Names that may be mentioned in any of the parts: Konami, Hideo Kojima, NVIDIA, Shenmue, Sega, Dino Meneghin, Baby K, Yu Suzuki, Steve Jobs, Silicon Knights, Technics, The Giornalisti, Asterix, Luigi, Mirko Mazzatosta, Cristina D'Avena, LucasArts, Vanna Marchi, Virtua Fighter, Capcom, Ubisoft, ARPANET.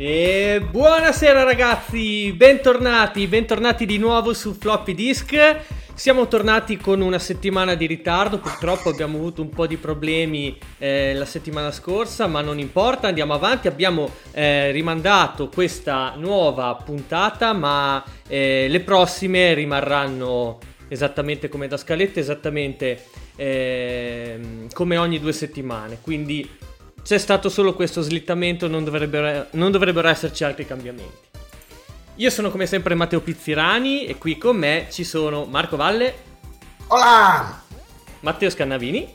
E buonasera ragazzi, bentornati di nuovo su Floppy Disk. Siamo tornati con una settimana di ritardo, purtroppo abbiamo avuto un po' di problemi la settimana scorsa, ma non importa, andiamo avanti. Abbiamo rimandato questa nuova puntata, ma le prossime rimarranno esattamente come da scaletta, esattamente come ogni due settimane, quindi c'è stato solo questo slittamento, non dovrebbero esserci altri cambiamenti. Io sono come sempre Matteo Pizzirani e qui con me ci sono Marco Valle. Hola! Matteo Scannavini.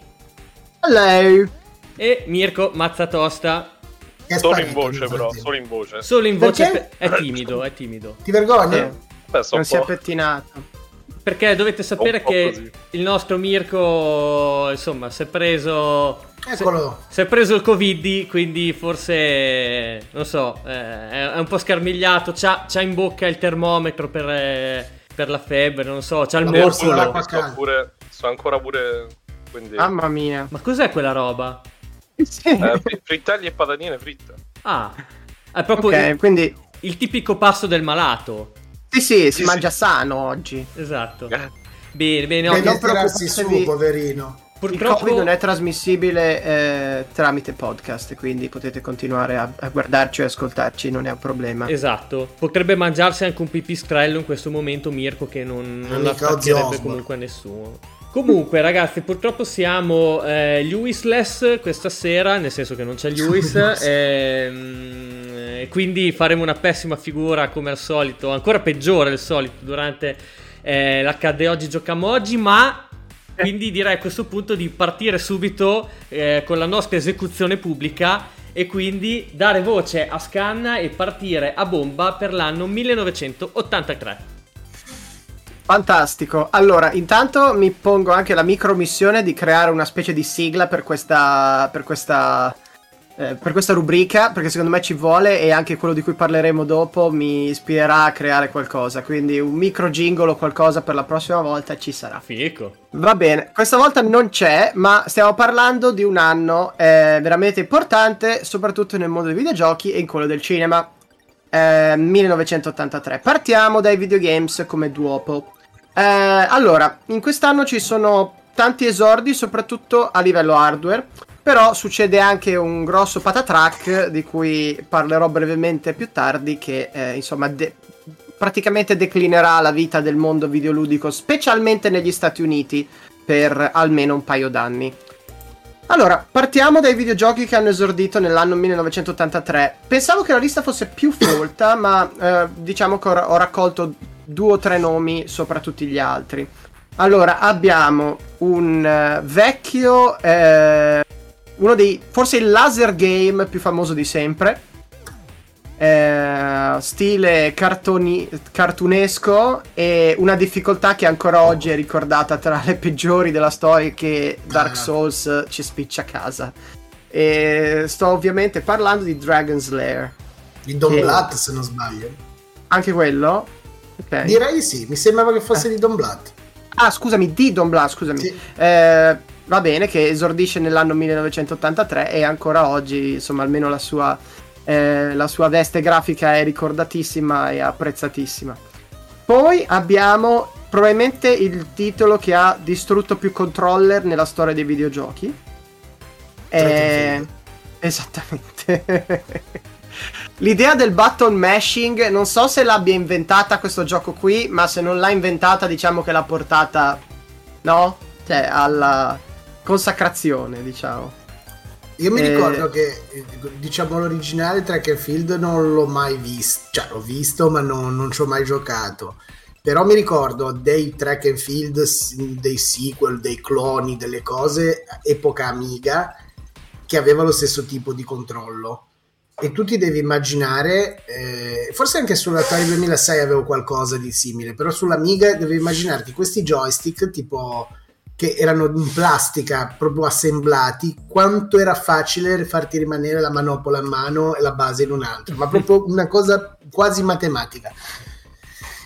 Hello! E Mirko Mazzatosta. Solo in voce però, solo in voce è timido. Ti vergogni? Non si è pettinato. Perché dovete sapere che così. Il nostro Mirko, insomma, si è preso il Covid, quindi forse, non so, è un po' scarmigliato, c'ha in bocca il termometro per la febbre, non so, c'ha il morso. Sto ancora pure... Quindi... Mamma mia. Ma cos'è quella roba? Frittaglie e patatine fritte. Ah, è proprio quindi... il tipico pasto del malato. Sì, mangia sano oggi. Esatto. Bene. Deve non preoccuparsi su, poverino. Purtroppo... Il Covid non è trasmissibile tramite podcast, quindi potete continuare a guardarci e ascoltarci, non è un problema. Esatto. Potrebbe mangiarsi anche un pipistrello in questo momento Mirko, che non la faccherebbe comunque a nessuno. Comunque ragazzi, purtroppo siamo Lewisless questa sera, nel senso che non c'è Lewis, quindi faremo una pessima figura come al solito, ancora peggiore del solito durante l'HD Oggi Giochiamo Oggi, ma quindi direi a questo punto di partire subito con la nostra esecuzione pubblica e quindi dare voce a Scanna e partire a bomba per l'anno 1983. Fantastico. Allora, intanto mi pongo anche la micromissione di creare una specie di sigla per questa rubrica, perché secondo me ci vuole, e anche quello di cui parleremo dopo mi ispirerà a creare qualcosa, quindi un micro jingle o qualcosa per la prossima volta ci sarà. Fico. Va bene, questa volta non c'è, ma stiamo parlando di un anno veramente importante, soprattutto nel mondo dei videogiochi e in quello del cinema. 1983. Partiamo dai videogames come duopo. Allora, in quest'anno ci sono tanti esordi, soprattutto a livello hardware, però succede anche un grosso patatrack di cui parlerò brevemente più tardi, che insomma praticamente declinerà la vita del mondo videoludico, specialmente negli Stati Uniti, per almeno un paio d'anni. Allora, partiamo dai videogiochi che hanno esordito nell'anno 1983. Pensavo che la lista fosse più folta, ma diciamo che ho raccolto due o tre nomi sopra tutti gli altri. Allora, abbiamo un vecchio... uno dei... forse il laser game più famoso di sempre. Stile cartunesco e una difficoltà che ancora oggi è ricordata tra le peggiori della storia, che Dark Souls ci spiccia a casa, e sto ovviamente parlando di Dragon's Lair di Don Bluth, se non sbaglio. Anche quello? Okay. Direi sì, mi sembrava che fosse di Don Bluth. Di Don Bluth, scusami. Sì. Va bene, che esordisce nell'anno 1983 e ancora oggi, insomma, almeno la sua veste grafica è ricordatissima e apprezzatissima. Poi abbiamo probabilmente il titolo che ha distrutto più controller nella storia dei videogiochi. Esattamente. L'idea del button mashing non so se l'abbia inventata questo gioco qui, ma se non l'ha inventata diciamo che l'ha portata, no? Cioè, alla consacrazione, diciamo. Io mi ricordo che, diciamo, l'originale Track and Field non l'ho mai visto, cioè l'ho visto ma non ci ho mai giocato. Però mi ricordo dei track and field, dei sequel, dei cloni, delle cose epoca Amiga, che aveva lo stesso tipo di controllo. E tu ti devi immaginare, forse anche sull'Atari 2006 avevo qualcosa di simile, però sull'Amiga devi immaginarti questi joystick tipo che erano in plastica proprio assemblati, quanto era facile farti rimanere la manopola in mano e la base in un'altra, ma proprio una cosa quasi matematica.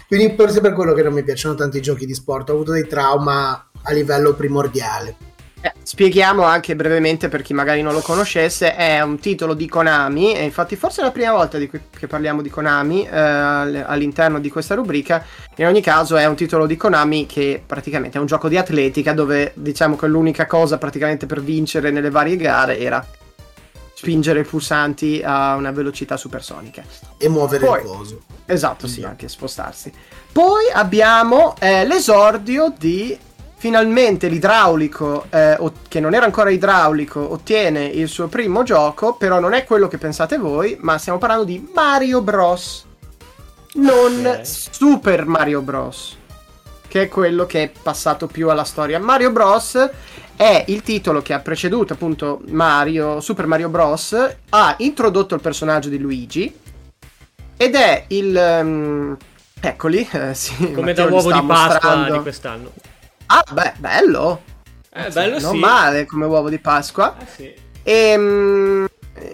Quindi forse per quello che non mi piacciono tanti giochi di sport, ho avuto dei trauma a livello primordiale. Spieghiamo anche brevemente per chi magari non lo conoscesse, è un titolo di Konami e infatti forse è la prima volta che parliamo di Konami all'interno di questa rubrica. In ogni caso è un titolo di Konami che praticamente è un gioco di atletica dove diciamo che l'unica cosa praticamente per vincere nelle varie gare era spingere i pulsanti a una velocità supersonica e muovere il coso. Esatto, sì, anche spostarsi. Poi abbiamo l'esordio di... Finalmente l'idraulico, che non era ancora idraulico, ottiene il suo primo gioco, però non è quello che pensate voi, ma stiamo parlando di Mario Bros. Non Super Mario Bros, che è quello che è passato più alla storia. Mario Bros è il titolo che ha preceduto appunto Super Mario Bros, ha introdotto il personaggio di Luigi ed è il... eccoli, sì, come da uovo di Pasqua di quest'anno. Ah, beh, bello. Bello, non sì. Male come uovo di Pasqua. Sì. E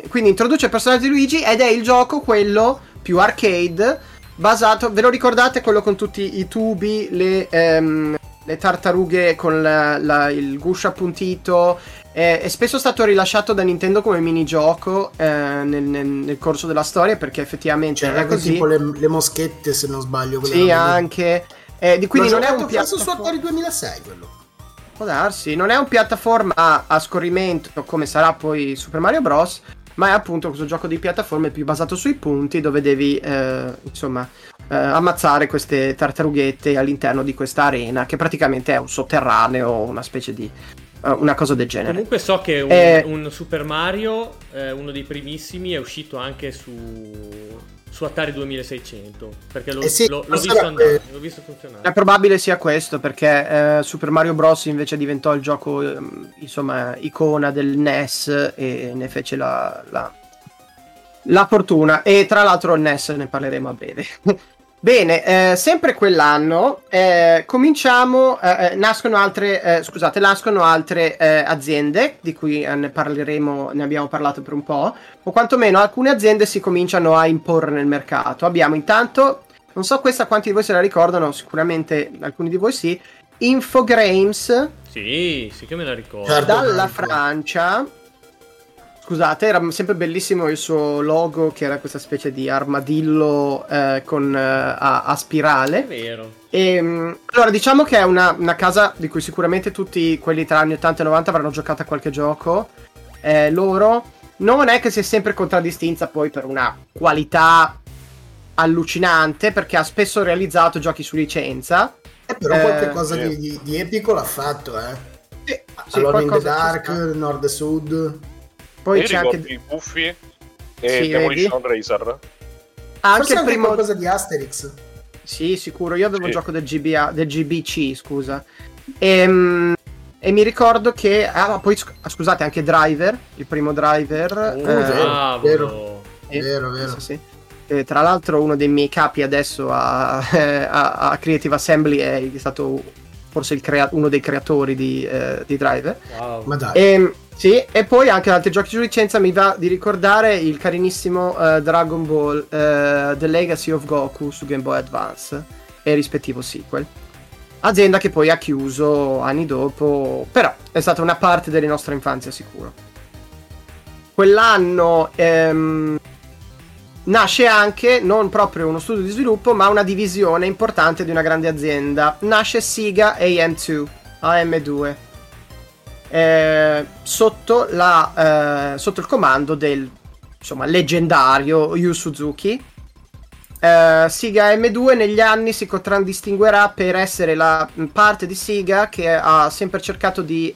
quindi introduce il personaggio di Luigi ed è il gioco quello più arcade basato, ve lo ricordate quello con tutti i tubi, le tartarughe con il guscio appuntito? È spesso stato rilasciato da Nintendo come minigioco nel corso della storia, perché effettivamente era così. Tipo le moschette, se non sbaglio. Sì, anche... quindi non è un piattaforma su Atari 2006 quello. Può darsi, non è un piattaforma a scorrimento come sarà poi Super Mario Bros, ma è appunto questo gioco di piattaforme più basato sui punti dove devi ammazzare queste tartarughette all'interno di questa arena che praticamente è un sotterraneo o una specie di una cosa del genere. Comunque so che un Super Mario, uno dei primissimi, è uscito anche su Atari 2600, perché l'ho visto andare, l'ho visto funzionare. È probabile sia questo, perché Super Mario Bros invece diventò il gioco icona del NES e ne fece la fortuna, e tra l'altro il NES ne parleremo a breve. Bene, sempre quell'anno nascono altre aziende di cui ne abbiamo parlato per un po', o quantomeno alcune aziende si cominciano a imporre nel mercato. Abbiamo intanto, non so questa quanti di voi se la ricordano, sicuramente alcuni di voi sì, Infogrames. Sì che me la ricordo. Dalla Francia. Scusate, era sempre bellissimo il suo logo, che era questa specie di armadillo a spirale. È vero. E, allora, diciamo che è una casa di cui sicuramente tutti quelli tra anni 80 e 90 avranno giocato a qualche gioco. Loro non è che si è sempre contraddistinta poi per una qualità allucinante, perché ha spesso realizzato giochi su licenza. Però qualche cosa di epico l'ha fatto, Alone in the Dark, Nord-Sud... Poi c'è anche i Buffi e Demolition Racer. Anche il primo qualcosa di Asterix. Sì, sicuro. Io avevo un gioco del GBC, scusa. E mi ricordo che poi scusate, anche Driver, il primo Driver. Vero. Sì. Tra l'altro uno dei miei capi adesso a Creative Assembly è stato forse uno dei creatori di Driver. Wow. Ma dai. Sì, e poi anche altri giochi su licenza. Mi va di ricordare il carinissimo Dragon Ball The Legacy of Goku su Game Boy Advance e rispettivo sequel. Azienda che poi ha chiuso anni dopo, però è stata una parte delle nostre infanzie sicuro. Quell'anno nasce anche, non proprio uno studio di sviluppo, ma una divisione importante di una grande azienda. Nasce Sega AM2. Sotto il comando del leggendario Yu Suzuki. Sega AM2 negli anni si contraddistinguerà per essere la parte di Sega che ha sempre cercato di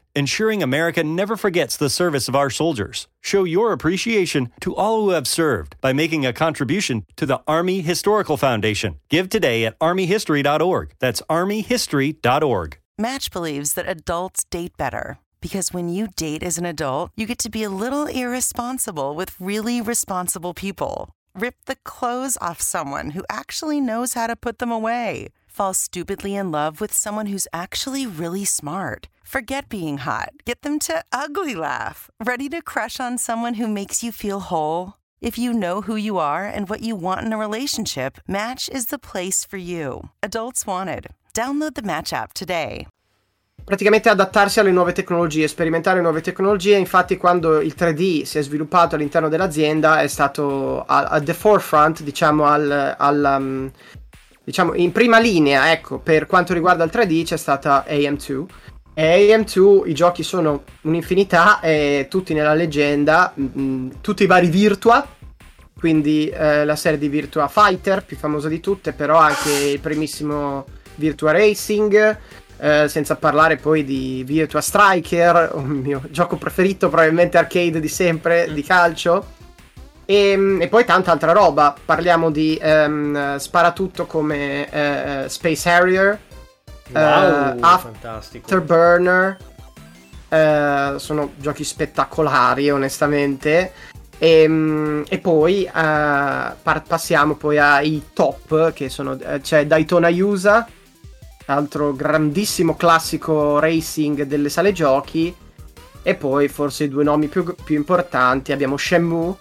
ensuring America never forgets the service of our soldiers. Show your appreciation to all who have served by making a contribution to the Army Historical Foundation. Give today at armyhistory.org. That's armyhistory.org. Match believes that adults date better because when you date as an adult, you get to be a little irresponsible with really responsible people. Rip the clothes off someone who actually knows how to put them away. Fall stupidly in love with someone who's actually really smart. Forget being hot. Get them to ugly laugh. Ready to crush on someone who makes you feel whole? If you know who you are and what you want in a relationship, Match is the place for you. Adults wanted. Download the Match app today. Praticamente adattarsi alle nuove tecnologie, sperimentare nuove tecnologie. Infatti quando il 3D si è sviluppato all'interno dell'azienda è stato at the forefront, diciamo, diciamo in prima linea, ecco, per quanto riguarda il 3D c'è stata AM2. E AM2, i giochi sono un'infinità, tutti nella leggenda, tutti i vari Virtua, quindi la serie di Virtua Fighter, più famosa di tutte, però anche il primissimo Virtua Racing, senza parlare poi di Virtua Striker, un mio gioco preferito, probabilmente arcade di sempre, di calcio. E poi tanta altra roba, parliamo di sparatutto come Space Harrier. Wow, fantastico. Afterburner, sono giochi spettacolari onestamente. E poi passiamo poi ai top, che sono c'è Daytona USA, altro grandissimo classico racing delle sale giochi. E poi forse i due nomi più importanti, abbiamo Shenmue,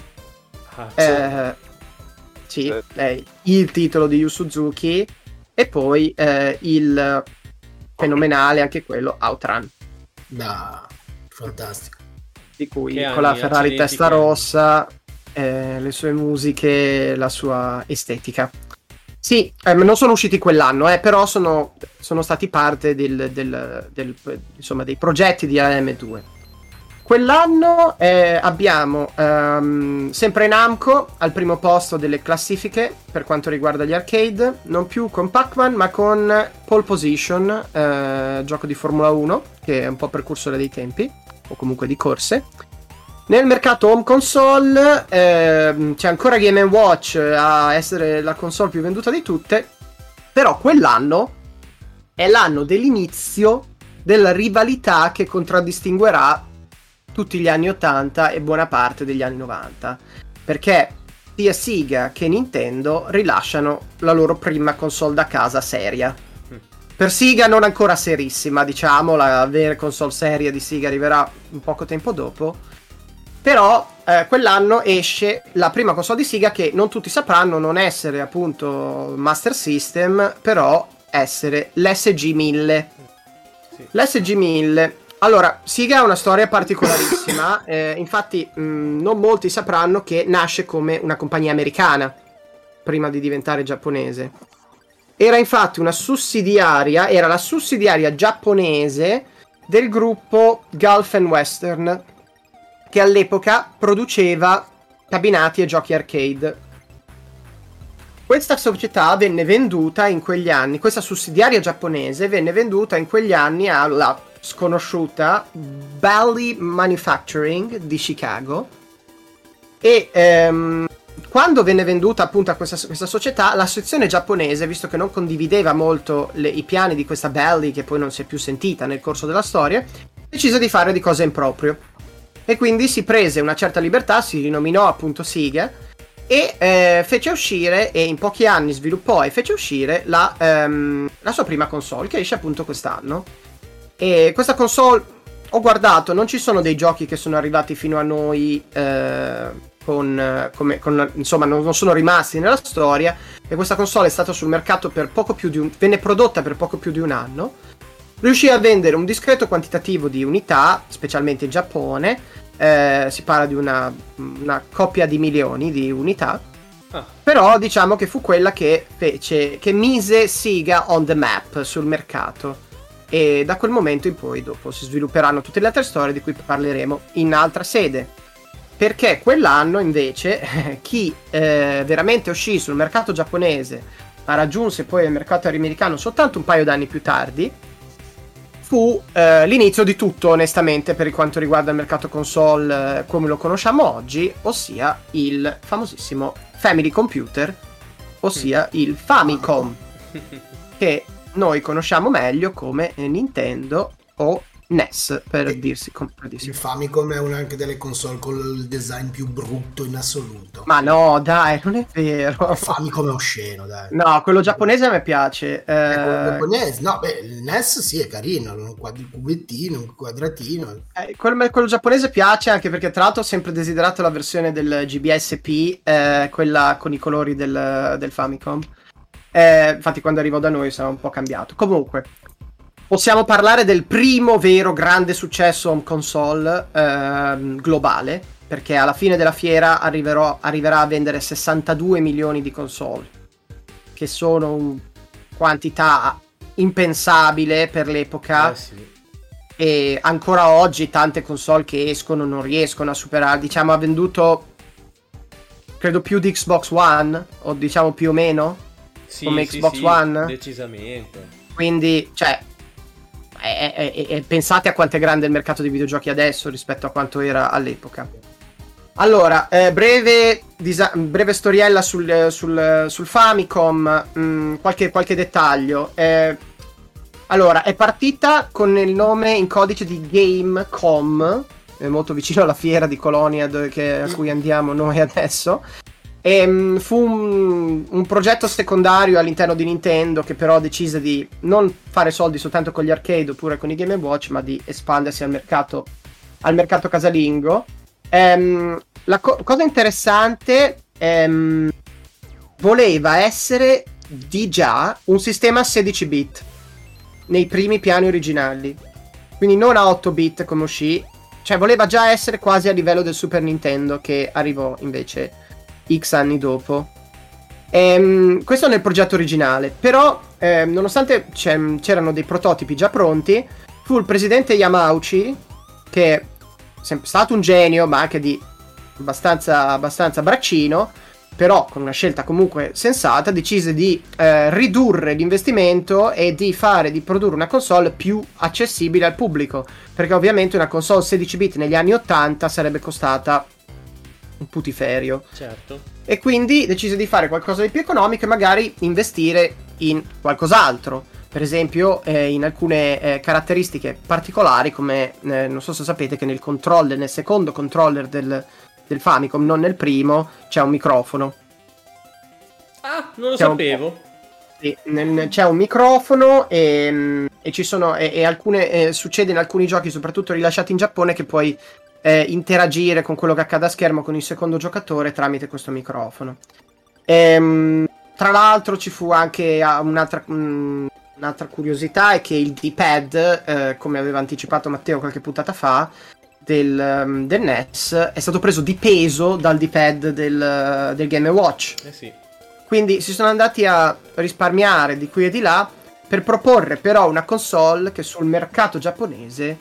il titolo di Yu Suzuki, e poi il fenomenale anche quello Outrun, fantastico, di cui che con la Ferrari testa rossa, le sue musiche, la sua estetica. Sì, non sono usciti quell'anno, però sono stati parte insomma, dei progetti di AM2. Quell'anno abbiamo sempre Namco al primo posto delle classifiche per quanto riguarda gli arcade, non più con Pac-Man ma con Pole Position, gioco di Formula 1 che è un po' precursore dei tempi o comunque di corse. Nel mercato home console c'è ancora Game & Watch a essere la console più venduta di tutte, però quell'anno è l'anno dell'inizio della rivalità che contraddistinguerà tutti gli anni 80 e buona parte degli anni 90, perché sia Sega che Nintendo rilasciano la loro prima console da casa seria. Per Sega non ancora serissima, diciamo, la vera console seria di Sega arriverà un poco tempo dopo, però quell'anno esce la prima console di Sega che non tutti sapranno non essere appunto Master System, però essere l'SG-1000. Sì. L'SG-1000. Allora, Sega ha una storia particolarissima, infatti non molti sapranno che nasce come una compagnia americana, prima di diventare giapponese. Era infatti la sussidiaria giapponese del gruppo Gulf and Western, che all'epoca produceva cabinati e giochi arcade. Questa società venne venduta in quegli anni, questa sussidiaria giapponese venne venduta in quegli anni alla sconosciuta Bally Manufacturing di Chicago, e quando venne venduta appunto a questa società, la sezione giapponese, visto che non condivideva molto i piani di questa Bally, che poi non si è più sentita nel corso della storia, decise di fare di cose in proprio e quindi si prese una certa libertà, si rinominò appunto Sega e fece uscire, e in pochi anni sviluppò e fece uscire la sua prima console, che esce appunto quest'anno. E questa console, ho guardato, non ci sono dei giochi che sono arrivati fino a noi insomma non sono rimasti nella storia, e questa console è stata sul mercato venne prodotta per poco più di un anno, riuscì a vendere un discreto quantitativo di unità, specialmente in Giappone, si parla di una coppia di milioni di unità, però diciamo che fu quella che mise Sega on the map sul mercato. e da quel momento in poi dopo si svilupperanno tutte le altre storie di cui parleremo in altra sede, perché quell'anno invece chi veramente uscì sul mercato giapponese ma raggiunse poi il mercato americano soltanto un paio d'anni più tardi fu l'inizio di tutto, onestamente, per quanto riguarda il mercato console come lo conosciamo oggi, ossia il famosissimo Family Computer, ossia il Famicom, che noi conosciamo meglio come Nintendo o NES, per dirsi il Famicom è una anche delle console con il design più brutto in assoluto. Ma no, dai, non è vero. Il Famicom è osceno, dai. No, quello giapponese a me piace. Quello giapponese, no, beh, il NES sì, è carino, un cubettino, un quadratino. Quello giapponese piace anche perché tra l'altro ho sempre desiderato la versione del GBSP, quella con i colori del Famicom. Infatti quando arrivò da noi sarà un po' cambiato. Comunque possiamo parlare del primo vero grande successo home console globale, perché alla fine della fiera arriverà a vendere 62 milioni di console, che sono una quantità impensabile per l'epoca. Sì. E ancora oggi tante console che escono non riescono a superare, diciamo ha venduto credo più di Xbox One, o diciamo più o meno sì, come sì, Xbox sì, One decisamente, quindi cioè pensate a quanto è grande il mercato dei videogiochi adesso rispetto a quanto era all'epoca. Allora, breve storiella sul Famicom, qualche dettaglio. Allora, è partita con il nome in codice di Gamecom, molto vicino alla fiera di Colonia a cui andiamo noi adesso. Fu un progetto secondario all'interno di Nintendo, che però decise di non fare soldi soltanto con gli arcade oppure con i Game & Watch, ma di espandersi al mercato casalingo. La cosa interessante, voleva essere di già un sistema 16 bit nei primi piani originali, quindi non a 8 bit come uscì, cioè voleva già essere quasi a livello del Super Nintendo, che arrivò invece X anni dopo. Questo nel progetto originale, però nonostante c'erano dei prototipi già pronti, fu il presidente Yamauchi, che è sempre stato un genio ma anche di abbastanza braccino, però con una scelta comunque sensata, decise di ridurre l'investimento e di produrre una console più accessibile al pubblico, perché ovviamente una console 16 bit negli anni 80 sarebbe costata un putiferio, certo. E quindi decise di fare qualcosa di più economico e magari investire in qualcos'altro, per esempio in alcune caratteristiche particolari, come non so se sapete che nel secondo controller del Famicom, non nel primo, c'è un microfono. Ah, non lo sapevo. Sì, c'è un microfono e ci sono e alcune succede in alcuni giochi, soprattutto rilasciati in Giappone, che poi interagire con quello che accade a schermo con il secondo giocatore tramite questo microfono. Tra l'altro ci fu anche un'altra curiosità, è che il D-pad, come aveva anticipato Matteo qualche puntata fa, del NES è stato preso di peso dal D-pad del Game Watch. Sì. Quindi si sono andati a risparmiare di qui e di là per proporre però una console che sul mercato giapponese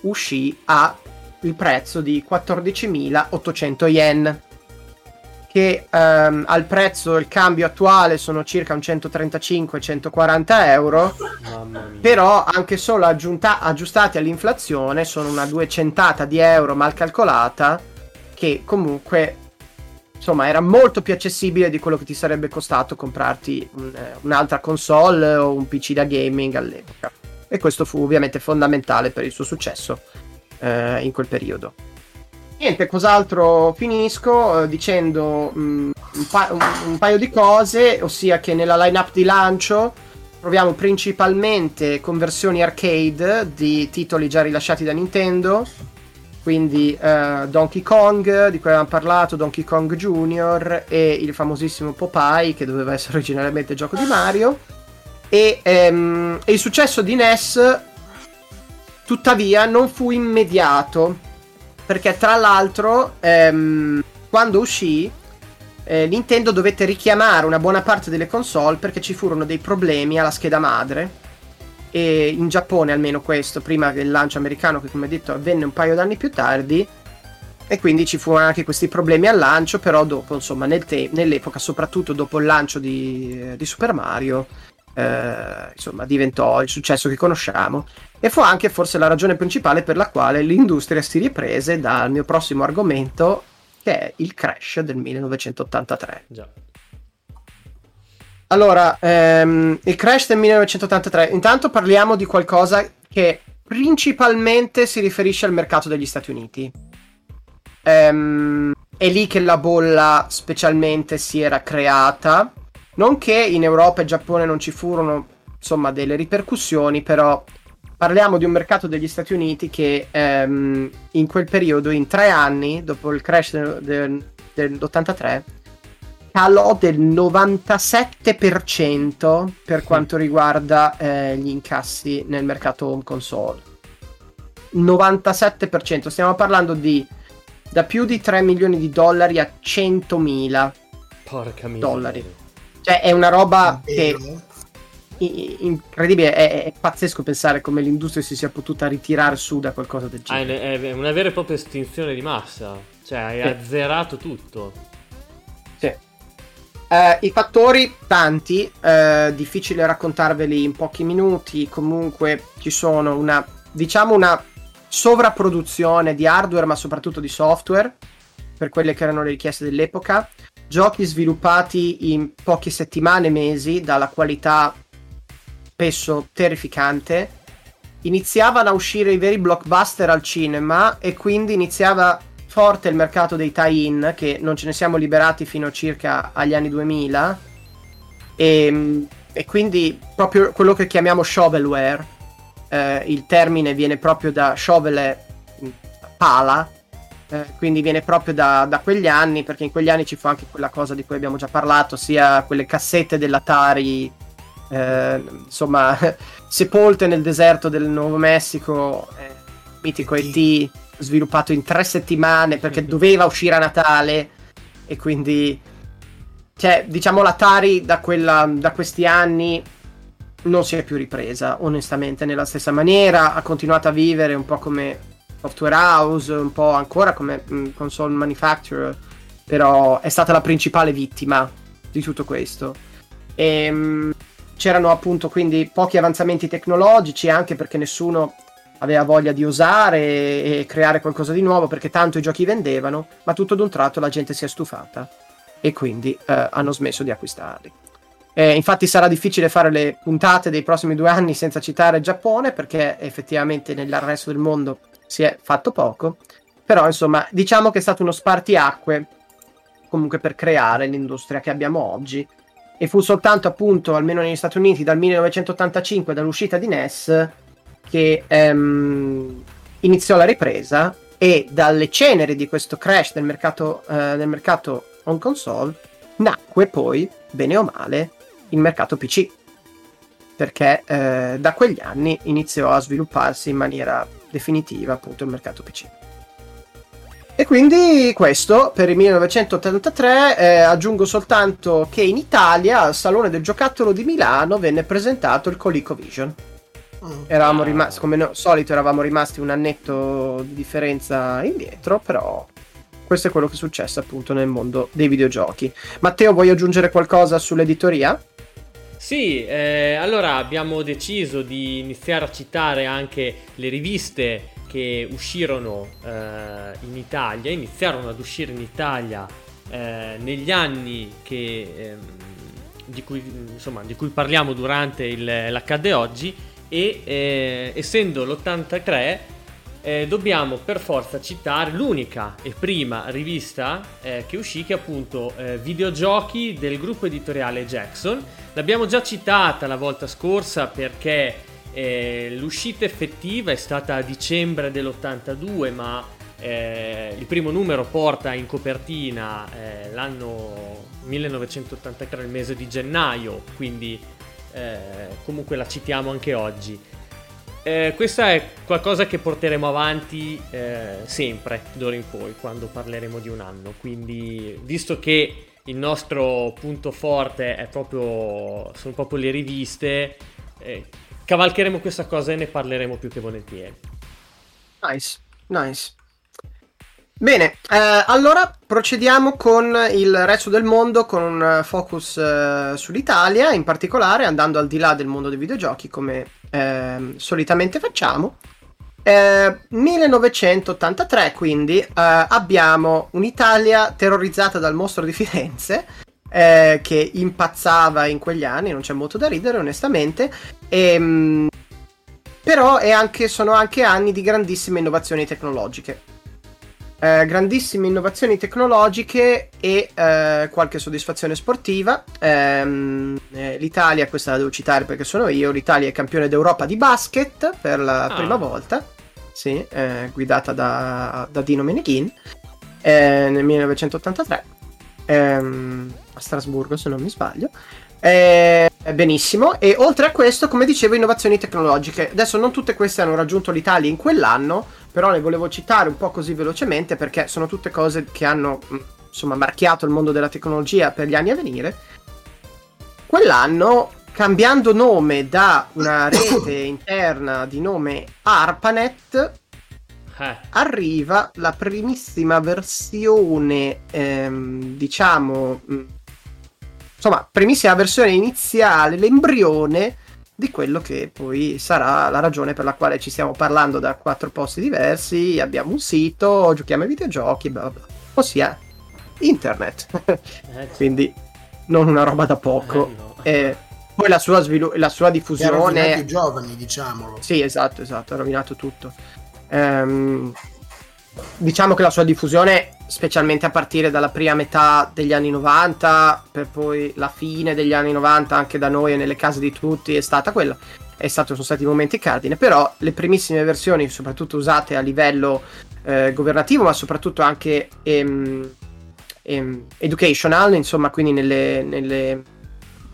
uscì a il prezzo di 14.800 yen, che al prezzo il cambio attuale sono circa un 135-140 euro, però anche solo aggiustati all'inflazione sono una 200 di euro mal calcolata, che comunque insomma era molto più accessibile di quello che ti sarebbe costato comprarti un'altra console o un PC da gaming all'epoca, e questo fu ovviamente fondamentale per il suo successo in quel periodo. Niente, cos'altro, finisco dicendo un paio di cose, ossia che nella lineup di lancio troviamo principalmente conversioni arcade di titoli già rilasciati da Nintendo, quindi Donkey Kong, di cui avevamo parlato, Donkey Kong Junior e il famosissimo Popeye, che doveva essere originariamente gioco di Mario, e il successo di NES tuttavia non fu immediato, perché tra l'altro quando uscì Nintendo dovette richiamare una buona parte delle console perché ci furono dei problemi alla scheda madre, e in Giappone almeno questo, prima del lancio americano che come detto avvenne un paio d'anni più tardi, e quindi ci furono anche questi problemi al lancio, però dopo insomma nell'epoca, soprattutto dopo il lancio di Super Mario, insomma diventò il successo che conosciamo, e fu anche forse la ragione principale per la quale l'industria si riprese dal mio prossimo argomento, che è il crash del 1983. Già. Allora, il crash del 1983, intanto parliamo di qualcosa che principalmente si riferisce al mercato degli Stati Uniti. È lì che la bolla specialmente si era creata, non che in Europa e Giappone non ci furono insomma delle ripercussioni, però parliamo di un mercato degli Stati Uniti che in quel periodo, in 3 anni dopo il crash dell'83, calò del 97% per quanto riguarda gli incassi nel mercato home console. 97%, stiamo parlando di da più di $3 milioni a $100.000. Porca miseria. Dollari. Cioè è una roba incredibile, è pazzesco pensare come l'industria si sia potuta ritirare su da qualcosa del genere. È una vera e propria estinzione di massa, cioè hai azzerato tutto. Sì. I fattori tanti, difficile raccontarveli in pochi minuti. Comunque ci sono una sovrapproduzione di hardware, ma soprattutto di software, per quelle che erano le richieste dell'epoca, giochi sviluppati in poche settimane, mesi, dalla qualità spesso terrificante. Iniziavano a uscire i veri blockbuster al cinema e quindi iniziava forte il mercato dei tie-in, che non ce ne siamo liberati fino circa agli anni 2000, e quindi proprio quello che chiamiamo shovelware, il termine viene proprio da shovel, pala, quindi viene proprio da quegli anni, perché in quegli anni ci fu anche quella cosa di cui abbiamo già parlato, sia quelle cassette dell'Atari insomma sepolte nel deserto del Nuovo Messico, mitico E.T., sviluppato in 3 settimane perché doveva uscire a Natale, e quindi cioè diciamo l'Atari da questi anni non si è più ripresa onestamente nella stessa maniera, ha continuato a vivere un po' come software house, un po' ancora come console manufacturer, però è stata la principale vittima di tutto questo. C'erano appunto quindi pochi avanzamenti tecnologici, anche perché nessuno aveva voglia di osare e creare qualcosa di nuovo, perché tanto i giochi vendevano, ma tutto d'un tratto la gente si è stufata e quindi hanno smesso di acquistarli. Infatti sarà difficile fare le puntate dei prossimi 2 anni senza citare il Giappone, perché effettivamente nel resto del mondo si è fatto poco, però insomma diciamo che è stato uno spartiacque comunque per creare l'industria che abbiamo oggi, e fu soltanto appunto, almeno negli Stati Uniti, dal 1985, dall'uscita di NES, che iniziò la ripresa, e dalle ceneri di questo crash del mercato on console nacque poi, bene o male, il mercato PC, perché da quegli anni iniziò a svilupparsi in maniera definitiva appunto il mercato PC. E quindi questo per il 1983. Aggiungo soltanto che in Italia al Salone del Giocattolo di Milano venne presentato il ColecoVision. Eravamo rimasti, come al solito, eravamo rimasti un annetto di differenza indietro, però questo è quello che è successo appunto nel mondo dei videogiochi. Matteo, vuoi aggiungere qualcosa sull'editoria? Sì, allora abbiamo deciso di iniziare a citare anche le riviste che uscirono in Italia, iniziarono ad uscire in Italia negli anni di cui parliamo durante l'Accadde Oggi. E essendo l'83 dobbiamo per forza citare l'unica e prima rivista che uscì, che è appunto Videogiochi, del gruppo editoriale Jackson. L'abbiamo già citata la volta scorsa perché l'uscita effettiva è stata a dicembre dell'82, ma il primo numero porta in copertina l'anno 1983, il mese di gennaio, quindi comunque la citiamo anche oggi. Questa è qualcosa che porteremo avanti sempre d'ora in poi quando parleremo di un anno, quindi visto che il nostro punto forte sono proprio le riviste, cavalcheremo questa cosa e ne parleremo più che volentieri. Nice, nice. Bene, allora procediamo con il resto del mondo, con un focus sull'Italia, in particolare andando al di là del mondo dei videogiochi come solitamente facciamo. 1983 quindi abbiamo un'Italia terrorizzata dal mostro di Firenze, che impazzava in quegli anni, non c'è molto da ridere onestamente, e... però è anche, sono anche anni di grandissime innovazioni tecnologiche. Grandissime innovazioni tecnologiche e qualche soddisfazione sportiva. L'Italia, questa la devo citare perché sono io, l'Italia è campione d'Europa di basket per la prima volta, sì, guidata da Dino Meneghin nel 1983 a Strasburgo se non mi sbaglio. Benissimo, e oltre a questo, come dicevo, innovazioni tecnologiche. Adesso non tutte queste hanno raggiunto l'Italia in quell'anno, però le volevo citare un po' così velocemente perché sono tutte cose che hanno insomma marchiato il mondo della tecnologia per gli anni a venire. Quell'anno, cambiando nome da una rete interna di nome ARPANET, arriva la primissima versione insomma, primissima versione iniziale, l'embrione di quello che poi sarà la ragione per la quale ci stiamo parlando da quattro posti diversi, abbiamo un sito, giochiamo ai videogiochi, bla bla, ossia internet. Quindi non una roba da poco. No. Poi la sua diffusione... ha rovinato i giovani, diciamolo. Sì, esatto, ha rovinato tutto. Diciamo che la sua diffusione, specialmente a partire dalla prima metà degli anni 90, per poi la fine degli anni 90 anche da noi e nelle case di tutti, sono stati i momenti cardine. Però le primissime versioni, soprattutto usate a livello governativo, ma soprattutto anche educational, insomma, quindi nelle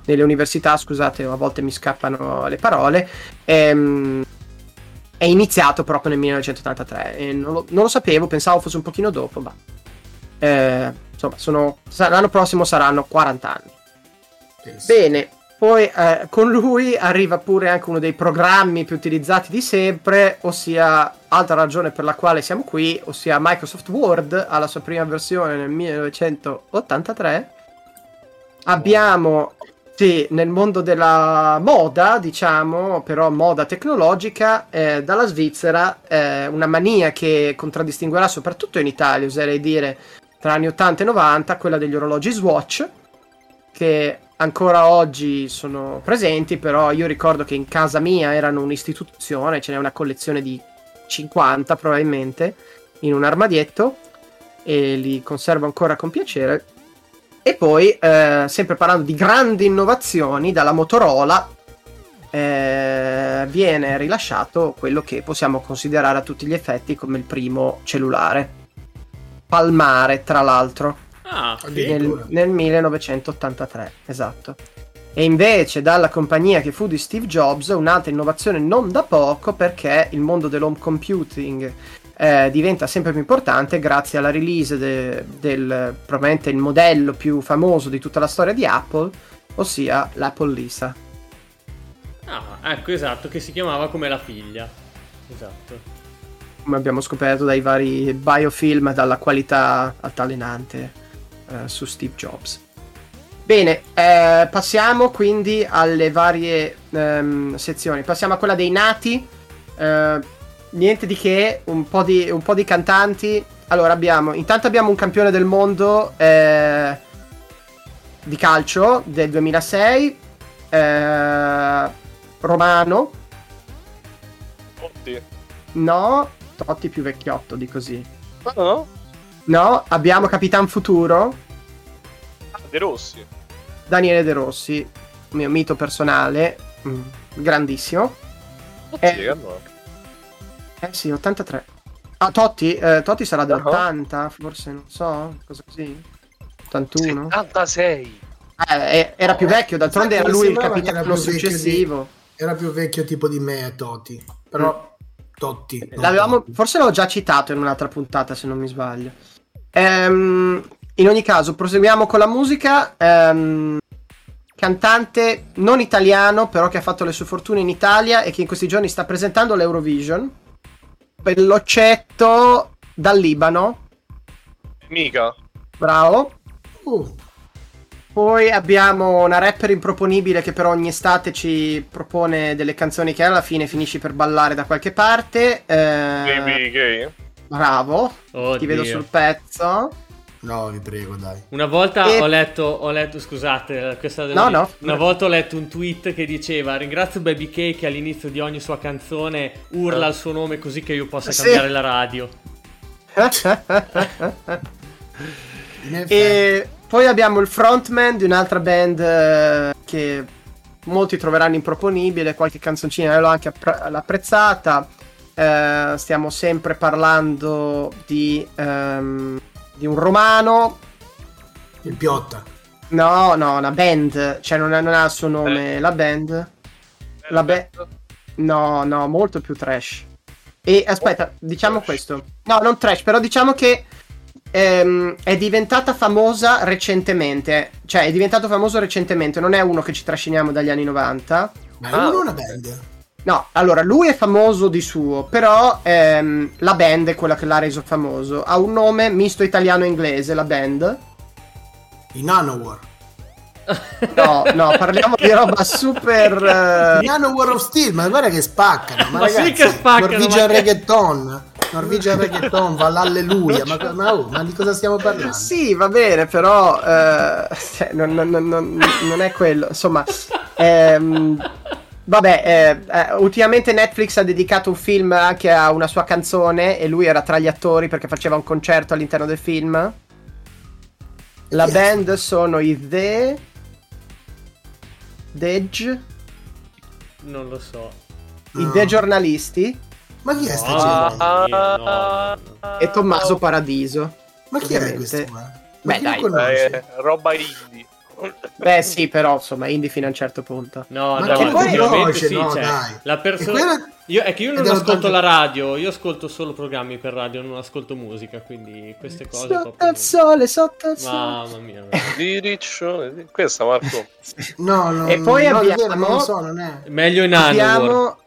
università, scusate, a volte mi scappano le parole, è iniziato proprio nel 1983 e non lo sapevo, pensavo fosse un pochino dopo, ma insomma l'anno prossimo saranno 40 anni. Yes. Bene, poi con lui arriva pure anche uno dei programmi più utilizzati di sempre, ossia altra ragione per la quale siamo qui, ossia Microsoft Word alla sua prima versione nel 1983. Abbiamo... Sì, nel mondo della moda, diciamo, però moda tecnologica, dalla Svizzera, una mania che contraddistinguerà soprattutto in Italia, oserei dire, tra anni 80 e 90, quella degli orologi Swatch, che ancora oggi sono presenti, però io ricordo che in casa mia erano un'istituzione, ce n'è una collezione di 50 probabilmente, in un armadietto, e li conservo ancora con piacere. E poi, sempre parlando di grandi innovazioni, dalla Motorola viene rilasciato quello che possiamo considerare a tutti gli effetti come il primo cellulare. Palmare, tra l'altro, nel 1983, esatto. E invece dalla compagnia che fu di Steve Jobs, un'altra innovazione non da poco, perché il mondo dell'home computing... diventa sempre più importante grazie alla release del probabilmente il modello più famoso di tutta la storia di Apple, ossia l'Apple Lisa. Ecco, esatto, che si chiamava come la figlia. Esatto. Come abbiamo scoperto dai vari biofilm, dalla qualità altalenante su Steve Jobs. Bene, passiamo quindi alle varie sezioni. Passiamo a quella dei nati. Niente di che, un po' di cantanti. Allora abbiamo un campione del mondo di calcio del 2006, Romano Totti. No, Totti più vecchiotto di così. No? No, abbiamo Capitan Futuro De Rossi, Daniele De Rossi, mio mito personale, grandissimo. No. Sì, 83. Totti sarà da 80, forse, non so, cosa così. 81. 86. Era più vecchio, d'altronde era lui il capitano successivo. Era più vecchio tipo di me, Totti. Però Totti. Forse l'ho già citato in un'altra puntata, se non mi sbaglio. In ogni caso, proseguiamo con la musica. cantante non italiano, però che ha fatto le sue fortune in Italia e che in questi giorni sta presentando l'Eurovision. Bellocetto dal Libano. Mica. Bravo. Poi abbiamo una rapper improponibile che però ogni estate ci propone delle canzoni che alla fine finisci per ballare da qualche parte. Baby. Bravo. Oddio. Ti vedo sul pezzo. No, vi prego, dai. Una volta ho letto, scusate, questa della una volta ho letto un tweet che diceva: ringrazio Baby K che all'inizio di ogni sua canzone urla il suo nome così che io possa cambiare la radio. E poi abbiamo il frontman di un'altra band che molti troveranno improponibile, qualche canzoncina l'ho anche apprezzata. Stiamo sempre parlando di un romano. Il Piotta. No, una band. Cioè non ha il suo nome. La band. La band. No, molto più trash. E aspetta, diciamo trash. Questo. No, non trash, però diciamo che è diventata famosa recentemente. Cioè è diventato famoso recentemente. Non è uno che ci trasciniamo dagli anni 90. Ma è una band. No, allora lui è famoso di suo, però la band è quella che l'ha reso famoso. Ha un nome misto italiano e inglese, la band. I Nanowar. No, parliamo di roba super... Nanowar of Steel, ma guarda che spaccano. Ma ragazzi, sì che spaccano. Norwegian reggaeton, va l'alleluia. Ma di cosa stiamo parlando? Sì, va bene, però non è quello. Insomma... Vabbè, ultimamente Netflix ha dedicato un film anche a una sua canzone e lui era tra gli attori perché faceva un concerto all'interno del film. La band sono i The... Non lo so. I The Giornalisti. Ma chi è sta gente? E Tommaso Paradiso. Ma chi è questo? Beh, dai, roba indie. Beh sì, però insomma indie fino a un certo punto. No, dai. La persona... Io non ascolto la radio, io ascolto solo programmi per radio, non ascolto musica, quindi queste cose... Sotto il sole. Mamma mia. Di Riccio, questa Marco. No. E poi abbiamo... Non so, non è... Meglio in Nanowar. Abbiamo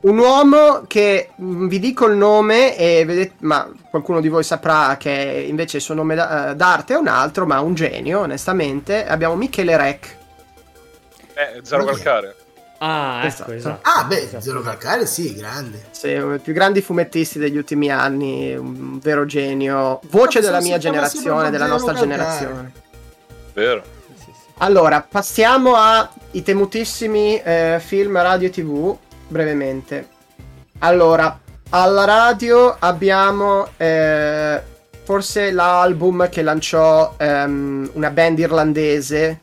un uomo che vi dico il nome e vedete, ma qualcuno di voi saprà che invece il suo nome d'arte è un altro, ma un genio onestamente. Abbiamo Michele Rec. Zero Calcare. Ah, esatto. Ah, beh, esatto. Zero Calcare, sì, grande. Sì, uno dei più grandi fumettisti degli ultimi anni, un vero genio, voce della mia generazione, della nostra generazione. Vero. Sì. Allora, passiamo ai temutissimi film, radio e TV. Brevemente, allora alla radio abbiamo forse l'album che lanciò una band irlandese,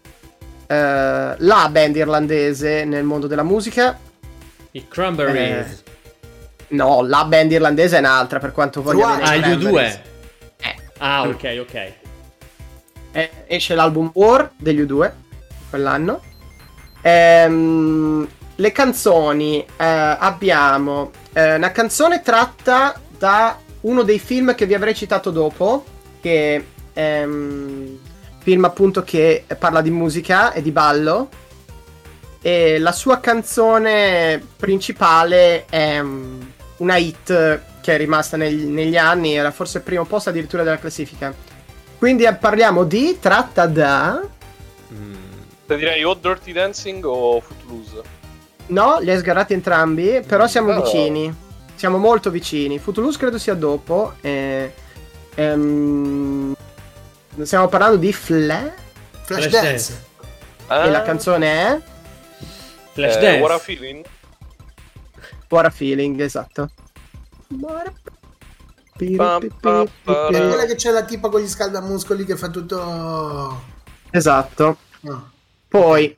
la band irlandese nel mondo della musica, i Cranberries. No, la band irlandese è un'altra, per quanto voglio bene. Ah, gli U2. Ah, ok. Esce l'album War degli U2 quell'anno. Le canzoni, abbiamo una canzone tratta da uno dei film che vi avrei citato dopo, che film appunto che parla di musica e di ballo, e la sua canzone principale è una hit che è rimasta negli anni, era forse il primo posto addirittura della classifica, quindi parliamo di tratta da... Te direi o Dirty Dancing o Footloose. No, li hai sgarrati entrambi, però siamo vicini. Siamo molto vicini. Footloose credo sia dopo. Stiamo parlando di Flashdance. E la canzone è Flashdance. What a Feeling. What a Feeling, esatto. Quella che c'è la tipa con gli scaldamuscoli che fa tutto. Esatto. No. Poi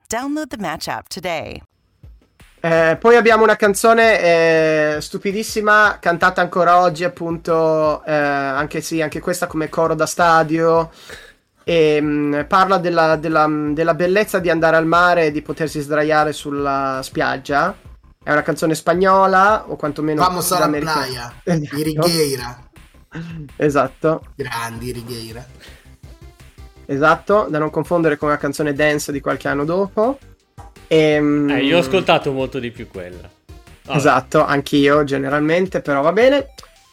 Download the Match app today. Poi abbiamo una canzone stupidissima, cantata ancora oggi appunto, anche questa come coro da stadio, e parla della bellezza di andare al mare e di potersi sdraiare sulla spiaggia. È una canzone spagnola, o quantomeno famosa alla playa, di Righeira. Esatto. Grandi Righeira. Esatto, da non confondere con una canzone dance di qualche anno dopo. Io ho ascoltato molto di più quella. Vabbè. Esatto, anch'io generalmente, però va bene.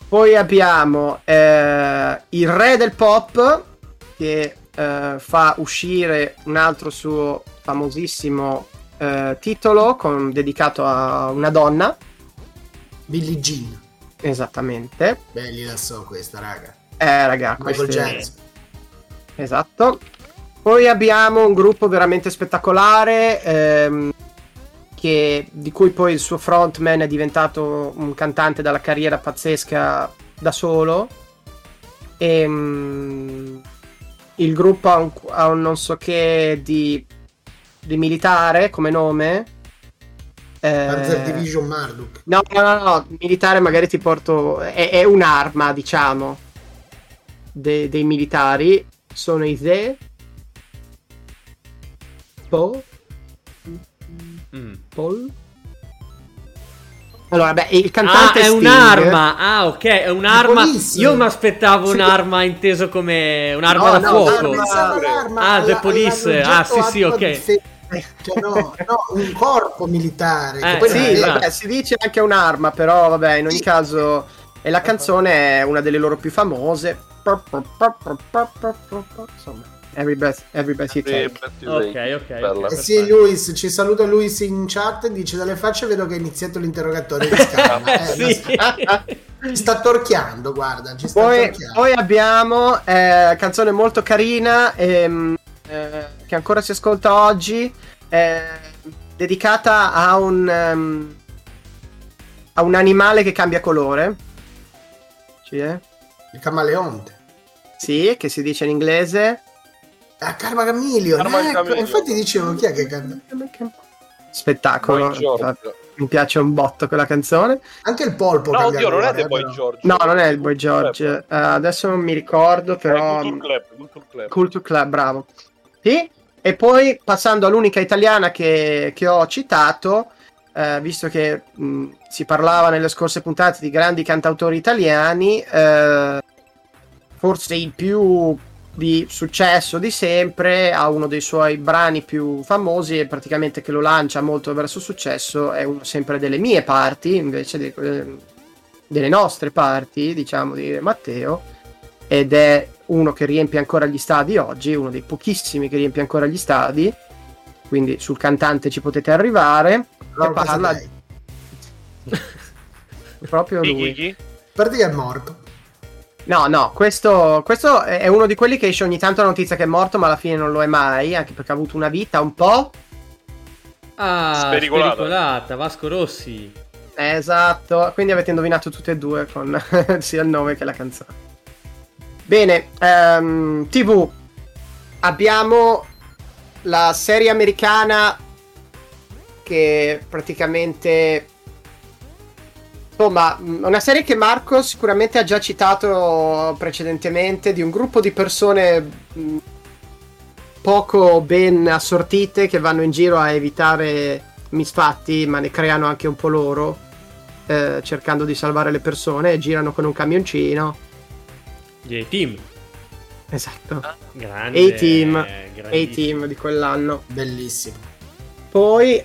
Poi abbiamo il re del pop, che fa uscire un altro suo famosissimo titolo dedicato a una donna, Billie Jean. Esattamente. Belli, la so questa, raga. Raga, Michael Jackson. Esatto. Poi abbiamo un gruppo veramente spettacolare, di cui poi il suo frontman è diventato un cantante dalla carriera pazzesca da solo. E, il gruppo ha un non so che di militare come nome. Panzer Division Marduk. No, militare magari ti porto... È un'arma, diciamo, dei militari. Sono i The... Paul? Allora, beh, il cantante è un'arma. Ah, ok, è un'arma. Io mi aspettavo un'arma inteso come un'arma da fuoco. The Police. Ah, sì, ok. Un corpo militare. Vabbè, si dice anche un'arma, però vabbè, in ogni caso e la canzone è una delle loro più famose. Insomma. Every breath you take. Sì, Lewis, ci saluta Lewis in chat, dice: dalle facce vedo che è iniziato l'interrogatorio di Scanna. Sta torchiando, guarda. Poi abbiamo canzone molto carina, che ancora si ascolta oggi, dedicata a un animale che cambia colore. Il camaleonte. Sì, che si dice in inglese. A Karma Chameleon, infatti dicevo, chi è che canta? Spettacolo. Mi piace un botto quella canzone. Anche il polpo. No, oddio, non è del Boy George. No, non è il Boy George. Adesso non mi ricordo, però. Culture Club, bravo. Sì? E poi passando all'unica italiana che ho citato, visto che si parlava nelle scorse puntate di grandi cantautori italiani, forse il più di successo di sempre, ha uno dei suoi brani più famosi e praticamente che lo lancia molto verso successo, è uno sempre delle mie parti, invece delle nostre parti, diciamo, di Matteo, ed è uno che riempie ancora gli stadi oggi, uno dei pochissimi che riempie ancora gli stadi, quindi sul cantante ci potete arrivare. Allora, e parla proprio lui. Perché è morto. No, questo è uno di quelli che esce ogni tanto la notizia che è morto, ma alla fine non lo è mai, anche perché ha avuto una vita un po'... spericolata, Vasco Rossi. Esatto, quindi avete indovinato tutte e due con sia il nome che la canzone. Bene, TV. Abbiamo la serie americana che praticamente... Insomma, una serie che Marco sicuramente ha già citato precedentemente, di un gruppo di persone poco ben assortite che vanno in giro a evitare misfatti, ma ne creano anche un po' loro, cercando di salvare le persone, e girano con un camioncino. Gli A-Team. Esatto. Grande, A-Team di quell'anno. Bellissimo. Poi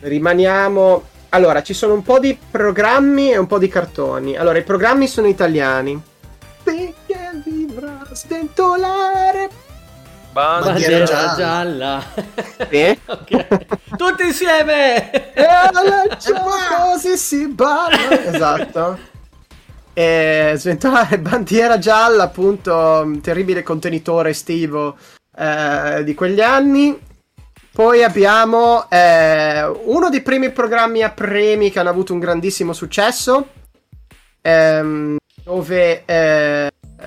rimaniamo... Allora, ci sono un po' di programmi e un po' di cartoni. Allora, i programmi sono italiani. Perché vibra stentolare. Bandiera gialla. Sì? Okay. Tutti insieme! Così si balla. Esatto. Sventolare, bandiera gialla, appunto, un terribile contenitore estivo di quegli anni. Poi abbiamo uno dei primi programmi a premi che hanno avuto un grandissimo successo, dove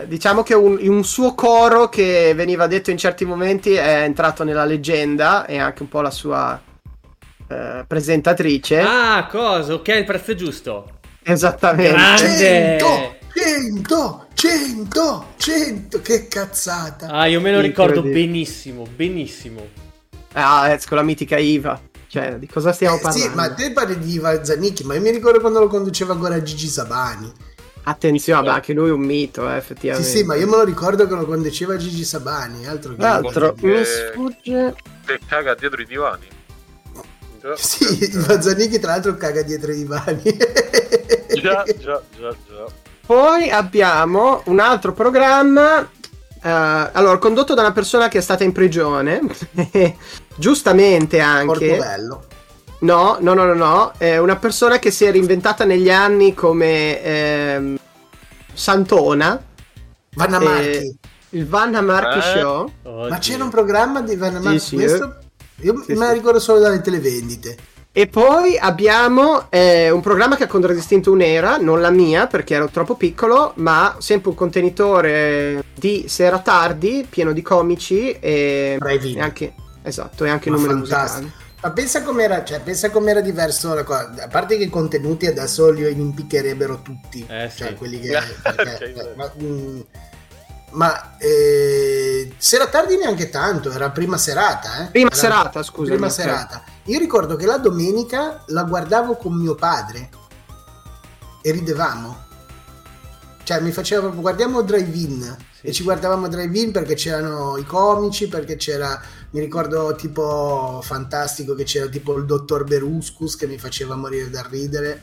diciamo che un suo coro che veniva detto in certi momenti è entrato nella leggenda e anche un po' la sua presentatrice. Ah, cosa? Ok, il prezzo giusto. Esattamente. Grande. 100, che cazzata. Ah, io me lo ricordo benissimo. Ah, ecco la mitica Iva. Cioè, di cosa stiamo parlando? Sì, ma te parli di Iva Zanicchi, ma io mi ricordo quando lo conduceva ancora Gigi Sabani. Attenzione, ma anche lui è un mito, effettivamente. Sì, ma io me lo ricordo che lo conduceva Gigi Sabani, altro che... L'altro, mi sfugge... Te caga dietro i divani. Sì, Iva Zanicchi tra l'altro caga dietro i divani. Già. Poi abbiamo un altro programma, allora, condotto da una persona che è stata in prigione, giustamente anche... Portobello. No, è una persona che si è reinventata negli anni come santona. Vanna Marchi. Il Vanna Marchi Show. Oddio. Ma c'era un programma di Vanna Marchi? Sì, questo? Io me la ricordo solo dalle televendite. E poi abbiamo un programma che ha contraddistinto un'era, non la mia perché ero troppo piccolo, ma sempre un contenitore di sera tardi, pieno di comici e anche, esatto, e anche numeri musicali. Ma pensa com'era diverso la cosa. A parte che i contenuti adesso li impiccherebbero tutti, cioè quelli che perché, ma sera tardi neanche tanto, era prima serata, Prima serata. Io ricordo che la domenica la guardavo con mio padre e ridevamo. Cioè mi faceva proprio, guardiamo Drive-In, sì. E ci guardavamo Drive-In perché c'erano i comici, perché c'era, mi ricordo tipo fantastico che c'era tipo il dottor Beruschi che mi faceva morire dal ridere.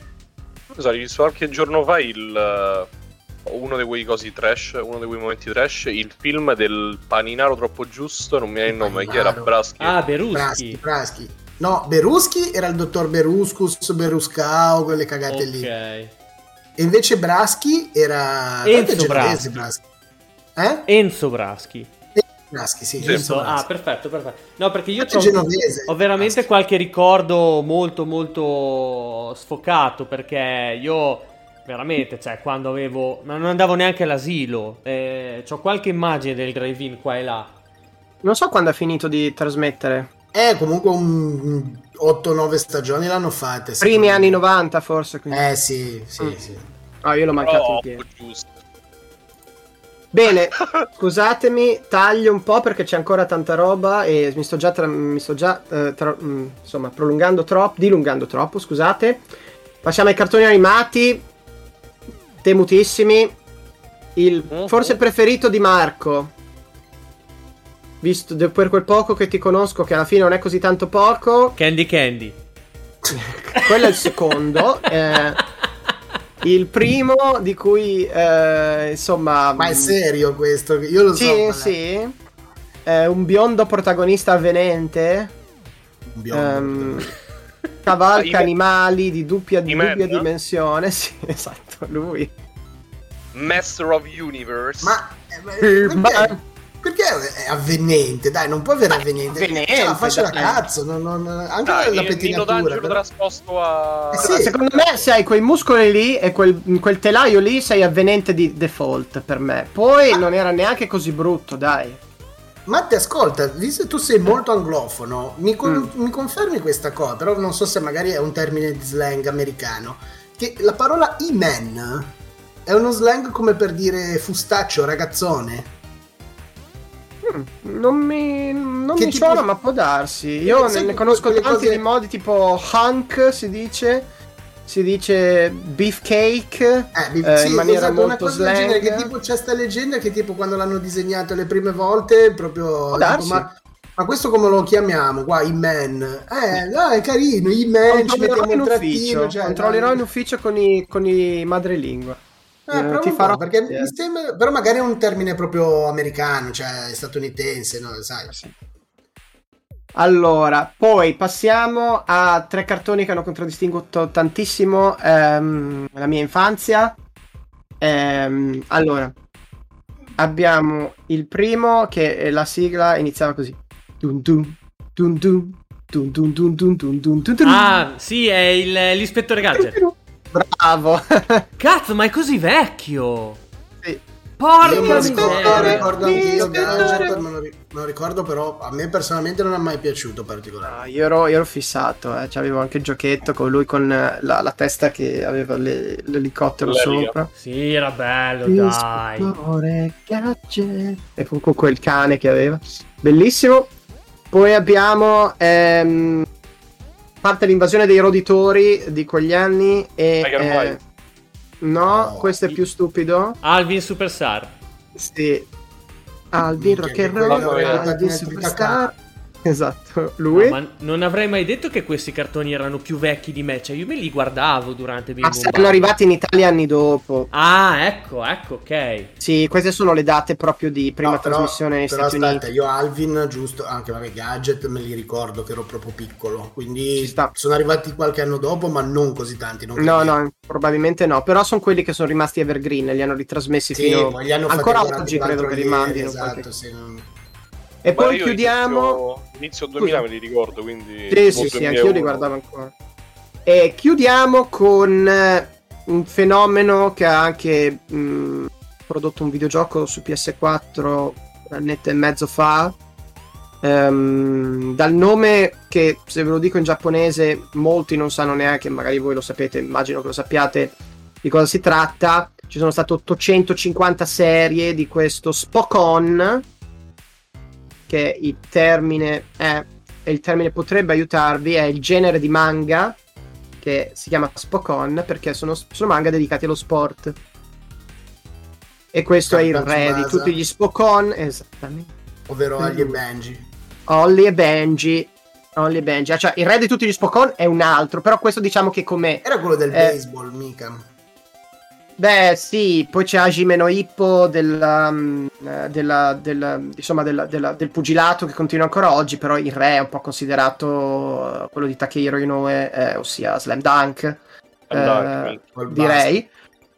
Scusate, visto qualche giorno fa uno di quei momenti trash, il film del paninaro troppo giusto, non mi hai il nome, chi era? Braschi? Ah, Beruschi. No, Beruschi era il dottor Beruscus, Beruscao, quelle cagate lì. Ok. E invece Braschi era Enzo Braschi, sì. Enzo Braschi. Ah, perfetto. No, perché io ho veramente Braschi. Qualche ricordo molto molto sfocato, perché io veramente, cioè, quando avevo, ma non andavo neanche all'asilo, c'ho qualche immagine del drive-in qua e là. Non so quando ha finito di trasmettere. Comunque un 8-9 stagioni l'hanno fatte. Primi anni 90 forse. Quindi. Sì. Ah, io l'ho mancato in pieno. Giusto. Bene, scusatemi, taglio un po' perché c'è ancora tanta roba e mi sto dilungando troppo, scusate. Passiamo ai cartoni animati, temutissimi. Forse preferito di Marco. Visto per quel poco che ti conosco, che alla fine non è così tanto poco. Candy. Quello è il secondo. Il primo di cui insomma. Ma è serio questo? Io lo so. Sì. Un biondo protagonista avvenente. Un biondo. Cavalca animali di dubbia dimensione. Sì, esatto, lui. Master of Universe. Ma perché è avvenente? Dai, non può avere avvenente. Cioè, la faccia da cazzo. Non, anche dai, la pettinatura. Però... trasposto a... sì. Secondo me, se hai quei muscoli lì e quel telaio lì, sei avvenente di default per me. Poi non era neanche così brutto, dai. Matte, ascolta, visto che tu sei molto anglofono, mi confermi questa cosa? Però non so se magari è un termine di slang americano. Che la parola E-man è uno slang come per dire fustaccio, ragazzone. Non mi suona, ma può darsi. Io ne conosco tanti di modi, tipo hunk si dice beefcake, sì, in maniera molto slang. Che tipo c'è sta leggenda che tipo quando l'hanno disegnato le prime volte proprio tipo, ma questo come lo chiamiamo qua? E-man. No, è carino, E-man, ci mettiamo un trattino, cioè, controllerò in ufficio con i madrelingua. Mi sembra, però magari è un termine proprio americano, cioè statunitense, no? Sai. Sì. Allora, poi passiamo a tre cartoni che hanno contraddistinto tantissimo la mia infanzia. Allora, abbiamo il primo che la sigla iniziava così. Dun dun dun dun dun dun dun dun dun dun dun dun. Ah, sì, è l'ispettore Gadget. Bravo. Cazzo, ma è così vecchio. Sì. Porca miseria, ricordo anch'io Gadget, me lo ricordo, però a me personalmente non è mai piaciuto particolarmente. No, io ero fissato, eh. Cioè, avevo anche il giochetto con lui con la testa che aveva l'elicottero sopra. Sì, era bello, dai. Ispettore Gadget. E con quel cane che aveva. Bellissimo. Poi abbiamo parte l'invasione dei roditori di quegli anni e no, questo è più stupido. Alvin Superstar. Sì. Alvin Rock and Roll, Alvin Superstar. Esatto, lui. No, ma non avrei mai detto che questi cartoni erano più vecchi di me, cioè io me li guardavo durante Bimbo. Sono arrivati in Italia anni dopo. Ah, ecco, ok. Sì, queste sono le date proprio di prima trasmissione negli Stati Uniti. Io Alvin, giusto, anche vabbè, Gadget me li ricordo che ero proprio piccolo, quindi sono arrivati qualche anno dopo, ma non così tanti. No, probabilmente no, però sono quelli che sono rimasti evergreen, li hanno ritrasmessi fino ancora oggi credo che rimandino. Esatto, sì. E ma poi chiudiamo. Inizio 2000 me li ricordo, quindi. Sì, anch'io li guardavo ancora. E chiudiamo con un fenomeno che ha anche prodotto un videogioco su PS4 un annetto e mezzo fa. Dal nome che, se ve lo dico in giapponese, molti non sanno neanche, magari voi lo sapete, immagino che lo sappiate di cosa si tratta. Ci sono state 850 serie di questo Spokon, che il termine è, e il termine potrebbe aiutarvi, è il genere di manga che si chiama Spokon, perché sono manga dedicati allo sport, e questo è il re di tutti gli Spokon, esattamente, ovvero Holly e Benji. Ah, cioè il re di tutti gli Spokon è un altro, però questo diciamo che come era quello del baseball, mica. Beh, sì, poi c'è Hajime no Ippo del pugilato, che continua ancora oggi, però il re è un po' considerato quello di Takehiro Inoue, ossia Slam Dunk, direi.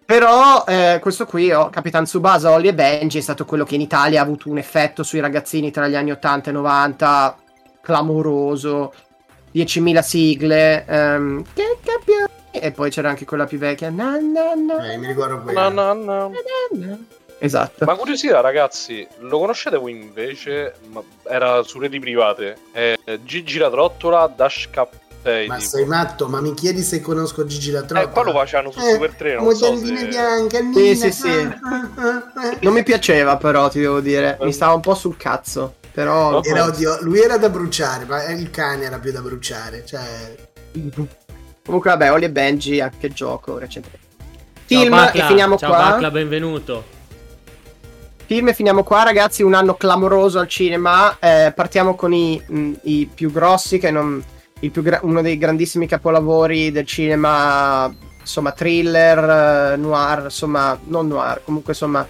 Però questo qui, Capitan Tsubasa, Holly e Benji, è stato quello che in Italia ha avuto un effetto sui ragazzini tra gli anni 80 e 90 clamoroso, 10.000 sigle, che capiamo. E poi c'era anche quella più vecchia, mi ricordo quella. Esatto. Ma curiosità, ragazzi, lo conoscete voi invece? Ma era su reti private. Gigi la Trottola, Dash Cappelli. Ma sei matto? Ma mi chiedi se conosco Gigi la Trottola? E poi lo facevano su Super 3, non so se... bianca, sì. Non mi piaceva, però, ti devo dire. Mi stava un po' sul cazzo, però... Era odio. Lui era da bruciare, ma il cane era più da bruciare, cioè... Comunque vabbè, Holly e Benji, anche gioco recentemente. Film e finiamo qua, ragazzi, un anno clamoroso al cinema. Partiamo con i più grossi, che non uno dei grandissimi capolavori del cinema, insomma, thriller, noir, insomma, non noir, comunque insomma,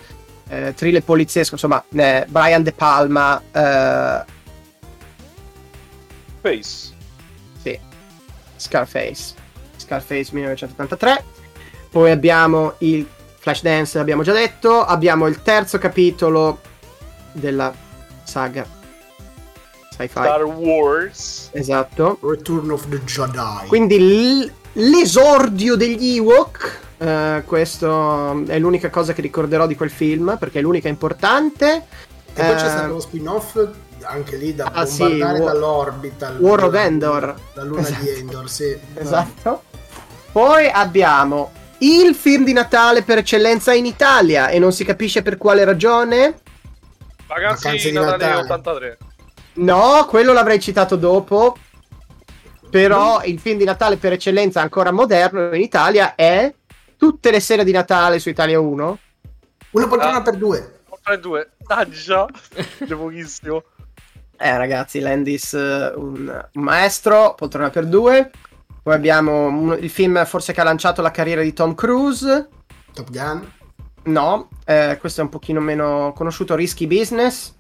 thriller poliziesco, insomma, Brian De Palma, Scarface 1983. Poi abbiamo il Flashdance, l'abbiamo già detto. Abbiamo il terzo capitolo della saga sci-fi Star Wars, esatto, Return of the Jedi. Quindi l'esordio degli Ewok, questo è l'unica cosa che ricorderò di quel film, perché è l'unica importante. E poi c'è stato lo spin-off anche lì da bombardare dall'orbita, War of Endor, la luna di Endor, sì, esatto. Poi abbiamo il film di Natale per eccellenza in Italia, e non si capisce per quale ragione. Vacanze di Natale 83. No, quello l'avrei citato dopo. Però il film di Natale per eccellenza ancora moderno in Italia è Tutte le sere di Natale su Italia 1. Una poltrona per due. Taggia. C'è pochissimo. Ragazzi, Landis un maestro, poltrona per due. Poi abbiamo il film forse che ha lanciato la carriera di Tom Cruise, Top Gun. No, questo è un pochino meno conosciuto, Risky Business,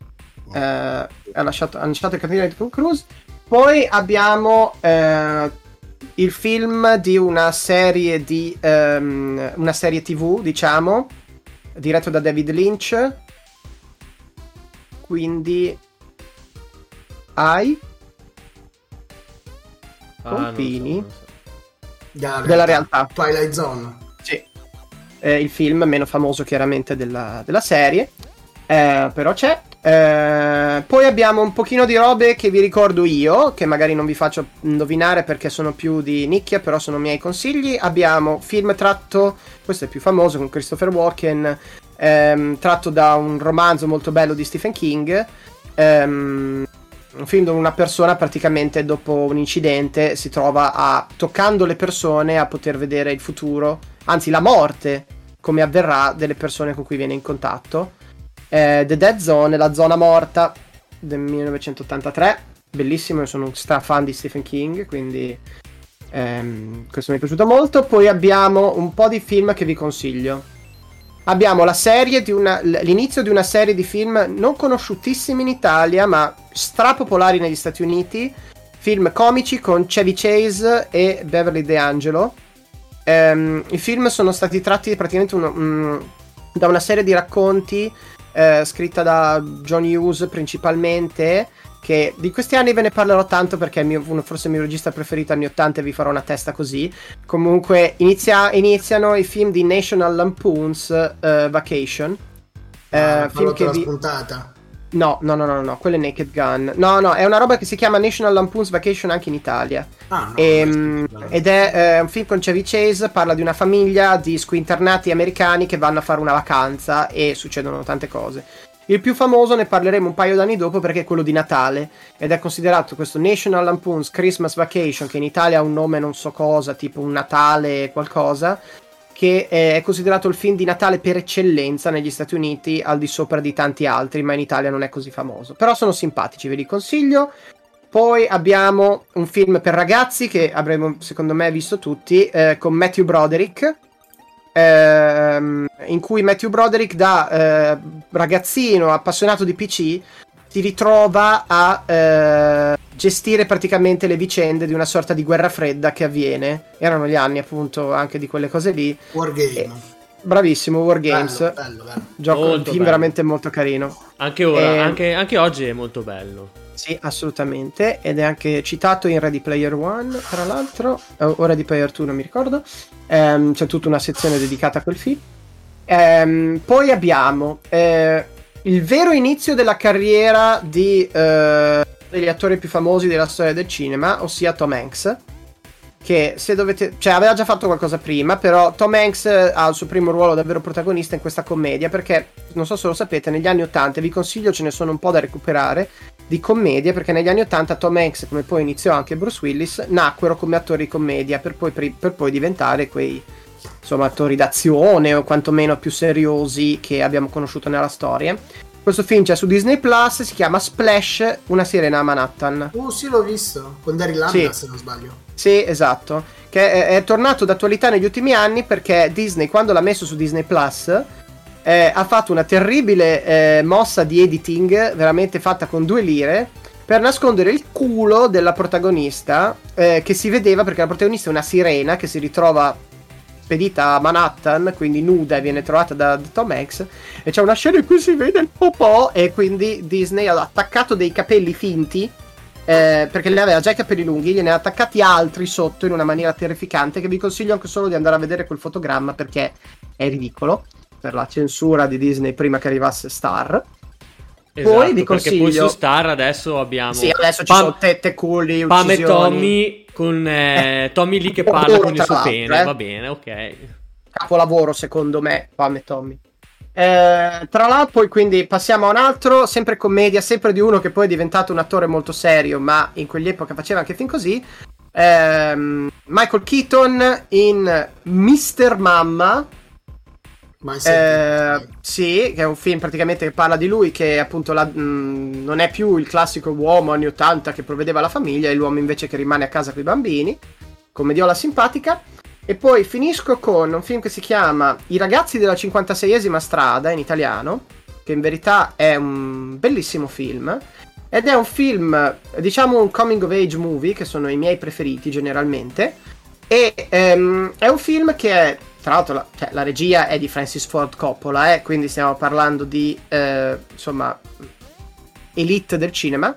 ha lanciato la carriera di Tom Cruise. Poi abbiamo il film di una serie TV, diciamo, diretto da David Lynch. Quindi ai confini della realtà. Twilight Zone. Sì. il film meno famoso chiaramente della serie, però c'è. Poi abbiamo un pochino di robe che vi ricordo io, che magari non vi faccio indovinare perché sono più di nicchia, però sono miei consigli. Abbiamo film tratto, questo è più famoso, con Christopher Walken, tratto da un romanzo molto bello di Stephen King, un film dove una persona praticamente dopo un incidente si trova a, toccando le persone, a poter vedere il futuro, anzi la morte, come avverrà, delle persone con cui viene in contatto. The Dead Zone, la zona morta, del 1983, bellissimo, io sono un fan di Stephen King, quindi questo mi è piaciuto molto. Poi abbiamo un po' di film che vi consiglio. Abbiamo la serie di l'inizio di una serie di film non conosciutissimi in Italia, ma strapopolari negli Stati Uniti, film comici con Chevy Chase e Beverly De Angelo. I film sono stati tratti praticamente da una serie di racconti scritta da John Hughes principalmente, che di questi anni ve ne parlerò tanto perché è forse il mio regista preferito anni 80 e vi farò una testa così. Comunque iniziano i film di National Lampoon's Vacation, film che puntata. No, quello è Naked Gun. No, è una roba che si chiama National Lampoon's Vacation anche in Italia. Ed è un film con Chevy Chase, parla di una famiglia di squinternati americani che vanno a fare una vacanza e succedono tante cose. Il più famoso ne parleremo un paio d'anni dopo perché è quello di Natale, ed è considerato questo National Lampoon's Christmas Vacation, che in Italia ha un nome non so cosa, tipo un Natale qualcosa, che è considerato il film di Natale per eccellenza negli Stati Uniti, al di sopra di tanti altri, ma in Italia non è così famoso. Però sono simpatici, ve li consiglio. Poi abbiamo un film per ragazzi che avremo, secondo me, visto tutti, con Matthew Broderick, in cui Matthew Broderick da ragazzino appassionato di PC si ritrova a gestire praticamente le vicende di una sorta di guerra fredda che avviene. Erano gli anni appunto anche di quelle cose lì. Wargame. Bravissimo, Wargames. Bello. Gioco, molto un film bello, veramente molto carino. Anche ora, anche oggi è molto bello. Sì, assolutamente. Ed è anche citato in Ready Player One, tra l'altro. O Ready Player 2, non mi ricordo. C'è tutta una sezione dedicata a quel film. Poi abbiamo... il vero inizio della carriera di degli attori più famosi della storia del cinema, ossia Tom Hanks, che se dovete, cioè aveva già fatto qualcosa prima, però Tom Hanks ha il suo primo ruolo davvero protagonista in questa commedia, perché non so se lo sapete, negli anni 80, vi consiglio, ce ne sono un po' da recuperare di commedie, perché negli anni 80 Tom Hanks, come poi iniziò anche Bruce Willis, nacquero come attori di commedia per poi diventare quei, insomma, attori d'azione o quantomeno più seriosi che abbiamo conosciuto nella storia. Questo film c'è su Disney Plus, si chiama Splash, una sirena a Manhattan. Sì, l'ho visto, con Daryl Hannah, se non sbaglio. Sì, esatto, che è tornato d'attualità negli ultimi anni perché Disney, quando l'ha messo su Disney Plus, ha fatto una terribile mossa di editing, veramente fatta con 2 lire, per nascondere il culo della protagonista, che si vedeva, perché la protagonista è una sirena che si ritrova spedita a Manhattan, quindi nuda, e viene trovata da Tom Hanks, e c'è una scena in cui si vede il popò, e quindi Disney ha attaccato dei capelli finti, perché lei aveva già i capelli lunghi, gliene ha attaccati altri sotto in una maniera terrificante, che vi consiglio anche solo di andare a vedere quel fotogramma perché è ridicolo, per la censura di Disney prima che arrivasse Star. Esatto, poi vi consiglio, perché poi su Star adesso abbiamo, sì, adesso ci sono tette, culi, uccisioni, Pam e Tommy, con Tommy lì che parla con il suo pene. Va bene, ok, capolavoro secondo me Pam e Tommy. Tra l'altro poi, quindi, passiamo a un altro, sempre commedia, sempre di uno che poi è diventato un attore molto serio, ma in quell'epoca faceva anche film così, Michael Keaton in Mr. Mamma. Sì, che è un film praticamente che parla di lui che appunto non è più il classico uomo anni 80 che provvedeva alla famiglia, è l'uomo invece che rimane a casa con i bambini, commediola simpatica. E poi finisco con un film che si chiama I ragazzi della 56esima strada in italiano, che in verità è un bellissimo film, ed è un film, diciamo, un coming of age movie, che sono i miei preferiti generalmente, e è un film che è, tra l'altro, la regia è di Francis Ford Coppola, quindi stiamo parlando di, insomma, elite del cinema.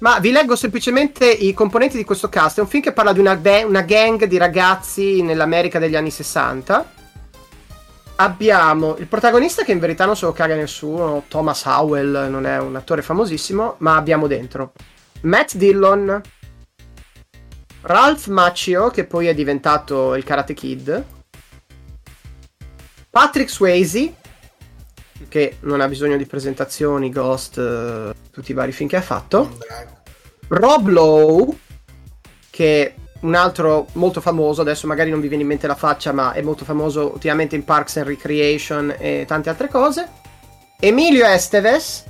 Ma vi leggo semplicemente i componenti di questo cast. È un film che parla di una gang di ragazzi nell'America degli anni 60, abbiamo il protagonista che in verità non se lo caga nessuno, Thomas Howell, non è un attore famosissimo, ma abbiamo dentro Matt Dillon, Ralph Macchio, che poi è diventato il Karate Kid, Patrick Swayze, che non ha bisogno di presentazioni, Ghost, tutti i vari film che ha fatto, Rob Lowe, che un altro molto famoso, adesso magari non vi viene in mente la faccia, ma è molto famoso ultimamente in Parks and Recreation e tante altre cose, Emilio Estevez,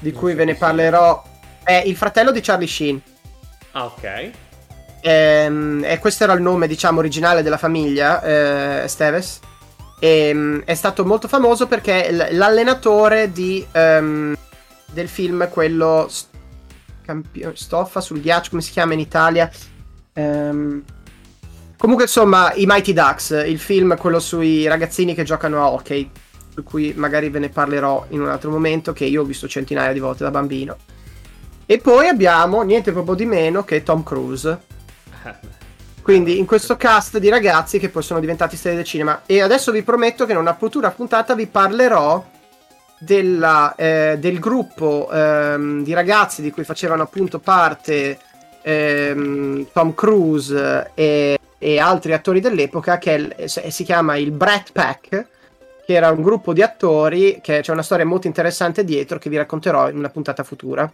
di cui ve ne parlerò, è il fratello di Charlie Sheen. Ah, ok. E questo era il nome, diciamo, originale della famiglia, Estevez. È stato molto famoso perché l'allenatore di del film, quello stoffa sul ghiaccio, come si chiama in Italia, comunque insomma i Mighty Ducks, il film quello sui ragazzini che giocano a hockey, su cui magari ve ne parlerò in un altro momento, che io ho visto centinaia di volte da bambino. E poi abbiamo niente proprio di meno che Tom Cruise, quindi in questo cast di ragazzi che poi sono diventati stelle del cinema. E adesso vi prometto che in una futura puntata vi parlerò del gruppo di ragazzi di cui facevano appunto parte Tom Cruise e altri attori dell'epoca, che si chiama il Brat Pack, che era un gruppo di attori che c'è una storia molto interessante dietro, che vi racconterò in una puntata futura,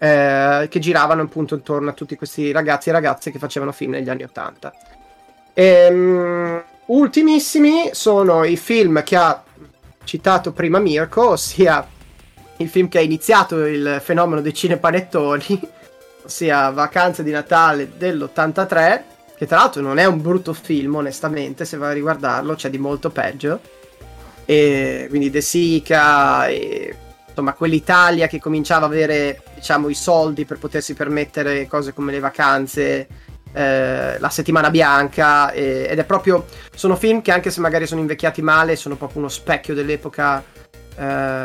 che giravano appunto intorno a tutti questi ragazzi e ragazze che facevano film negli anni 80. Ultimissimi sono i film che ha citato prima Mirko, ossia il film che ha iniziato il fenomeno dei cinepanettoni, ossia Vacanze di Natale dell'83, che tra l'altro non è un brutto film, onestamente, se vai a riguardarlo c'è di molto peggio, e quindi De Sica e insomma quell'Italia che cominciava a avere, diciamo, i soldi per potersi permettere cose come le vacanze, la settimana bianca, ed è proprio, sono film che anche se magari sono invecchiati male sono proprio uno specchio dell'epoca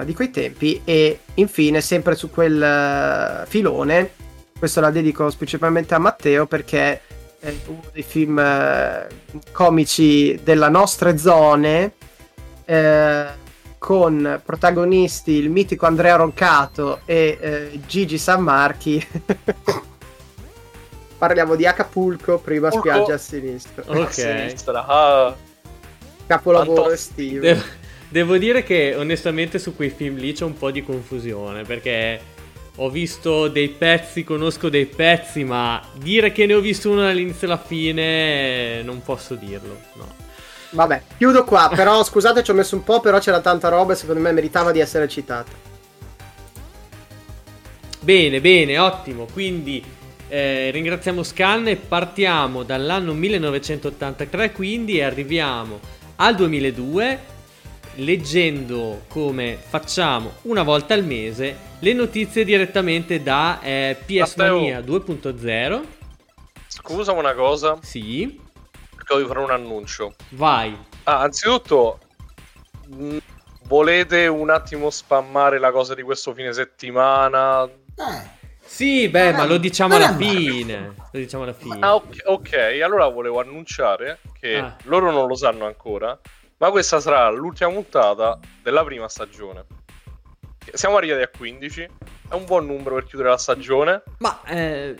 di quei tempi. E infine, sempre su quel filone, questo la dedico principalmente a Matteo perché è uno dei film comici della nostra zone, con protagonisti il mitico Andrea Roncato e Gigi Sabani. Parliamo di Acapulco, prima spiaggia a sinistra. Ok. A sinistra. Ah. Capolavoro estivo. Devo dire che onestamente su quei film lì c'è un po' di confusione, perché ho visto dei pezzi, conosco dei pezzi, ma dire che ne ho visto uno dall'inizio alla fine non posso dirlo, no. Vabbè, chiudo qua, però scusate ci ho messo un po', però c'era tanta roba e secondo me meritava di essere citata. Bene, bene, ottimo. Quindi ringraziamo Scan e partiamo dall'anno 1983, quindi, e arriviamo al 2002, leggendo, come facciamo una volta al mese, le notizie direttamente da PS Mania 2.0. Scusa una cosa. Sì. Perché voglio fare un annuncio. Vai. Anzitutto, volete un attimo spammare la cosa di questo fine settimana? Sì, beh, ma lo diciamo alla fine. Lo diciamo alla fine. Ah, ok, allora volevo annunciare che loro non lo sanno ancora, ma questa sarà l'ultima puntata della prima stagione. Siamo arrivati a 15. È un buon numero per chiudere la stagione. Ma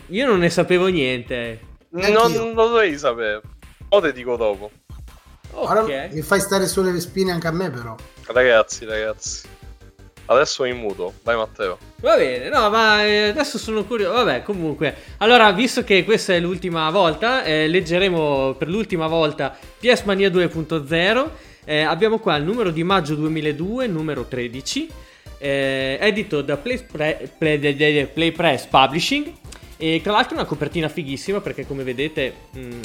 io non ne sapevo niente. Non lo dovevi sapere. O te dico dopo. Ora mi fai stare sulle spine anche a me, però. Ragazzi. Adesso in muto, vai Matteo. Va bene, no, ma adesso sono curioso. Vabbè, comunque, allora, visto che questa è l'ultima volta, leggeremo per l'ultima volta PS Mania 2.0. Abbiamo qua il numero di maggio 2002, numero 13, edito da Play Press Publishing. E tra l'altro una copertina fighissima, perché come vedete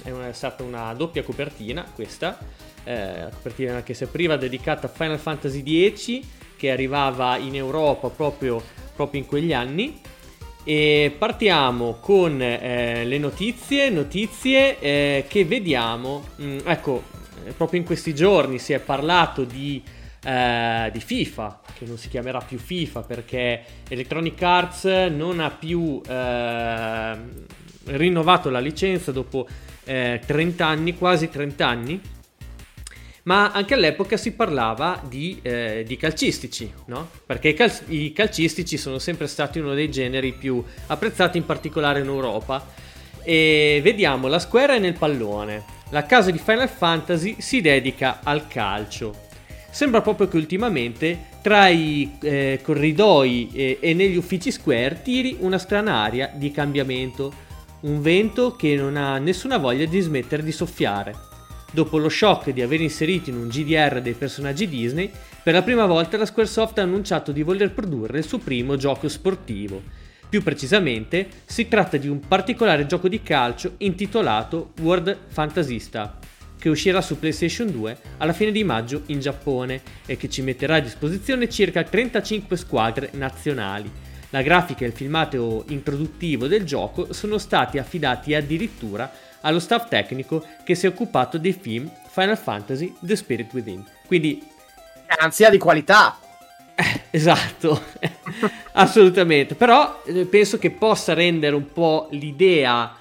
è stata una doppia copertina questa, la copertina che si apriva dedicata a Final Fantasy X, che arrivava in Europa proprio in quegli anni. E partiamo con le notizie che vediamo, ecco, proprio in questi giorni si è parlato di FIFA, che non si chiamerà più FIFA perché Electronic Arts non ha più rinnovato la licenza dopo 30 anni, quasi 30 anni. ma anche all'epoca si parlava di calcistici, no? Perché i calcistici sono sempre stati uno dei generi più apprezzati, in particolare in Europa. E vediamo, la Square è nel pallone, la casa di Final Fantasy si dedica al calcio. Sembra proprio che ultimamente tra i corridoi e negli uffici Square tiri una strana aria di cambiamento, un vento che non ha nessuna voglia di smettere di soffiare. Dopo lo shock di aver inserito in un GDR dei personaggi Disney, per la prima volta la Squaresoft ha annunciato di voler produrre il suo primo gioco sportivo. Più precisamente, si tratta di un particolare gioco di calcio intitolato World Fantasista, che uscirà su PlayStation 2 alla fine di maggio in Giappone e che ci metterà a disposizione circa 35 squadre nazionali. La grafica e il filmato introduttivo del gioco sono stati affidati addirittura allo staff tecnico che si è occupato dei film Final Fantasy The Spirit Within. Quindi garanzia di qualità. Esatto, assolutamente. Però penso che possa rendere un po' l'idea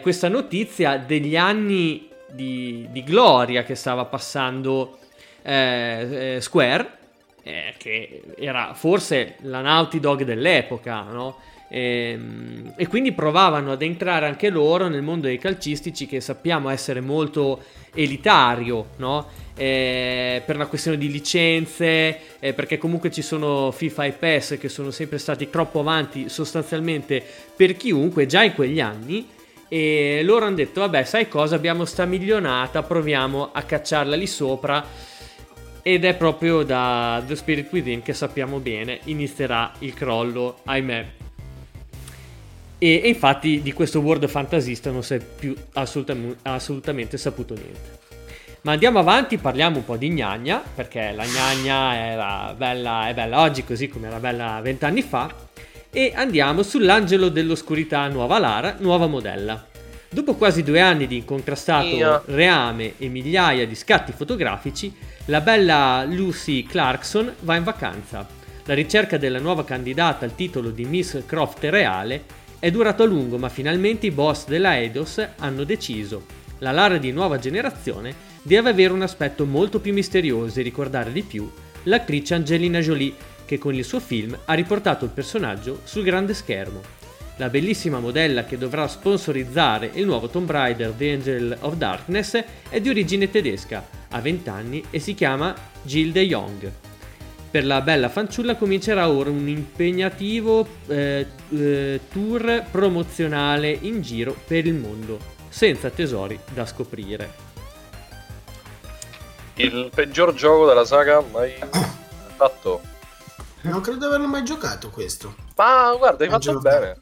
questa notizia degli anni di gloria che stava passando Square, che era forse la Naughty Dog dell'epoca, no? E quindi provavano ad entrare anche loro nel mondo dei calcistici, che sappiamo essere molto elitario, no? Per una questione di licenze, perché comunque ci sono FIFA e PES che sono sempre stati troppo avanti sostanzialmente per chiunque già in quegli anni. E loro hanno detto, vabbè, sai cosa, abbiamo sta milionata, proviamo a cacciarla lì sopra. Ed è proprio da The Spirit Within che sappiamo bene inizierà il crollo, ahimè. E infatti di questo World Fantasista non si è più assolutamente saputo niente. Ma andiamo avanti, parliamo un po' di gnagna, perché la gnagna è bella oggi, così come era bella 20 anni fa. E andiamo sull'Angelo dell'Oscurità Nuova Lara, nuova modella. Dopo quasi 2 anni di incontrastato reame e migliaia di scatti fotografici, la bella Lucy Clarkson va in vacanza. La ricerca della nuova candidata al titolo di Miss Croft reale è durata a lungo, ma finalmente i boss della Eidos hanno deciso, la Lara di nuova generazione deve avere un aspetto molto più misterioso e ricordare di più l'attrice Angelina Jolie, che con il suo film ha riportato il personaggio sul grande schermo. La bellissima modella che dovrà sponsorizzare il nuovo Tomb Raider The Angel of Darkness è di origine tedesca, ha 20 anni e si chiama Jill de Jong. Per la bella fanciulla comincerà ora un impegnativo tour promozionale in giro per il mondo, senza tesori da scoprire. Il peggior gioco della saga mai fatto. Non credo di averlo mai giocato questo. Ma guarda, hai fatto bene.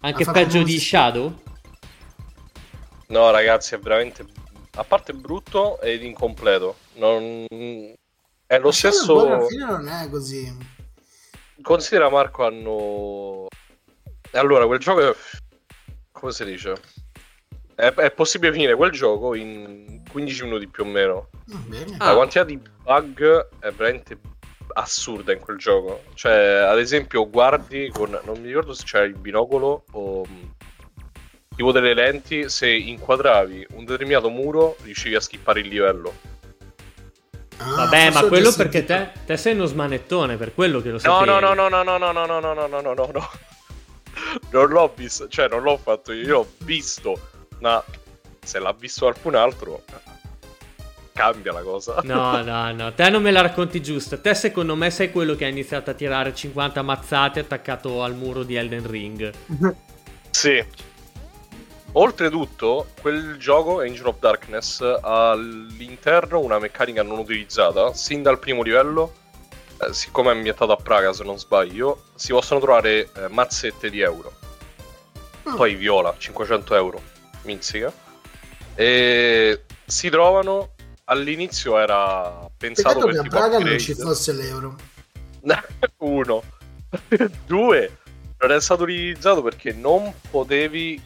Anche peggio di Shadow? No ragazzi, è veramente, a parte brutto ed incompleto. Non è lo ma stesso. Alla fine non è così. Considera, Marco, hanno, allora quel gioco è, come si dice, è possibile finire quel gioco in 15 minuti più o meno. Bene. La quantità di bug è veramente assurda in quel gioco. Cioè, ad esempio, guardi con, non mi ricordo se c'era il binocolo o tipo delle lenti, se inquadravi un determinato muro riuscivi a skippare il livello. Vabbè, ma quello perché te sei uno smanettone, per quello che lo sapevi. No. Non l'ho visto, cioè non l'ho fatto io, ho visto, ma se l'ha visto qualcun altro cambia la cosa. No, te non me la racconti giusta. Te secondo me sei quello che ha iniziato a tirare 50 mazzate attaccato al muro di Elden Ring. Sì. Oltretutto, quel gioco Angel of Darkness ha all'interno una meccanica non utilizzata sin dal primo livello. Siccome è ambientato a Praga, se non sbaglio, si possono trovare mazzette di euro. Poi viola, 500 euro, mizzica. E si trovano. All'inizio era pensato per tipo Praga upgrade. Non ci fosse l'euro. 1, 2 non è stato utilizzato perché non puoi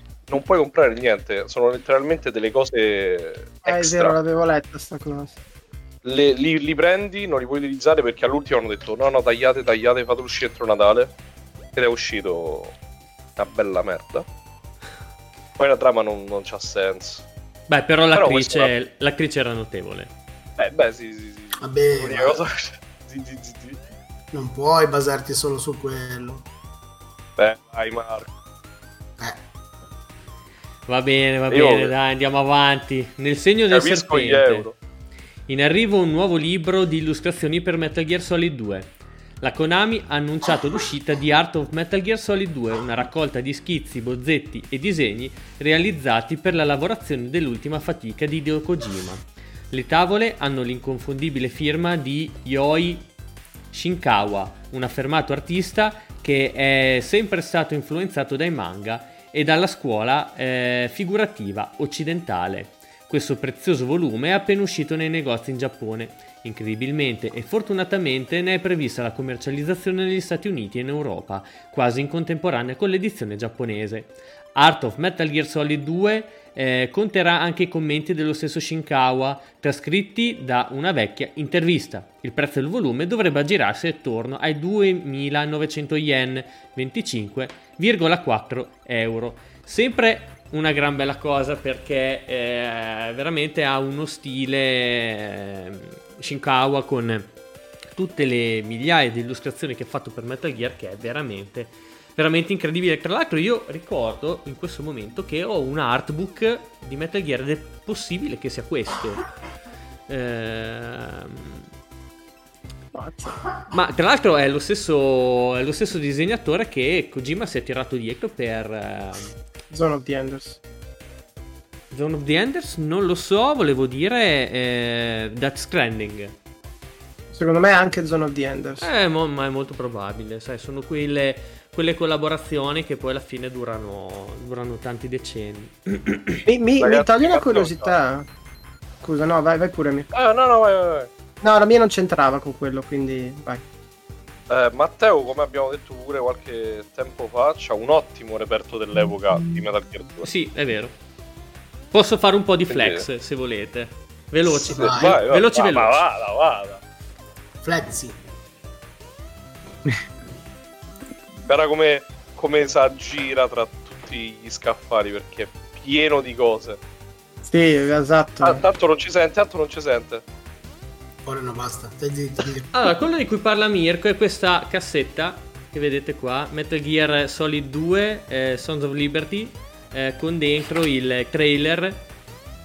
comprare niente, sono letteralmente delle cose extra. È vero, l'avevo letta sta cosa. Li prendi, non li puoi utilizzare perché all'ultimo hanno detto no, tagliate, fatelo uscire entro Natale, ed è uscito una bella merda. Poi la trama non c'ha senso. Beh, però l'attrice era notevole. beh, sì. Vabbè, sì. Non puoi basarti solo su quello. Beh, vai Marco. Va bene, dai, andiamo avanti. Nel segno del serpente. In arrivo un nuovo libro di illustrazioni per Metal Gear Solid 2. La Konami ha annunciato l'uscita di Art of Metal Gear Solid 2, una raccolta di schizzi, bozzetti e disegni realizzati per la lavorazione dell'ultima fatica di Hideo Kojima. Le tavole hanno l'inconfondibile firma di Yoi Shinkawa, un affermato artista che è sempre stato influenzato dai manga e dalla scuola figurativa occidentale. Questo prezioso volume è appena uscito nei negozi in Giappone. Incredibilmente e fortunatamente ne è prevista la commercializzazione negli Stati Uniti e in Europa, quasi in contemporanea con l'edizione giapponese. Art of Metal Gear Solid 2 conterà anche i commenti dello stesso Shinkawa, trascritti da una vecchia intervista. Il prezzo del volume dovrebbe aggirarsi attorno ai 2.900 yen, 25,4 euro. Sempre una gran bella cosa, perché veramente ha uno stile Shinkawa, con tutte le migliaia di illustrazioni che ha fatto per Metal Gear, che è veramente... veramente incredibile. Tra l'altro io ricordo in questo momento che ho un artbook di Metal Gear ed è possibile che sia questo. Ma tra l'altro è lo stesso disegnatore che Kojima si è tirato dietro per Zone of the Enders. Zone of the Enders? Non lo so, volevo dire Death Stranding. Secondo me anche Zone of the Enders. Ma è molto probabile, sai, sono quelle collaborazioni che poi alla fine durano tanti decenni. Mi toglie una curiosità. Scusa, no, vai pure. Vai. No, la mia non c'entrava con quello, quindi vai. Matteo, come abbiamo detto pure qualche tempo fa, c'ha un ottimo reperto dell'epoca di Metal Gear 2. Sì, è vero. Posso fare un po' di flex, se volete. Veloci, vai. Veloci. Vada. Flexi. Guarda come si aggira tra tutti gli scaffali, perché è pieno di cose. Sì, esatto. Tanto non ci sente. Ora no, basta. Allora, quello di cui parla Mirko è questa cassetta che vedete qua, Metal Gear Solid 2 Sons of Liberty, con dentro il trailer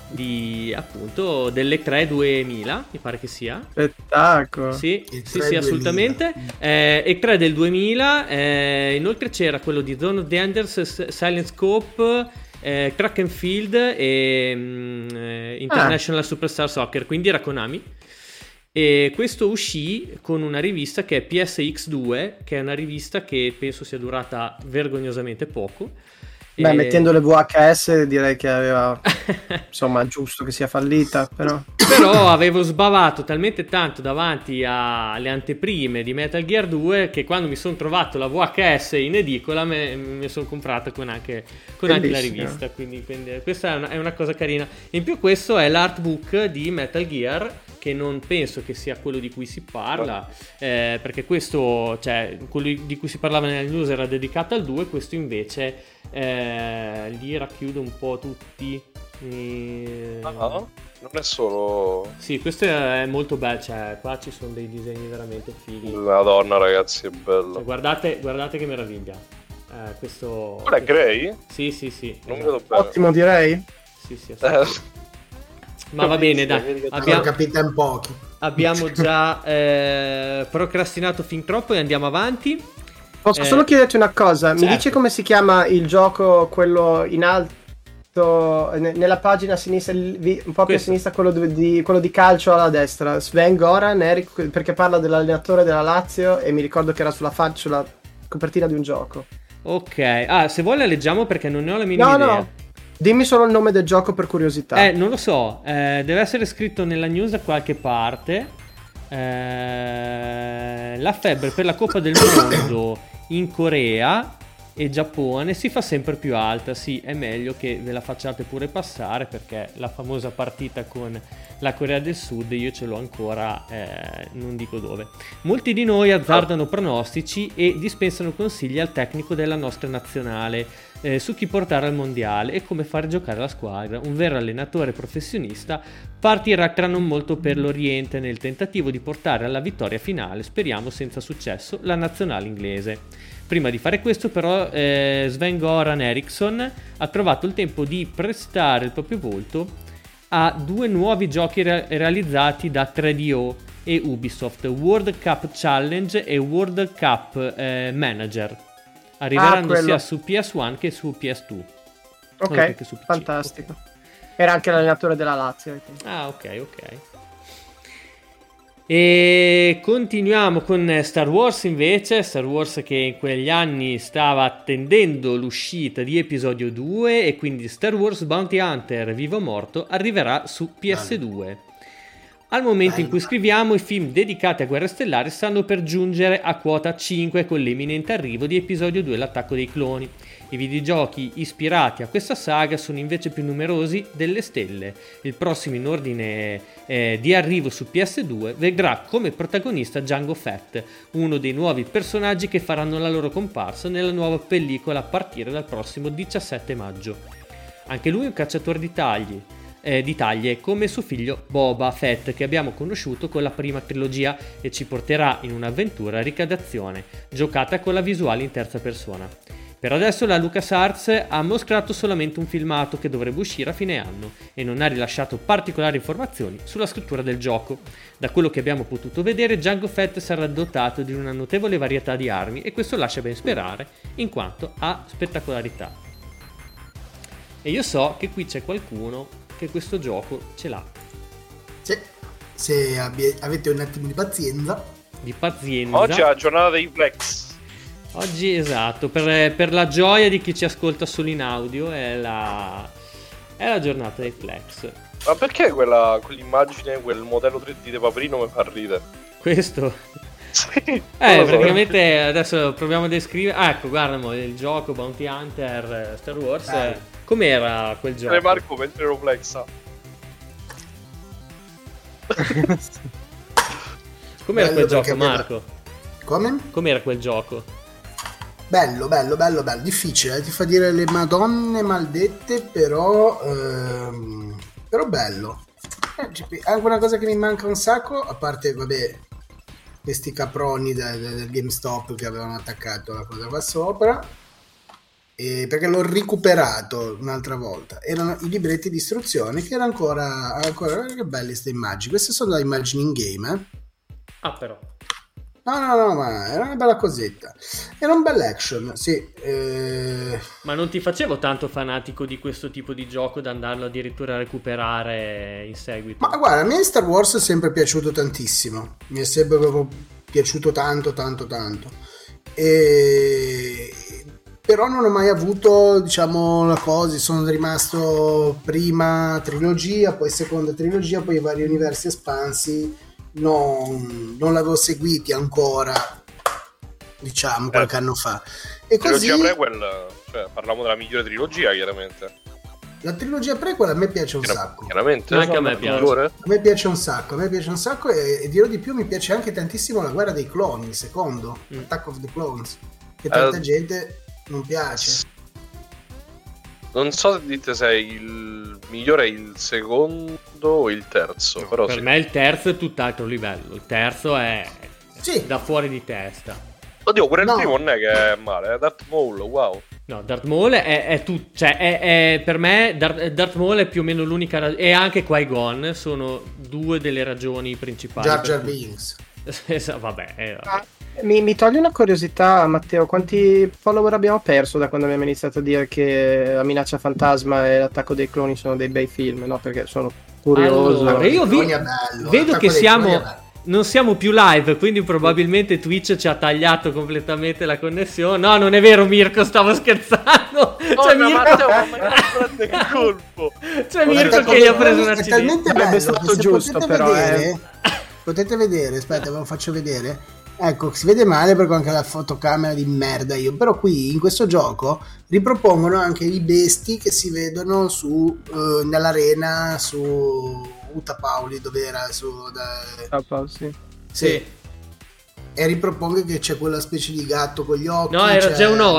di, appunto, delle 3-2000, mi pare che sia. Spettacolo. Sì, assolutamente. E 3 del 2000. Inoltre c'era quello di Zone of the Enders, Silent Scope, Track and Field e International Superstar Soccer, quindi era Konami. E questo uscì con una rivista che è PSX2, che è una rivista che penso sia durata vergognosamente poco. Beh, mettendo le VHS direi che aveva, insomma, giusto che sia fallita, però avevo sbavato talmente tanto davanti alle anteprime di Metal Gear 2 che quando mi sono trovato la VHS in edicola me sono comprata con anche la rivista, quindi questa è una cosa carina. In più questo è l'artbook di Metal Gear, che non penso che sia quello di cui si parla, perché questo, cioè, quello di cui si parlava nella news era dedicato al 2, questo invece li racchiude un po' tutti. No, non è solo... Sì, questo è molto bello, cioè, qua ci sono dei disegni veramente fighi. Madonna ragazzi, è bello. Cioè, guardate che meraviglia. Questo... Quello è Grey? Sì. Non vedo bene. Ottimo, direi? Sì, assolutamente. Ma va bene, dai, abbiamo capito in pochi. Abbiamo già procrastinato fin troppo e andiamo avanti. Posso solo chiederti una cosa? Certo. Mi dice come si chiama il gioco, quello in alto, nella pagina a sinistra, un po' più a sinistra, quello di calcio alla destra. Sven Goran, Enrico, perché parla dell'allenatore della Lazio e mi ricordo che era sulla copertina di un gioco. Ok, se vuoi la leggiamo perché non ne ho la minima idea. No. Dimmi solo il nome del gioco per curiosità. Non lo so, deve essere scritto nella news da qualche parte. La febbre per la Coppa del Mondo in Corea e Giappone si fa sempre più alta. Sì, è meglio che ve la facciate pure passare, perché la famosa partita con la Corea del Sud io ce l'ho ancora, non dico dove. Molti di noi azzardano pronostici e dispensano consigli al tecnico della nostra nazionale su chi portare al mondiale e come far giocare la squadra. Un vero allenatore professionista partirà tra non molto per l'Oriente nel tentativo di portare alla vittoria finale, speriamo senza successo, la nazionale inglese. Prima di fare questo però Sven-Göran Eriksson ha trovato il tempo di prestare il proprio volto a due nuovi giochi realizzati da 3DO e Ubisoft, World Cup Challenge e World Cup Manager. Arriveranno sia su PS1 che su PS2. Ok, su PC, fantastico. Okay. Era anche l'allenatore della Lazio. Ah, ok, ok. E continuiamo con Star Wars invece, Star Wars che in quegli anni stava attendendo l'uscita di episodio 2 e quindi Star Wars Bounty Hunter Vivo o Morto arriverà su PS2. Al momento in cui scriviamo i film dedicati a Guerre Stellari stanno per giungere a quota 5 con l'imminente arrivo di episodio 2 L'attacco dei cloni. I videogiochi ispirati a questa saga sono invece più numerosi delle stelle. Il prossimo in ordine di arrivo su PS2 vedrà come protagonista Jango Fett, uno dei nuovi personaggi che faranno la loro comparsa nella nuova pellicola a partire dal prossimo 17 maggio. Anche lui è un cacciatore di taglie come suo figlio Boba Fett che abbiamo conosciuto con la prima trilogia e ci porterà in un'avventura ricadazione giocata con la visuale in terza persona. Per adesso la LucasArts ha mostrato solamente un filmato che dovrebbe uscire a fine anno e non ha rilasciato particolari informazioni sulla scrittura del gioco. Da quello che abbiamo potuto vedere, Jango Fett sarà dotato di una notevole varietà di armi e questo lascia ben sperare in quanto a spettacolarità. E io so che qui c'è qualcuno che questo gioco ce l'ha. Se avete un attimo di pazienza. Oggi è la giornata dei Plex. Oggi esatto, per la gioia di chi ci ascolta solo in audio è la giornata dei Plex. Ma perché quell'immagine, quel modello 3D di Paperino mi fa ridere? Questo? Sì. Praticamente adesso proviamo a descrivere. Ah, ecco, guarda, il gioco Bounty Hunter Star Wars. Com'era quel gioco? Marco mentre ero Plexa. Com'era quel gioco, Marco? Come? Com'era quel gioco? Bello, difficile, ti fa dire le madonne maldette, però bello. Anche una cosa che mi manca un sacco, a parte, vabbè, questi caproni del GameStop che avevano attaccato la cosa qua sopra, perché l'ho recuperato un'altra volta, erano i libretti di istruzione che era ancora che belle queste immagini, queste sono da immagini in game, però... No, ma era una bella cosetta. Era un bel action, sì. Ma non ti facevo tanto fanatico di questo tipo di gioco da andarlo addirittura a recuperare in seguito? Ma guarda, a me Star Wars è sempre piaciuto tantissimo. Mi è sempre proprio piaciuto tanto. Però non ho mai avuto, diciamo, la cosa. Sono rimasto prima trilogia, poi seconda trilogia, poi i vari universi espansi. Non l'avevo seguiti ancora, diciamo, qualche anno fa. E così trilogia prequel, cioè parliamo della migliore trilogia, chiaramente. La trilogia prequel a me piace un sacco. Chiaramente. Anche a me piace. A me piace un sacco e dirò di più, mi piace anche tantissimo La guerra dei cloni, il secondo, Attack of the Clones, che tanta gente non piace. Non so se dite se il migliore è il secondo o il terzo. No, però per me il terzo è tutt'altro livello. Il terzo è da fuori di testa. Oddio, pure il primo non è che è male. È Darth Maul, wow. No, Darth Maul è per me Darth Maul è più o meno l'unica ragione. E anche Qui-Gon sono due delle ragioni principali. Jar Jar Binks. Vabbè. Mi togli una curiosità, Matteo, quanti follower abbiamo perso da quando abbiamo iniziato a dire che La minaccia fantasma e L'attacco dei cloni sono dei bei film, no? Perché sono curioso. Allora, io vedo che non siamo più live, quindi probabilmente Twitch ci ha tagliato completamente la connessione. No, non è vero, Mirko, stavo scherzando. Mirko che gli ha preso una CD. Sarebbe stato giusto, però. Potete vedere, aspetta, ve lo faccio vedere. Ecco, si vede male perché ho anche la fotocamera di merda io, però qui in questo gioco ripropongono anche i besti che si vedono su nell'arena su Uta Pauli, dove era su sì. E ripropongo che c'è quella specie di gatto con gli occhi. No, era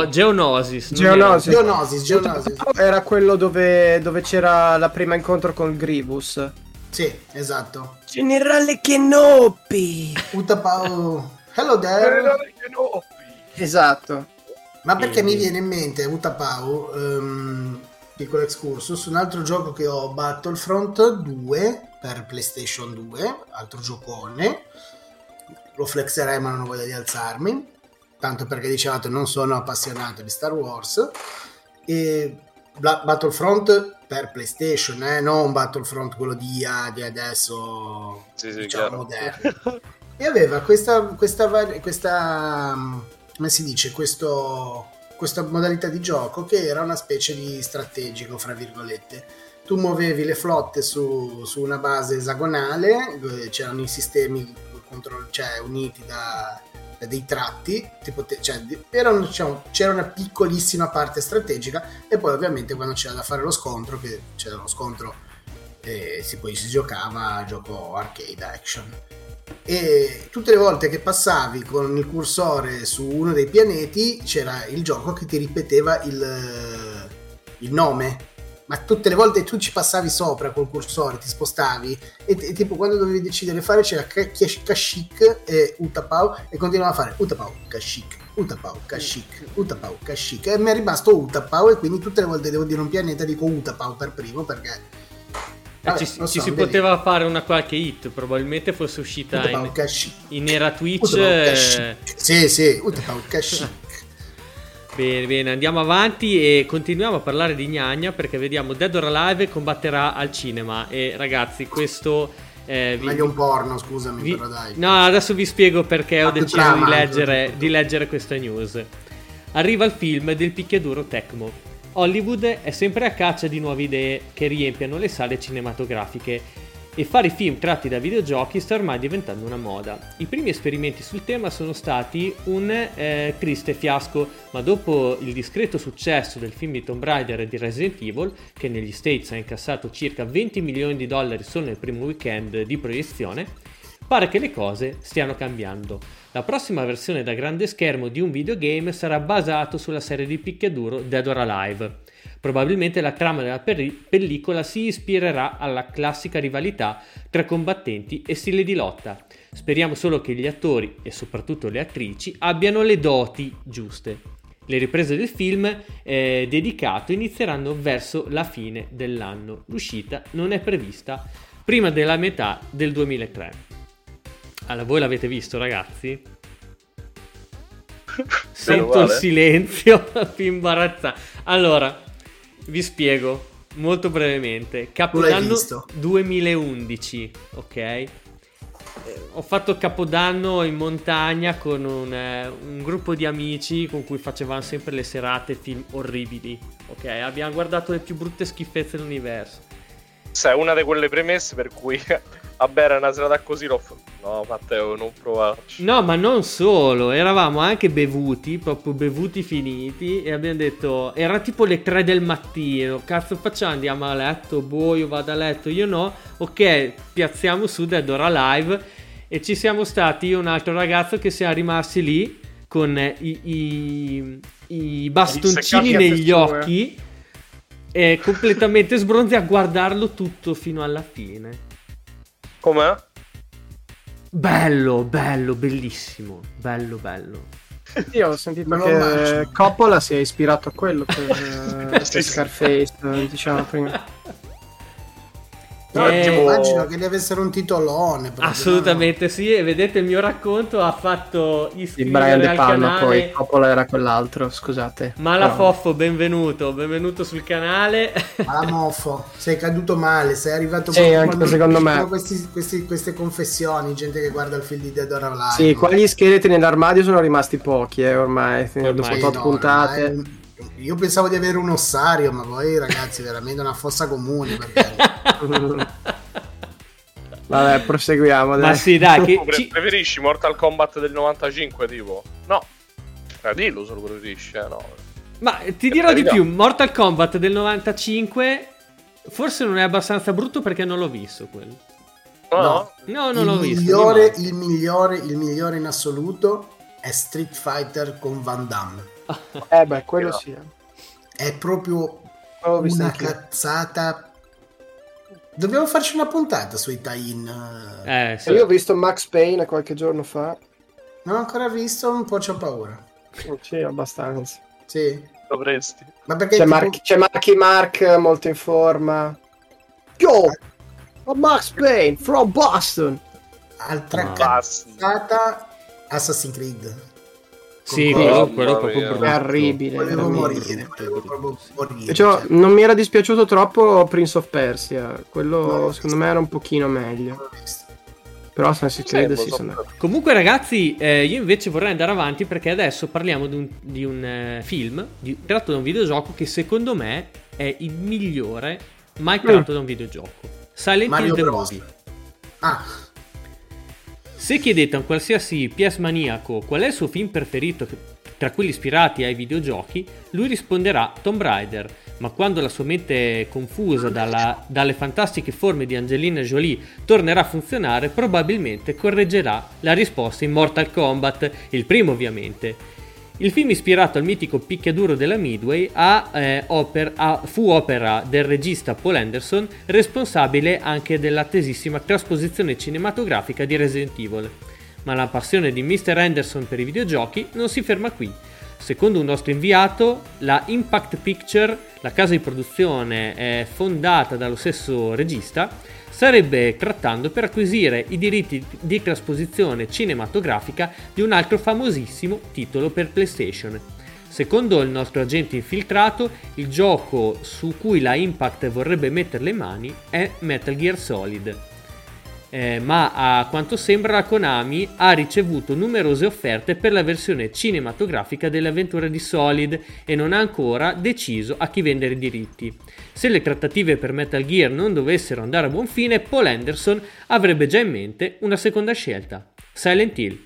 Geonosis. Era quello dove c'era la prima incontro con Grievous. Sì, esatto. Generale Kenobi. Utapau. Hello there. Generale Kenobi. Esatto. Ma perché mi viene in mente Utapau, piccolo excursus, un altro gioco che ho, Battlefront 2 per PlayStation 2, altro giocone. Lo flexerei ma non ho voglia di alzarmi, tanto perché dicevate non sono appassionato di Star Wars. E Battlefront per PlayStation, non Battlefront quello di adesso, sì, diciamo moderno. E aveva questa come si dice, questa modalità di gioco che era una specie di strategico, fra virgolette. Tu muovevi le flotte su una base esagonale, dove c'erano i sistemi uniti da dei tratti, c'era una piccolissima parte strategica, e poi ovviamente quando c'era da fare lo scontro, poi si giocava a gioco arcade action. E tutte le volte che passavi con il cursore su uno dei pianeti c'era il gioco che ti ripeteva il nome. Ma tutte le volte tu ci passavi sopra col cursore, ti spostavi e tipo quando dovevi decidere fare c'era Kashyyyk e Utapau e continuava a fare Utapau, Kashyyyk, Utapau, Kashyyyk, Utapau, Kashyyyk, e mi è rimasto Utapau, e quindi tutte le volte devo dire un pianeta dico Utapau per primo perché... Vabbè, si poteva fare una qualche hit, probabilmente fosse uscita in era Twitch. Sì, Utapau, Kashyyyk. Bene, andiamo avanti e continuiamo a parlare di gnagna, perché vediamo Dead or Alive combatterà al cinema. E ragazzi, questo meglio un porno, scusami, però dai. No, adesso vi spiego perché ho deciso di leggere questa news. Arriva il film del picchiaduro Tecmo. Hollywood è sempre a caccia di nuove idee che riempiano le sale cinematografiche, e fare film tratti da videogiochi sta ormai diventando una moda. I primi esperimenti sul tema sono stati un triste fiasco, ma dopo il discreto successo del film di Tomb Raider e di Resident Evil, che negli States ha incassato circa $20 milioni solo nel primo weekend di proiezione, pare che le cose stiano cambiando. La prossima versione da grande schermo di un videogame sarà basato sulla serie di picchiaduro Dead or Alive. Probabilmente la trama della pellicola si ispirerà alla classica rivalità tra combattenti e stile di lotta. Speriamo solo che gli attori e soprattutto le attrici abbiano le doti giuste. Le riprese del film dedicato inizieranno verso la fine dell'anno. L'uscita non è prevista prima della metà del 2003. Allora, voi l'avete visto, ragazzi? Sento il silenzio più imbarazzante. Allora, vi spiego molto brevemente. Capodanno 2011, ok? Ho fatto Capodanno in montagna con un gruppo di amici con cui facevamo sempre le serate film orribili, ok? Abbiamo guardato le più brutte schifezze dell'universo. Sai, una di quelle premesse per cui... Vabbè, era una serata così, no Matteo, non provarci. No, ma non solo, eravamo anche bevuti, proprio bevuti finiti, e abbiamo detto, era tipo le 3 del mattino, cazzo facciamo, andiamo a letto, boh, io vado a letto, io no, ok, piazziamo su Dead or Alive, e ci siamo stati io e un altro ragazzo che siamo rimasti lì con i bastoncini negli occhi, e completamente sbronzi a guardarlo tutto fino alla fine. Com'è? Bello, bellissimo. Bello. Io ho sentito che Coppola si è ispirato a quello per Scarface, diciamo prima. Però immagino che ne avessero un titolone. Assolutamente no? Sì, e vedete il mio racconto ha fatto iscrivere al canale. Poi Coppola era quell'altro, scusate. Malafoffo, benvenuto sul canale. Malamoffo, sei caduto male, sei arrivato anche secondo me. Queste confessioni, gente che guarda il film di Dead or Alive. Sì, qua gli scheletri nell'armadio sono rimasti pochi, ormai dopo 8 puntate. Ormai... Io pensavo di avere un ossario, ma voi ragazzi veramente una fossa comune. Vabbè, proseguiamo adesso. Ma sì, dai, che preferisci Mortal Kombat del 95, tipo? No. Dillo se lo preferisci, no. Ma ti dirò di più, Mortal Kombat del 95 forse non è abbastanza brutto perché non l'ho visto quello. No, no, non l'ho visto. Il migliore in assoluto è Street Fighter con Van Damme. Beh, quello sì. È proprio una cazzata. Dobbiamo farci una puntata sui tie-in. Sì. Io ho visto Max Payne qualche giorno fa. Non ho ancora visto, un po' c'ho paura. C'è abbastanza. Sì. Dovresti. Ma perché c'è Marky Mark molto in forma. Yo! Max Payne from Boston. Altra cazzata, Assassin's Creed. Sì, quello proprio terribile. Volevo morire. Cioè, non mi era dispiaciuto troppo Prince of Persia. Quello secondo me era un pochino meglio. Però Assassin's Creed sì. Comunque ragazzi, io invece vorrei andare avanti perché adesso parliamo di un film tratto da un videogioco che secondo me è il migliore mai tratto da un videogioco. Silent Hill The Movie. Se chiedete a un qualsiasi PS maniaco qual è il suo film preferito tra quelli ispirati ai videogiochi, lui risponderà Tomb Raider, ma quando la sua mente è confusa dalle fantastiche forme di Angelina Jolie tornerà a funzionare, probabilmente correggerà la risposta in Mortal Kombat, il primo ovviamente. Il film, ispirato al mitico picchiaduro della Midway, fu opera del regista Paul Anderson, responsabile anche dell'attesissima trasposizione cinematografica di Resident Evil. Ma la passione di Mr. Anderson per i videogiochi non si ferma qui. Secondo un nostro inviato, la Impact Picture, la casa di produzione fondata dallo stesso regista, starebbe trattando per acquisire i diritti di trasposizione cinematografica di un altro famosissimo titolo per PlayStation. Secondo il nostro agente infiltrato, il gioco su cui la Impact vorrebbe mettere le mani è Metal Gear Solid. Ma a quanto sembra la Konami ha ricevuto numerose offerte per la versione cinematografica dell'avventura di Solid e non ha ancora deciso a chi vendere i diritti. Se le trattative per Metal Gear non dovessero andare a buon fine, Paul Anderson avrebbe già in mente una seconda scelta: Silent Hill.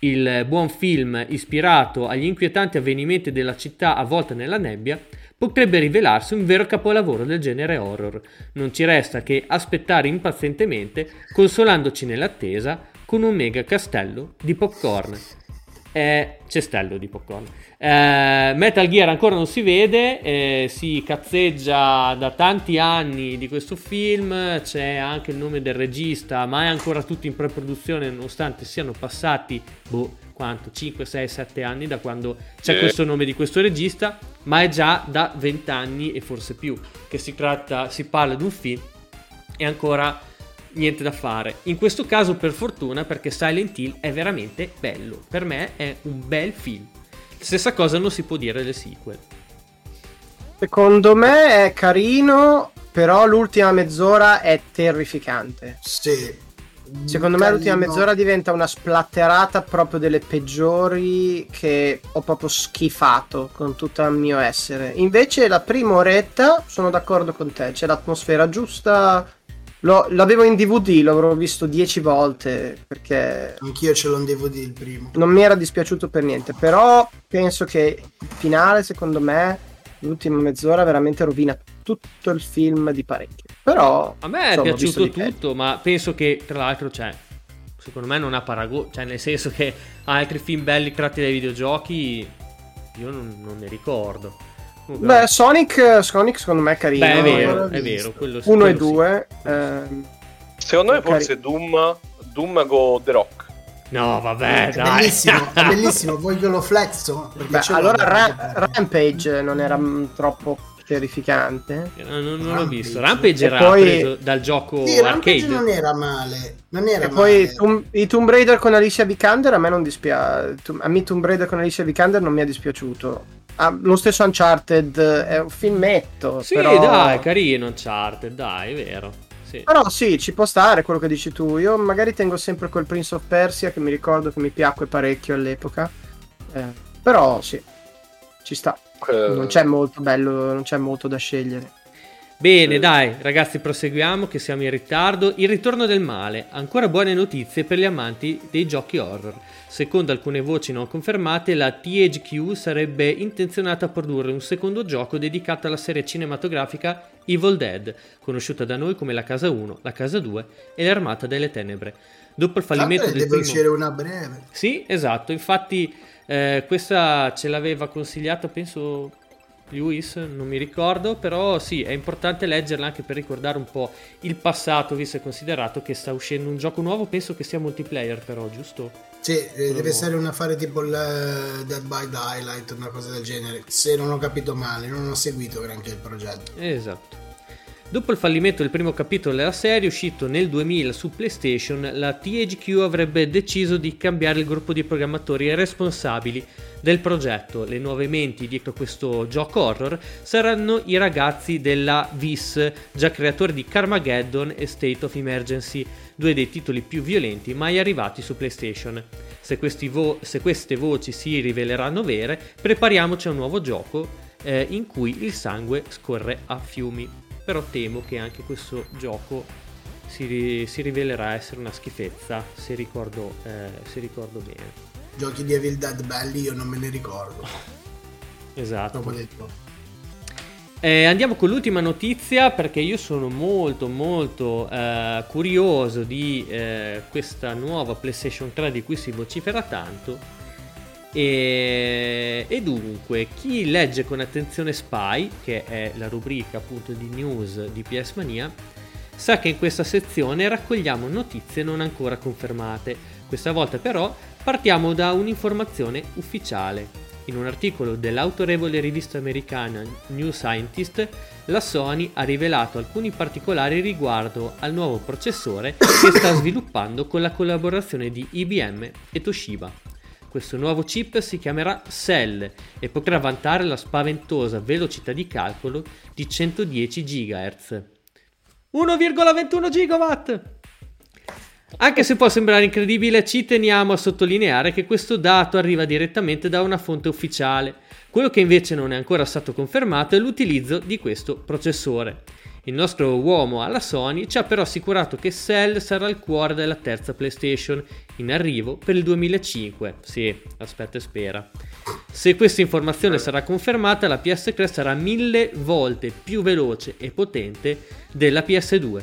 Il buon film, ispirato agli inquietanti avvenimenti della città avvolta nella nebbia, potrebbe rivelarsi un vero capolavoro del genere horror. Non ci resta che aspettare impazientemente, consolandoci nell'attesa con un mega castello di popcorn. Cestello di popcorn. Metal Gear ancora non si vede, si cazzeggia da tanti anni di questo film, c'è anche il nome del regista, ma è ancora tutto in pre-produzione nonostante siano passati 5, 6, 7 anni da quando c'è questo nome di questo regista, ma è già da 20 anni e forse più che si parla di un film e ancora niente da fare. In questo caso per fortuna, perché Silent Hill è veramente bello, per me è un bel film. Stessa cosa non si può dire del sequel. Secondo me è carino, però l'ultima mezz'ora è terrificante. Sì. Secondo me l'ultima mezz'ora diventa una splatterata proprio delle peggiori, che ho proprio schifato con tutto il mio essere. Invece la prima oretta sono d'accordo con te, c'è l'atmosfera giusta. L'avevo in DVD, l'avrò visto 10 volte perché anch'io ce l'ho in DVD il primo. Non mi era dispiaciuto per niente, però penso che il finale, secondo me, l'ultima mezz'ora veramente rovina tutto il film di parecchio. Però a me è piaciuto tutto, ma penso che tra l'altro secondo me non ha paragone, nel senso che altri film belli tratti dai videogiochi io non ne ricordo. Comunque, beh, Sonic secondo me è carino. Beh, è vero, quello 1 e 2. Secondo me forse Doom con The Rock. No, vabbè, dai. È bellissimo, voglio lo flexo. Beh, allora Rampage non era troppo terrificante. Non l'ho visto. Rampage era preso dal gioco arcade. Rampage non era male. Poi i Tomb Raider con Alicia Vikander a me non dispiace. A me Tomb Raider con Alicia Vikander non mi è dispiaciuto. Lo stesso Uncharted è un filmetto. Sì, però dai, è carino Uncharted, dai, è vero. Sì. Però sì, ci può stare quello che dici tu. Io magari tengo sempre quel Prince of Persia che mi ricordo che mi piacque parecchio all'epoca. Però sì, ci sta. Non c'è molto bello, non c'è molto da scegliere. Bene, dai, ragazzi, proseguiamo che siamo in ritardo. Il ritorno del male, ancora buone notizie per gli amanti dei giochi horror. Secondo alcune voci non confermate, la THQ sarebbe intenzionata a produrre un secondo gioco dedicato alla serie cinematografica Evil Dead, conosciuta da noi come la Casa 1, la Casa 2 e l'Armata delle Tenebre. Dopo il fallimento del primo... uscire una breve. Sì, esatto, infatti questa ce l'aveva consigliata, penso... Lewis, non mi ricordo, però sì, è importante leggerla anche per ricordare un po' il passato, visto e considerato che sta uscendo un gioco nuovo, penso che sia multiplayer però, giusto? Sì, deve essere un affare tipo Dead by Daylight, una cosa del genere, se non ho capito male, non ho seguito neanche il progetto. Esatto. Dopo il fallimento del primo capitolo della serie, uscito nel 2000 su PlayStation, la THQ avrebbe deciso di cambiare il gruppo di programmatori responsabili del progetto. Le nuove menti dietro questo gioco horror saranno i ragazzi della Vis, già creatori di Carmageddon e State of Emergency, due dei titoli più violenti mai arrivati su PlayStation. Se queste voci si riveleranno vere, prepariamoci a un nuovo gioco in cui il sangue scorre a fiumi. Però temo che anche questo gioco si rivelerà essere una schifezza, se ricordo bene. Giochi di Evil Dead belli io non me ne ricordo. Esatto. Andiamo con l'ultima notizia, perché io sono molto curioso di questa nuova PlayStation 3 di cui si vocifera tanto. E dunque, chi legge con attenzione Spy, che è la rubrica appunto di news di PS Mania, sa che in questa sezione raccogliamo notizie non ancora confermate. Questa volta però partiamo da un'informazione ufficiale. In un articolo dell'autorevole rivista americana New Scientist, la Sony ha rivelato alcuni particolari riguardo al nuovo processore che sta sviluppando con la collaborazione di IBM e Toshiba. Questo nuovo chip si chiamerà Cell e potrà vantare la spaventosa velocità di calcolo di 110 GHz. 1,21 GW! Anche se può sembrare incredibile, ci teniamo a sottolineare che questo dato arriva direttamente da una fonte ufficiale. Quello che invece non è ancora stato confermato è l'utilizzo di questo processore. Il nostro uomo alla Sony ci ha però assicurato che Cell sarà il cuore della terza PlayStation, in arrivo per il 2005. Sì, aspetta e spera. Se questa informazione sarà confermata, la PS3 sarà 1000 volte più veloce e potente della PS2.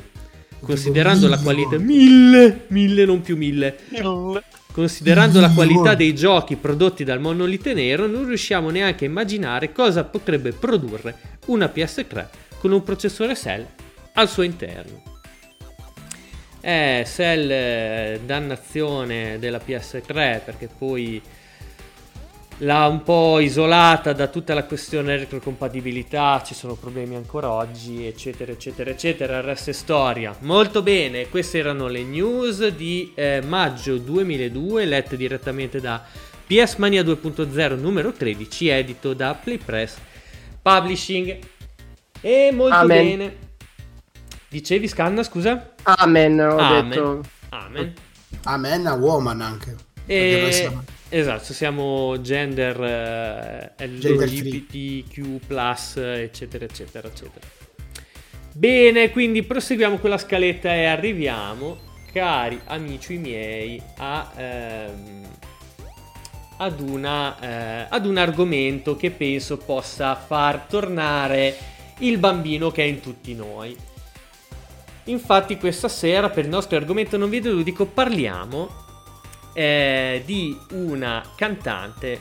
Considerando la qualità... 1000, non più 1000. Considerando la qualità dei giochi prodotti dal monolite nero, non riusciamo neanche a immaginare cosa potrebbe produrre una PS3 con un processore Cell al suo interno. Cell, dannazione della PS3, perché poi l'ha un po' isolata da tutta la questione retrocompatibilità, ci sono problemi ancora oggi, eccetera eccetera eccetera, il resto è storia. Molto bene, queste erano le news di maggio 2002, lette direttamente da PS Mania 2.0 numero 13, edito da Playpress Publishing. E molto Amen. Bene. Dicevi, Scanna, scusa? Amen, ho Amen. Detto. Amen. Amen a woman anche. Esatto, siamo gender LGBTQ+, eccetera, eccetera, eccetera. Bene, quindi proseguiamo con la scaletta e arriviamo, cari amici miei, ad un argomento che penso possa far tornare il bambino che è in tutti noi. Infatti questa sera per il nostro argomento non videoludico parliamo di una cantante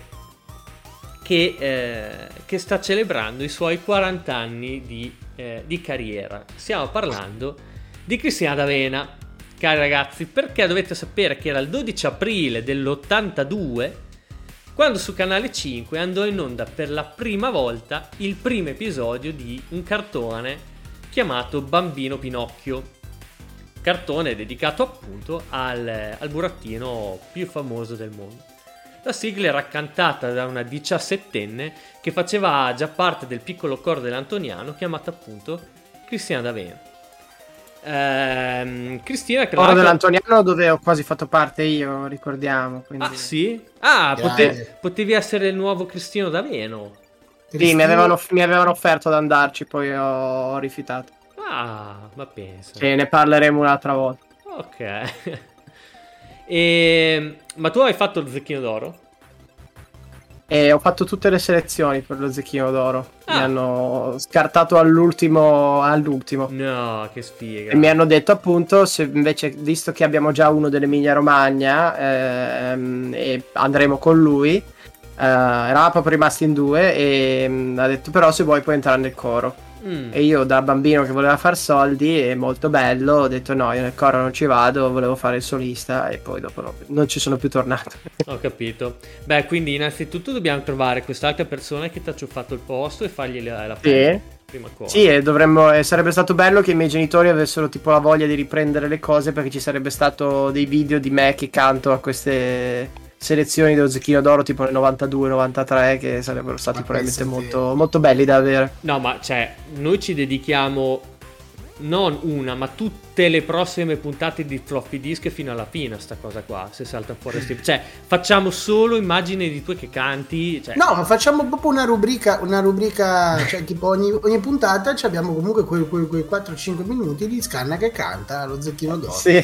che sta celebrando i suoi 40 anni di carriera. Stiamo parlando di Cristina D'Avena, cari ragazzi, perché dovete sapere che era il 12 aprile dell'82 quando su Canale 5 andò in onda per la prima volta il primo episodio di un cartone chiamato Bambino Pinocchio, cartone dedicato appunto al burattino più famoso del mondo. La sigla era cantata da una 17enne che faceva già parte del piccolo coro dell'Antoniano, chiamata appunto Cristina D'Avena. Cristina Coro dell'Antoniano, dove ho quasi fatto parte io, ricordiamo, quindi... Ah sì? Ah, potevi essere il nuovo Cristino D'Aveno. Sì, mi avevano offerto ad andarci, poi ho rifiutato. Ah, ma penso. Sì, ne parleremo un'altra volta. Ok. Ma tu hai fatto lo Zecchino d'Oro? Ho fatto tutte le selezioni per lo Zecchino d'Oro. Mi hanno scartato all'ultimo. No, che sfiga. E mi hanno detto appunto, se invece, visto che abbiamo già uno dell'Emilia Romagna e andremo con lui, eravamo proprio rimasti in due e ha detto però se vuoi puoi entrare nel coro. E io da bambino che voleva far soldi e molto bello ho detto no, io nel coro non ci vado, volevo fare il solista e poi dopo non ci sono più tornato. Ho capito. Beh, quindi innanzitutto dobbiamo trovare quest'altra persona che ti ha ciuffato il posto e fargli la prima cosa. Sì, e sarebbe stato bello che i miei genitori avessero tipo la voglia di riprendere le cose, perché ci sarebbe stato dei video di me che canto a queste selezioni dello Zecchino d'Oro tipo nel 92-93 che sarebbero stati probabilmente molto, molto belli da avere. No, ma cioè noi ci dedichiamo non una ma tutte le prossime puntate di Floppy Disk fino alla fine, sta cosa qua, se salta fuori cioè facciamo solo immagini di tu che canti, cioè. No, ma facciamo proprio una rubrica cioè tipo ogni puntata ci abbiamo comunque quei 4-5 minuti di Scanna che canta lo Zecchino d'Oro. Sì.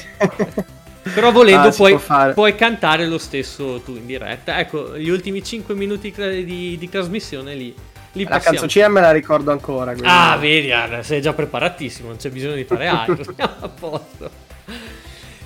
Però volendo puoi cantare lo stesso tu in diretta. Ecco, gli ultimi 5 minuti di trasmissione lì la canzoncina me la ricordo ancora, quindi. Ah, vedi, sei già preparatissimo, non c'è bisogno di fare altro. Siamo a posto.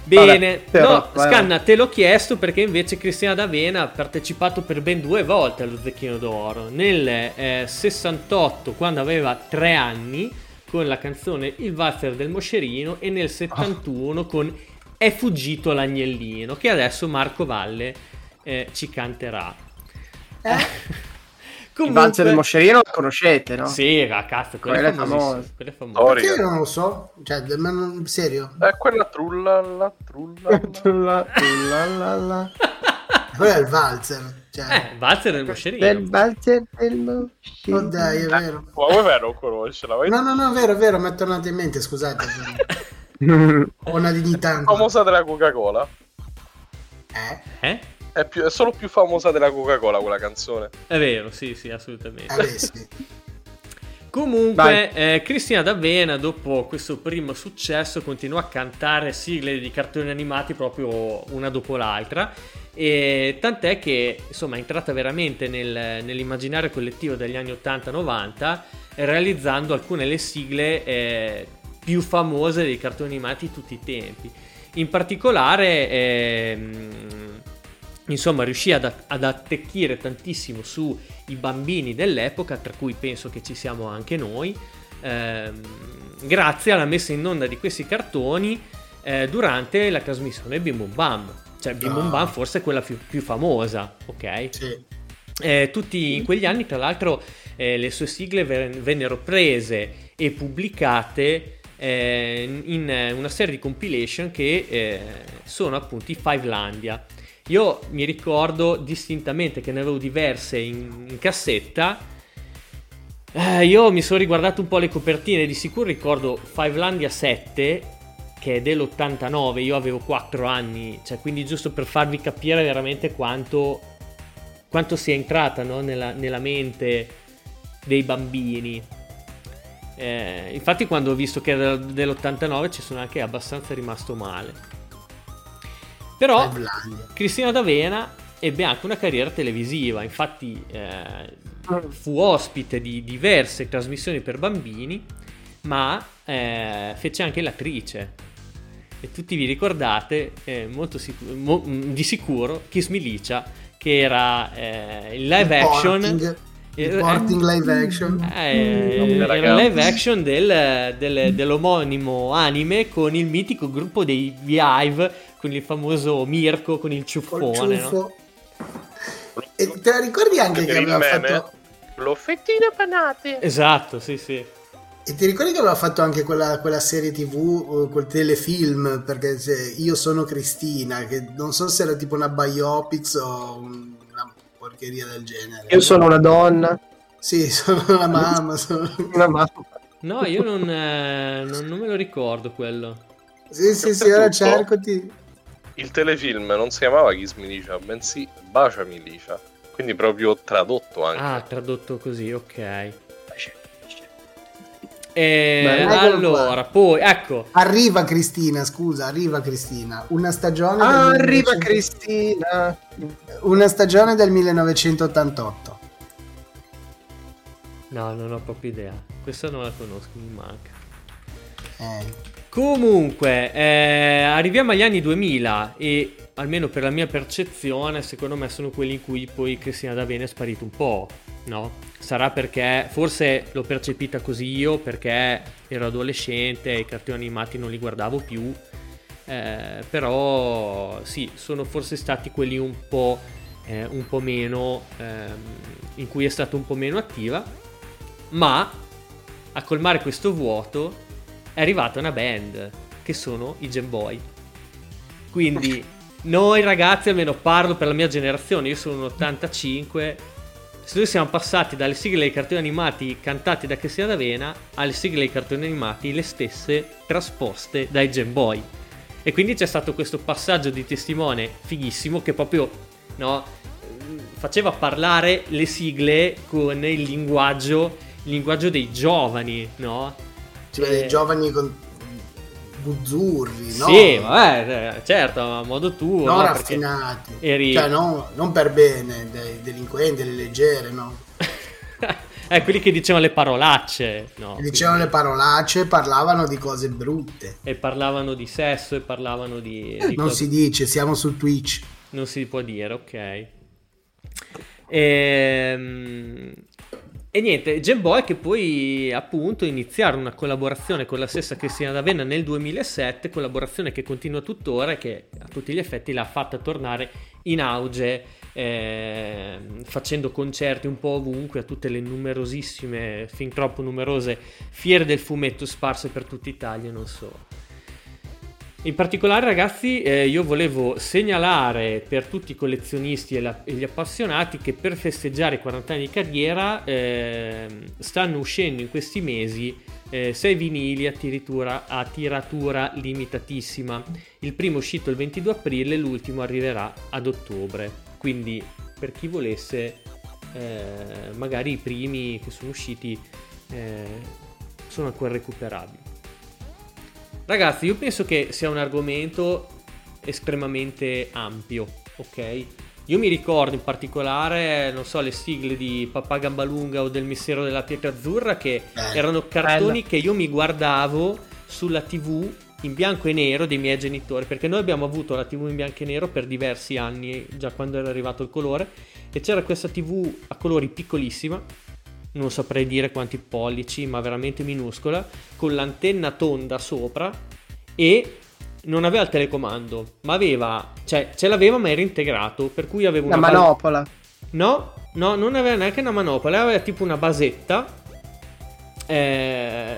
Bene, vabbè, Scanna, te l'ho chiesto perché invece Cristina D'Avena ha partecipato per ben 2 volte allo Zecchino d'Oro. Nel 68, quando aveva 3 anni, con la canzone Il valzer del moscerino, e nel 71 con È fuggito l'agnellino, che adesso Marco Valle ci canterà. Comunque... Il valzer del moscerino lo conoscete, no? Sì, cazzo, quella è famosa. Perché io non lo so? Cioè, in serio? Quella trulla. Quello è il valzer. Cioè... valzer del moscerino. Del valzer del moscerino. Oh dai, è vero. Ma è vero, conoscela. No, è vero, mi è tornato in mente, scusate. Ho una dignità. È famosa della Coca-Cola. È solo più famosa della Coca-Cola quella canzone. È vero, sì, assolutamente. Sì. Comunque, Cristina D'Avena, dopo questo primo successo, continua a cantare sigle di cartoni animati proprio una dopo l'altra. E tant'è che, insomma, è entrata veramente nell'immaginario collettivo degli anni 80-90, realizzando alcune delle sigle più famose dei cartoni animati di tutti i tempi. In particolare insomma riuscì ad attecchire tantissimo sui bambini dell'epoca, tra cui penso che ci siamo anche noi, grazie alla messa in onda di questi cartoni durante la trasmissione Bim Bum Bam. Cioè Bim Bum Bam forse è quella più famosa, ok? Sì. Tutti in quegli anni, tra l'altro, le sue sigle vennero prese e pubblicate in una serie di compilation che sono appunto i Fivelandia. Io mi ricordo distintamente che ne avevo diverse in cassetta. Io mi sono riguardato un po' le copertine, di sicuro ricordo Fivelandia 7 che è dell'89, io avevo 4 anni, cioè, quindi giusto per farvi capire veramente quanto sia entrata, no? nella mente dei bambini. Infatti quando ho visto che era dell'89 ci sono anche abbastanza rimasto male. Però Cristina D'Avena ebbe anche una carriera televisiva, infatti fu ospite di diverse trasmissioni per bambini, ma fece anche l'attrice, e tutti vi ricordate di sicuro Kiss Me Licia, che era il live action. Porting live action, era live action dell'omonimo anime con il mitico gruppo dei Hive, con il famoso Mirko con il ciuffone, no? E te la ricordi anche che aveva fatto l'offettina panate? Esatto, sì. E ti ricordi che aveva fatto anche quella serie TV, quel telefilm, perché Io sono Cristina, che non so se era tipo una biopics o porcheria del genere. Io sono una donna. Sì, sono una mamma. No, io non me lo ricordo quello. Sì, ora cercoti. Il telefilm non si chiamava Kiss Me Licia, bensì Baciami Licia, Quindi proprio tradotto anche. Ah, tradotto così, ok. Allora, poi, ecco. Arriva Cristina, una stagione una stagione del 1988. No, non ho proprio idea. Questa non la conosco, mi manca. Comunque, arriviamo agli anni 2000 e, almeno per la mia percezione, secondo me sono quelli in cui poi Cristina D'Avena è sparita un po', no? Sarà perché, forse l'ho percepita così io, perché ero adolescente e i cartoni animati non li guardavo più, però sì, sono forse stati quelli un po' meno, in cui è stata un po' meno attiva, ma a colmare questo vuoto è arrivata una band che sono i Game Boy. Quindi noi ragazzi, almeno parlo per la mia generazione, io sono un 85, se noi siamo passati dalle sigle dei cartoni animati cantati da Cristina D'Avena alle sigle dei cartoni animati le stesse trasposte dai Game Boy, e quindi c'è stato questo passaggio di testimone fighissimo che proprio, no, faceva parlare le sigle con il linguaggio dei giovani, no? Dei giovani con buzzurri, sì, no? Sì, vabbè, certo, a modo tuo. Non raffinati, cioè no, non per bene, dei delinquenti, delle leggere, no? Quelli che dicevano le parolacce, no? Dicevano le parolacce, parlavano di cose brutte. E parlavano di sesso, e parlavano di... non si dice, siamo su Twitch. Non si può dire, ok. E niente, Game Boy che poi appunto iniziarono una collaborazione con la stessa Cristina D'Avena nel 2007, collaborazione che continua tuttora e che a tutti gli effetti l'ha fatta tornare in auge, facendo concerti un po' ovunque a tutte le numerosissime, fin troppo numerose, fiere del fumetto sparse per tutta Italia e non solo. In particolare ragazzi, io volevo segnalare per tutti i collezionisti e gli appassionati che per festeggiare i 40 anni di carriera stanno uscendo in questi mesi 6 vinili a tiratura limitatissima. Il primo è uscito il 22 aprile, l'ultimo arriverà ad ottobre. Quindi per chi volesse, magari i primi che sono usciti sono ancora recuperabili. Ragazzi, io penso che sia un argomento estremamente ampio, ok? Io mi ricordo in particolare, non so, le sigle di Papà Gambalunga o del Mistero della Pietra Azzurra, che erano cartoni che io mi guardavo sulla TV in bianco e nero dei miei genitori, perché noi abbiamo avuto la TV in bianco e nero per diversi anni, già quando era arrivato il colore, e c'era questa TV a colori piccolissima, non saprei dire quanti pollici, ma veramente minuscola, con l'antenna tonda sopra, e non aveva il telecomando, ma aveva, cioè ce l'aveva ma era integrato, per cui aveva una manopola. No, non aveva neanche una manopola, aveva tipo una basetta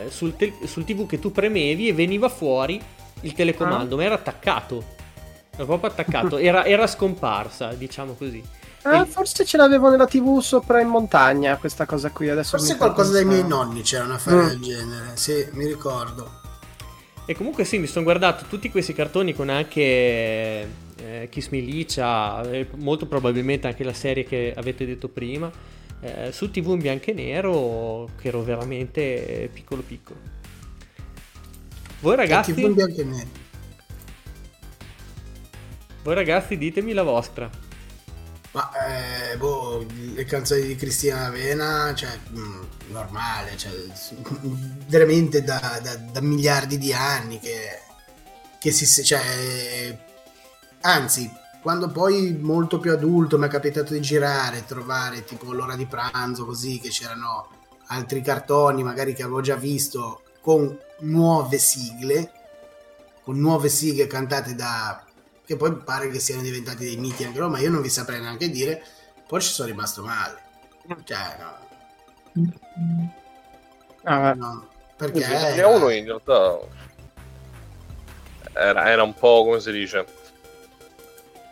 sul TV che tu premevi e veniva fuori il telecomando, ma era proprio attaccato, era scomparsa, diciamo così. Forse ce l'avevo nella TV sopra in montagna questa cosa qui, adesso forse qualcosa dei miei nonni c'era una fare del genere, sì, mi ricordo. E comunque sì, mi sono guardato tutti questi cartoni con anche Kiss Milicia, molto probabilmente anche la serie che avete detto prima, su TV in bianco e nero, che ero veramente piccolo. Voi ragazzi, TV in bianco e nero. Voi ragazzi ditemi la vostra. Ma le canzoni di Cristina D'Avena, cioè normale, cioè veramente da miliardi di anni che si, cioè, anzi, quando poi molto più adulto mi è capitato di girare, trovare tipo l'ora di pranzo così, che c'erano altri cartoni magari che avevo già visto con nuove sigle cantate da, che poi pare che siano diventati dei miti anche loro, ma io non vi saprei neanche dire, poi ci sono rimasto male, cioè no. Perché uno in realtà era un po', come si dice,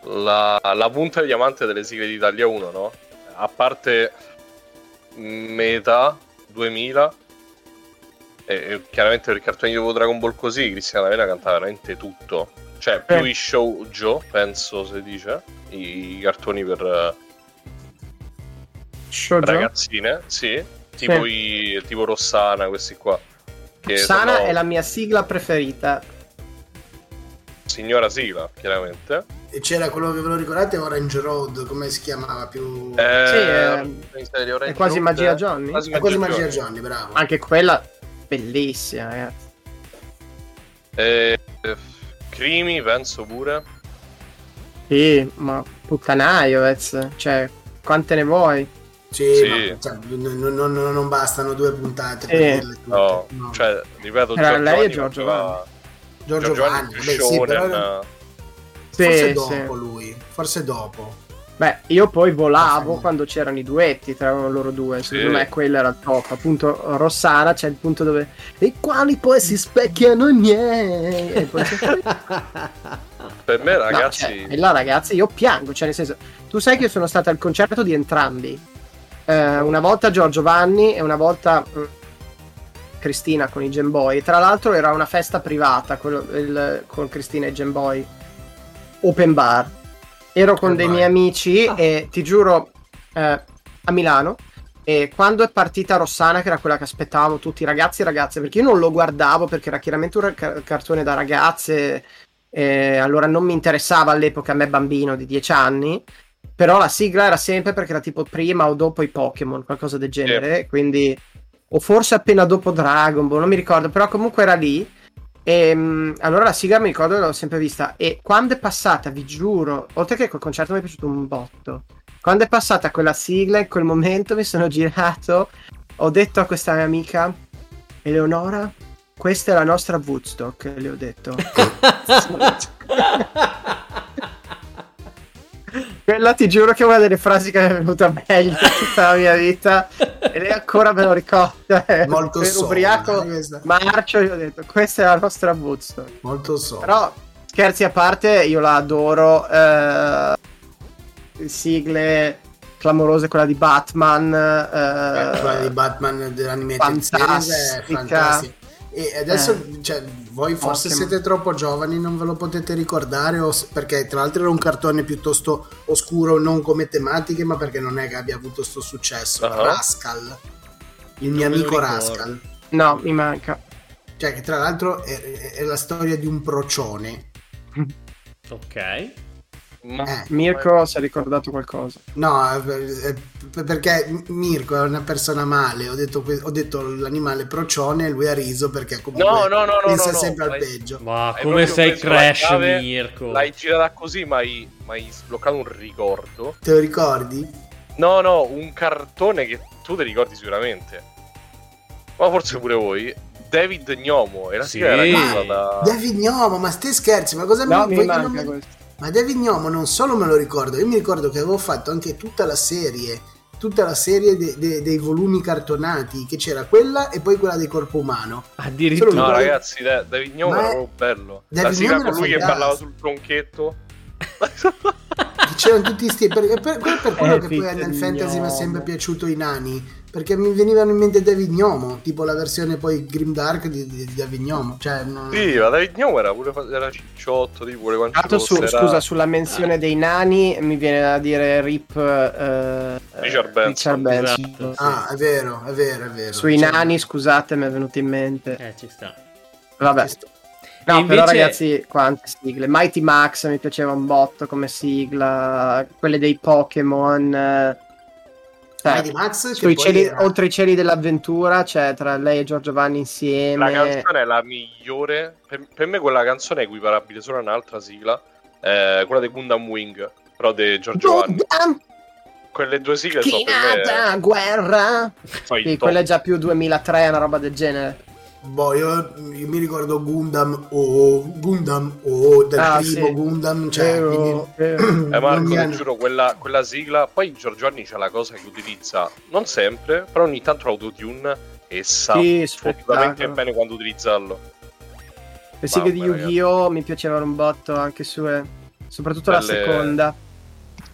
la punta di diamante delle sigle di Italia 1, no? A parte metà 2000, e chiaramente per il cartone di Dragon Ball così, Cristina D'Avena cantava veramente tutto. Cioè, più i shoujo, penso si dice, i cartoni per shoujo? Ragazzine, sì, tipo, sì. Tipo Rossana, questi qua. Rossana sono... è la mia sigla preferita. Signora sigla, chiaramente. E c'era quello che ve lo ricordate, Orange Road, come si chiamava più? Sì, è quasi Magia Johnny. È quasi Magia Johnny, bravo. Anche quella bellissima, ragazzi. Crimi, penso pure. Sì, ma puttanaio, cioè, quante ne vuoi? Sì, sì. Ma, cioè, non bastano due puntate per dirle tutte. No, no, cioè, ripeto, era lei e Giorgio Vanni. Giorgio Vanni, sì, però... sì, forse dopo lui, forse dopo. Beh, io poi volavo quando c'erano i duetti tra loro due, secondo me quello era il top. Appunto Rossana c'è il punto dove i quali poi si specchiano niente. Per me ragazzi, no, cioè, là ragazzi io piango, cioè nel senso, tu sai che io sono stato al concerto di entrambi, una volta Giorgio Vanni e una volta Cristina con i Game Boy, tra l'altro era una festa privata con Cristina e Game Boy, open bar. Ero con dei miei amici e ti giuro a Milano, e quando è partita Rossana, che era quella che aspettavamo tutti, ragazzi e ragazze, perché io non lo guardavo perché era chiaramente un cartone da ragazze, allora non mi interessava all'epoca, a me bambino di 10 anni, però la sigla era sempre perché era tipo prima o dopo i Pokémon, qualcosa del genere, quindi, o forse appena dopo Dragon Ball, non mi ricordo, però comunque era lì. E, allora la sigla mi ricordo l'ho sempre vista, e quando è passata, vi giuro, oltre che quel concerto mi è piaciuto un botto, quando è passata quella sigla in quel momento mi sono girato, ho detto a questa mia amica Eleonora, questa è la nostra Woodstock, le ho detto. Quella ti giuro che è una delle frasi che mi è venuta meglio tutta la mia vita, e lei ancora me lo ricorda. Molto ubriaco, marcio, io ho detto questa è la nostra Woodstock. Molto solo. Però scherzi a parte, io la adoro, sigle clamorose, quella di Batman, quella di Batman dell'animated series è fantastica. E adesso, cioè, voi forse siete troppo giovani, non ve lo potete ricordare, perché tra l'altro era un cartone piuttosto oscuro, non come tematiche, ma perché non è che abbia avuto sto successo. Rascal, il mio amico Rascal. No, mi manca. Cioè, che tra l'altro è la storia di un procione. Ok. Mirko si è ricordato qualcosa? No, perché Mirko è una persona male, ho detto l'animale procione e lui ha riso perché comunque pensa sempre al peggio. Ma come sei crash, Mirko? L'hai girata così, ma hai sbloccato un ricordo. Te lo ricordi? No, un cartone che tu ti ricordi sicuramente, ma forse pure voi. David Gnomo era David Gnomo, ma stai scherzi, ma cosa mi manca questo? Ma David Gnomo non solo me lo ricordo, io mi ricordo che avevo fatto anche tutta la serie dei volumi cartonati, che c'era quella e poi quella del corpo umano. Addirittura. No, ragazzi, David Gnomo era proprio bello. David la sigla con lui che parlava sul tronchetto. C'erano tutti per quello che poi nel fantasy mi è sempre piaciuto i nani, perché mi venivano in mente David Gnomo, tipo la versione poi Grimdark di David Gnomo, cioè non... Sì, ma David Gnomo era pure cicciotto, tipo le quante scusa, sulla menzione dei nani mi viene da dire RIP Richard Benson. Esatto, sì. Ah, è vero. Sui nani, scusate, mi è venuto in mente. Ci sta. Vabbè. No, invece... però ragazzi, quante sigle. Mighty Max mi piaceva un botto come sigla, quelle dei Pokémon. Mighty Max sui cieli, oltre i cieli dell'avventura, cioè tra lei e Giorgio Vanni insieme. La canzone è la migliore. Per me quella canzone è equiparabile solo a un'altra sigla, quella di Gundam Wing, però di Giorgio Vanni. Quelle due sigle sono per me... guerra. Sì, quella è già più 2003, una roba del genere. Boh, io mi ricordo Gundam del primo Gundam, cioè quindi... Marco, ti giuro, quella sigla, poi Giorgiani c'ha la cosa che utilizza non sempre, però ogni tanto l'autotune, e sa assolutamente bene quando utilizzarlo. Le sigle di Yu-Gi-Oh mi piacevano un botto anche sue, soprattutto la seconda.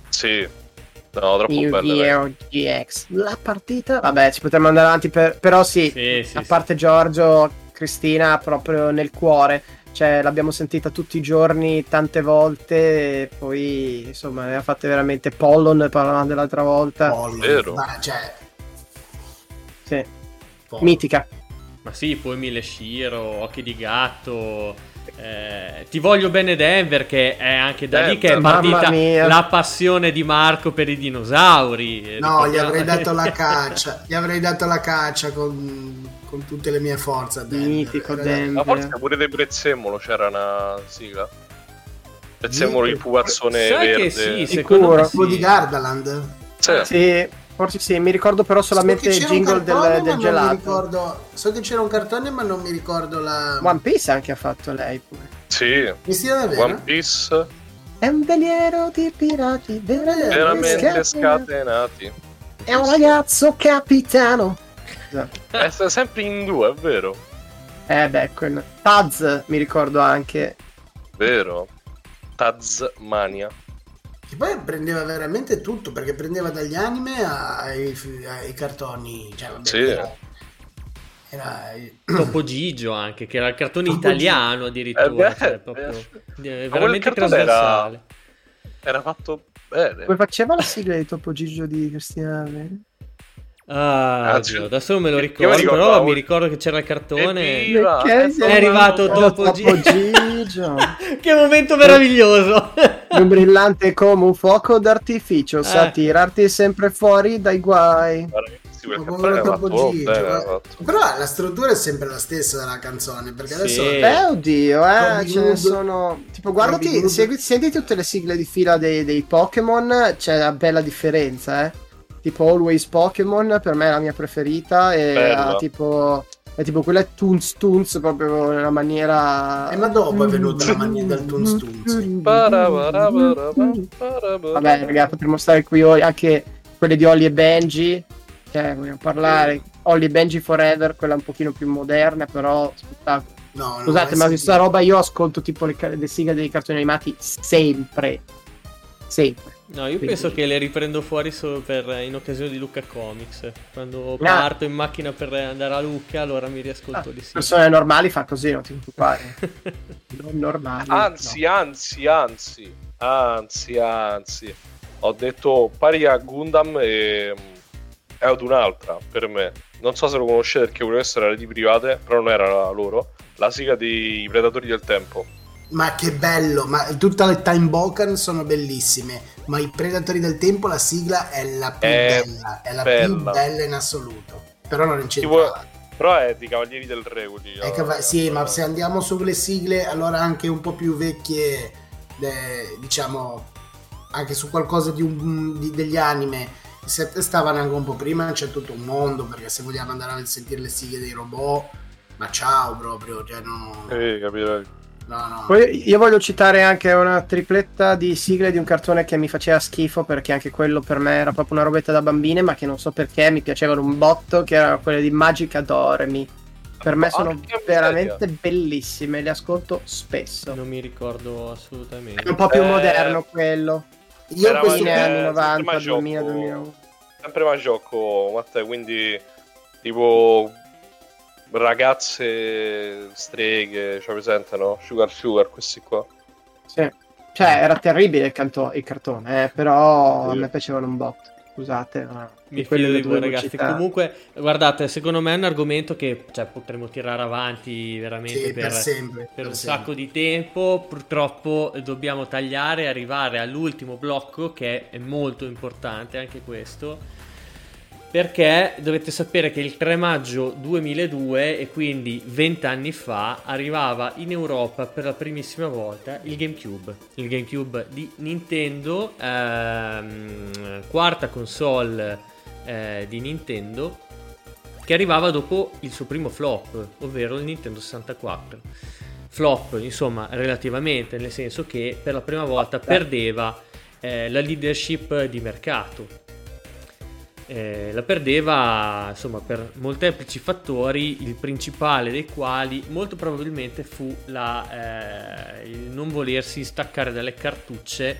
Sì. No, troppo Yu-Gi-Oh! GX. La partita. Vabbè, ci potremmo andare avanti. Però sì, a parte Giorgio, Cristina proprio nel cuore. cioè l'abbiamo sentita tutti i giorni, tante volte, e poi insomma ne ha fatte veramente. Pollon, parlavamo dell'altra volta. Pollon, ma cioè sì. Pollon. Mitica. Ma sì, poi Mille Shiro, Occhi di Gatto, Ti voglio bene Denver, che è anche da lì che è partita la passione di Marco per i dinosauri. No, gli avrei dato la caccia, gli avrei dato la caccia con tutte le mie forze a Denver. Mitico Denver. Ma forse pure dei Prezzemolo c'era una sigla. Prezzemolo di pugazzone verde. Sì, sicuro. Un po' di Gardaland. Sì. Forse sì, mi ricordo però solamente il jingle del gelato. Ricordo, so che c'era un cartone, ma non mi ricordo la. One Piece anche ha fatto lei pure. Sì. Cristina D'Avena. One Piece. È un veliero di pirati veramente scatenati. È un ragazzo capitano. È sempre in due, è vero. Quello. Taz mi ricordo anche. Vero. Tazmania. Che poi prendeva veramente tutto, perché prendeva dagli anime ai cartoni, cioè vabbè, sì. Topo Gigio anche, che era il cartone Topo italiano Gigio. Addirittura cioè, proprio, veramente trasversale, era fatto bene. Come faceva la sigla di Topo Gigio di Cristina D'Avena? Adesso non me lo ricordo, però mi ricordo che c'era il cartone. È arrivato Topo Gigio. Che momento meraviglioso! Un brillante come un fuoco d'artificio, sa tirarti sempre fuori dai guai. Però la struttura è sempre la stessa della canzone, perché adesso ce ne sono tipo, guardati, senti tutte le sigle di fila dei Pokémon, c'è una bella differenza, tipo Always Pokémon per me è la mia preferita, e tipo quella è Toons Toons, proprio nella maniera. E ma dopo è venuta la maniera del Toons Toons. Vabbè ragazzi, potremmo stare qui anche quelle di Holly e Benji, vogliamo parlare. Holly e Benji Forever, quella un pochino più moderna, però spettacolo. No, scusate, ma questa roba io ascolto tipo le sigle dei cartoni animati sempre. No, io penso che le riprendo fuori solo in occasione di Lucca Comics. Quando parto in macchina per andare a Lucca, allora mi riascolto lì. Persone normali fa così, non ti preoccupare. Non normali. Anzi. Ho detto pari a Gundam e è ad un'altra per me. Non so se lo conoscete, perché volevo essere le di private, però non era loro. La sigla dei Predatori del Tempo. Ma che bello, ma tutte le Time Bokan sono bellissime, ma i Predatori del Tempo, la sigla è la più bella, è la più bella in assoluto, però non c'entra. Però è di Cavalieri del Re, sì, ma se andiamo sulle sigle, allora anche un po' più vecchie, diciamo, anche su qualcosa degli anime, se stavano anche un po' prima, c'è tutto un mondo, perché se vogliamo andare a sentire le sigle dei robot, ma ciao proprio, cioè non... capirei. No. Poi io voglio citare anche una tripletta di sigle di un cartone che mi faceva schifo, perché anche quello per me era proprio una robetta da bambine, ma che non so perché mi piacevano un botto, che erano quelle di Magica Doremi. Per me sono veramente bellissime, le ascolto spesso. Non mi ricordo assolutamente. È un po' più moderno quello. Io questi anni 90, 2000, 2001. Sempre ma gioco, Matteo, quindi tipo... ragazze streghe, cioè presentano Sugar questi qua. Sì. Cioè era terribile il cartone, però a me piacevano un botto. Scusate, ma mi fido di voi ragazzi. Comunque, guardate, secondo me è un argomento che potremmo tirare avanti veramente per sempre. Sacco di tempo. Purtroppo dobbiamo tagliare e arrivare all'ultimo blocco, che è molto importante anche questo. Perché dovete sapere che il 3 maggio 2002, e quindi 20 anni fa, arrivava in Europa per la primissima volta il GameCube di Nintendo, quarta console di Nintendo, che arrivava dopo il suo primo flop, ovvero il Nintendo 64. Flop, insomma, relativamente, nel senso che per la prima volta perdeva la leadership di mercato. La perdeva insomma per molteplici fattori, il principale dei quali molto probabilmente fu il non volersi staccare dalle cartucce,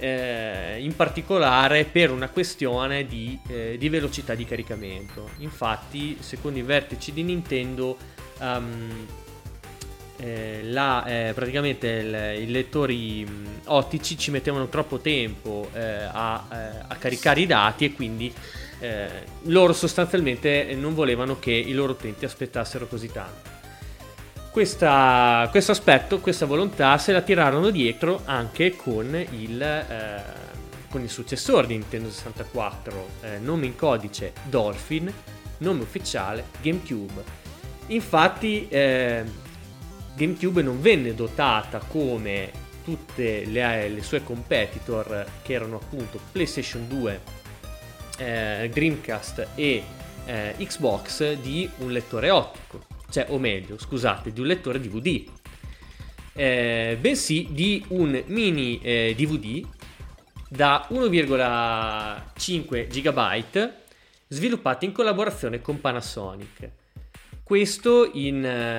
in particolare per una questione di velocità di caricamento. Infatti, secondo i vertici di Nintendo, praticamente i lettori ottici ci mettevano troppo tempo a caricare i dati, e quindi loro sostanzialmente non volevano che i loro utenti aspettassero così tanto. Questo aspetto, questa volontà se la tirarono dietro anche con il successore di Nintendo 64, nome in codice Dolphin, nome ufficiale GameCube. Infatti GameCube non venne dotata come tutte le sue competitor, che erano appunto PlayStation 2, Dreamcast e Xbox, di un lettore ottico, cioè, o meglio, scusate, di un lettore DVD, bensì di un mini DVD da 1,5 GB sviluppato in collaborazione con Panasonic. Questo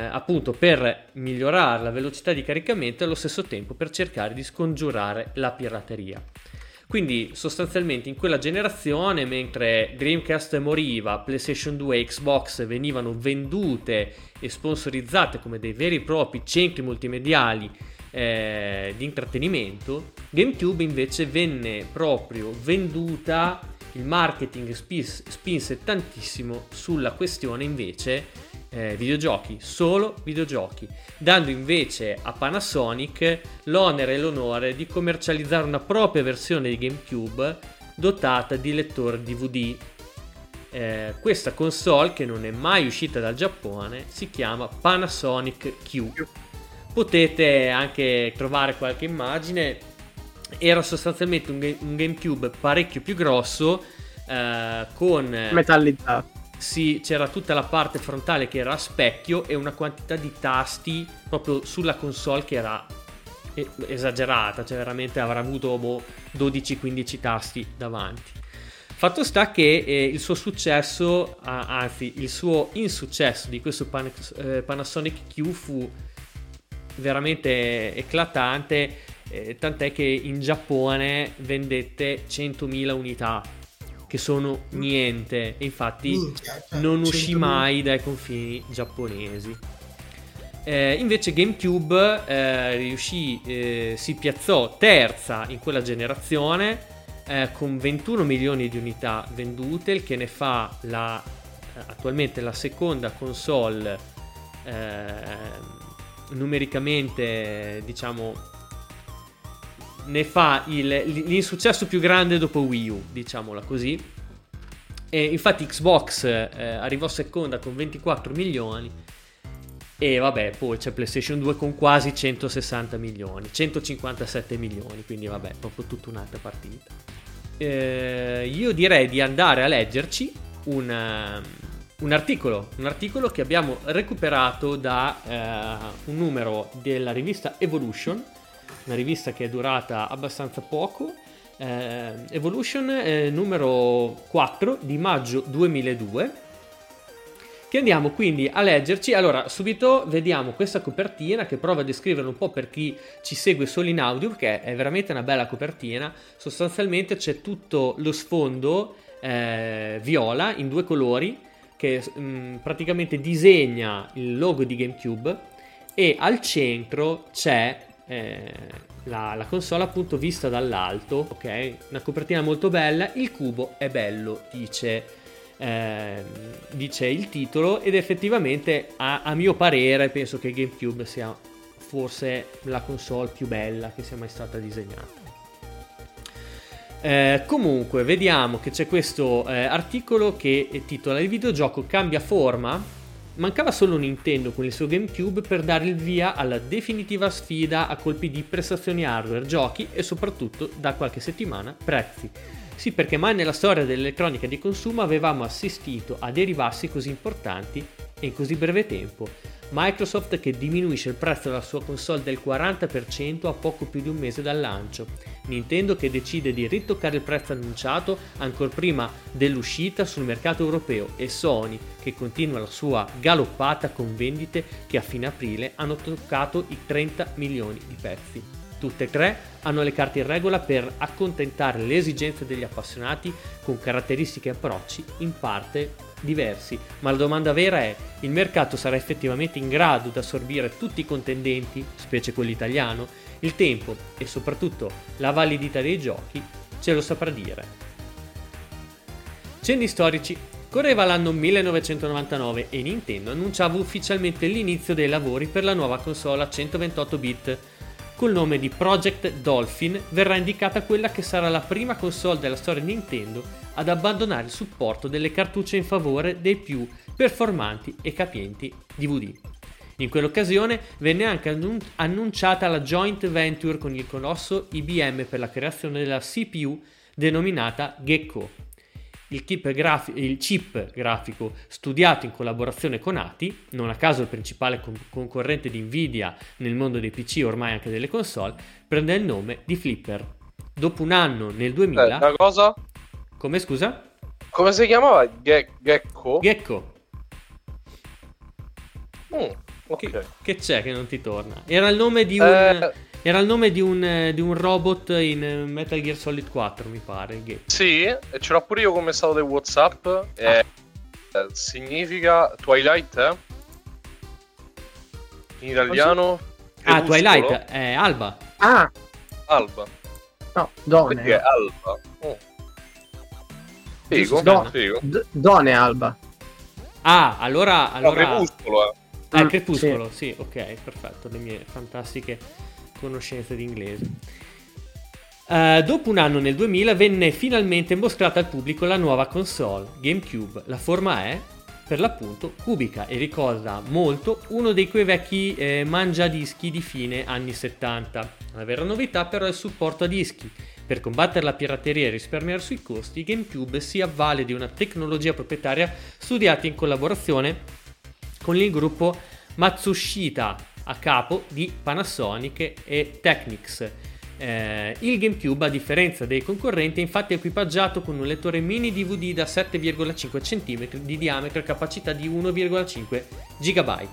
appunto per migliorare la velocità di caricamento e allo stesso tempo per cercare di scongiurare la pirateria. Quindi sostanzialmente in quella generazione, mentre Dreamcast moriva, PlayStation 2 e Xbox venivano vendute e sponsorizzate come dei veri e propri centri multimediali di intrattenimento, GameCube invece venne proprio venduta, il marketing spinse tantissimo sulla questione invece videogiochi, solo videogiochi, dando invece a Panasonic l'onere e l'onore di commercializzare una propria versione di GameCube dotata di lettore DVD. Questa console, che non è mai uscita dal Giappone, si chiama Panasonic Q. Potete anche trovare qualche immagine. Era sostanzialmente un GameCube parecchio più grosso, con metallizzato. Sì, c'era tutta la parte frontale che era a specchio e una quantità di tasti proprio sulla console che era esagerata, cioè veramente avrà avuto 12-15 tasti davanti. Fatto sta che il suo successo, anzi il suo insuccesso di questo Panasonic Q fu veramente eclatante, tant'è che in Giappone vendette 100.000 unità, che sono niente, e infatti non uscì mai dai confini giapponesi. Invece GameCube si piazzò terza in quella generazione con 21 milioni di unità vendute, il che ne fa attualmente la seconda console numericamente, diciamo, ne fa l'insuccesso più grande dopo Wii U, diciamola così. E infatti Xbox arrivò seconda con 24 milioni e vabbè, poi c'è PlayStation 2 con quasi 160 milioni, 157 milioni, quindi vabbè, proprio tutta un'altra partita. Io direi di andare a leggerci un articolo che abbiamo recuperato da un numero della rivista Evolution, una rivista che è durata abbastanza poco, Evolution numero 4 di maggio 2002, che andiamo quindi a leggerci. Allora, subito vediamo questa copertina che prova a descrivere un po' per chi ci segue solo in audio, perché è veramente una bella copertina. Sostanzialmente c'è tutto lo sfondo viola in due colori che praticamente disegna il logo di GameCube, e al centro c'è la console appunto vista dall'alto, ok? Una copertina molto bella, il cubo è bello, dice il titolo, ed effettivamente a mio parere penso che GameCube sia forse la console più bella che sia mai stata disegnata. Comunque vediamo che c'è questo articolo che titola "Il videogioco cambia forma. Mancava solo Nintendo con il suo GameCube per dare il via alla definitiva sfida a colpi di prestazioni hardware, giochi e soprattutto, da qualche settimana, prezzi. Sì, perché mai nella storia dell'elettronica di consumo avevamo assistito a dei ribassi così importanti e in così breve tempo. Microsoft che diminuisce il prezzo della sua console del 40% a poco più di un mese dal lancio. Nintendo che decide di ritoccare il prezzo annunciato ancor prima dell'uscita sul mercato europeo, e Sony che continua la sua galoppata con vendite che a fine aprile hanno toccato i 30 milioni di pezzi. Tutte e tre hanno le carte in regola per accontentare le esigenze degli appassionati con caratteristiche e approcci in parte diversi, ma la domanda vera è: il mercato sarà effettivamente in grado di assorbire tutti i contendenti, specie quello italiano? Il tempo e soprattutto la validità dei giochi ce lo saprà dire. Cenni storici. Correva l'anno 1999 e Nintendo annunciava ufficialmente l'inizio dei lavori per la nuova console a 128 bit. Col nome di Project Dolphin verrà indicata quella che sarà la prima console della storia Nintendo ad abbandonare il supporto delle cartucce in favore dei più performanti e capienti DVD. In quell'occasione venne anche annunciata la joint venture con il colosso IBM per la creazione della CPU denominata Gecko. Il chip grafico studiato in collaborazione con ATI, non a caso il principale concorrente di Nvidia nel mondo dei PC, ormai anche delle console, prende il nome di Flipper. Dopo un anno, nel 2000... Una cosa? Come, scusa? Come si chiamava? Gecko? Gecko. Okay. Che c'è che non ti torna? Era il nome di un robot in Metal Gear Solid 4, mi pare. Sì, ce l'ho pure io come stato di WhatsApp. Significa Twilight, in italiano. Twilight è Alba. Alba. No, Dawn. Perché è Alba. Figo. Dawn è Alba. Allora... Crepuscolo, Crepuscolo, sì, ok, perfetto, le mie fantastiche conoscenze di inglese. Dopo un anno, nel 2000, venne finalmente mostrata al pubblico la nuova console GameCube. La forma è, per l'appunto, cubica e ricorda molto uno dei quei vecchi mangiadischi di fine anni 70. La vera novità però è il supporto a dischi. Per combattere la pirateria e risparmiare sui costi, GameCube si avvale di una tecnologia proprietaria studiata in collaborazione con il gruppo Matsushita, a capo di Panasonic e Technics. Il GameCube, a differenza dei concorrenti, è infatti equipaggiato con un lettore mini DVD da 7,5 cm di diametro e capacità di 1,5 GB.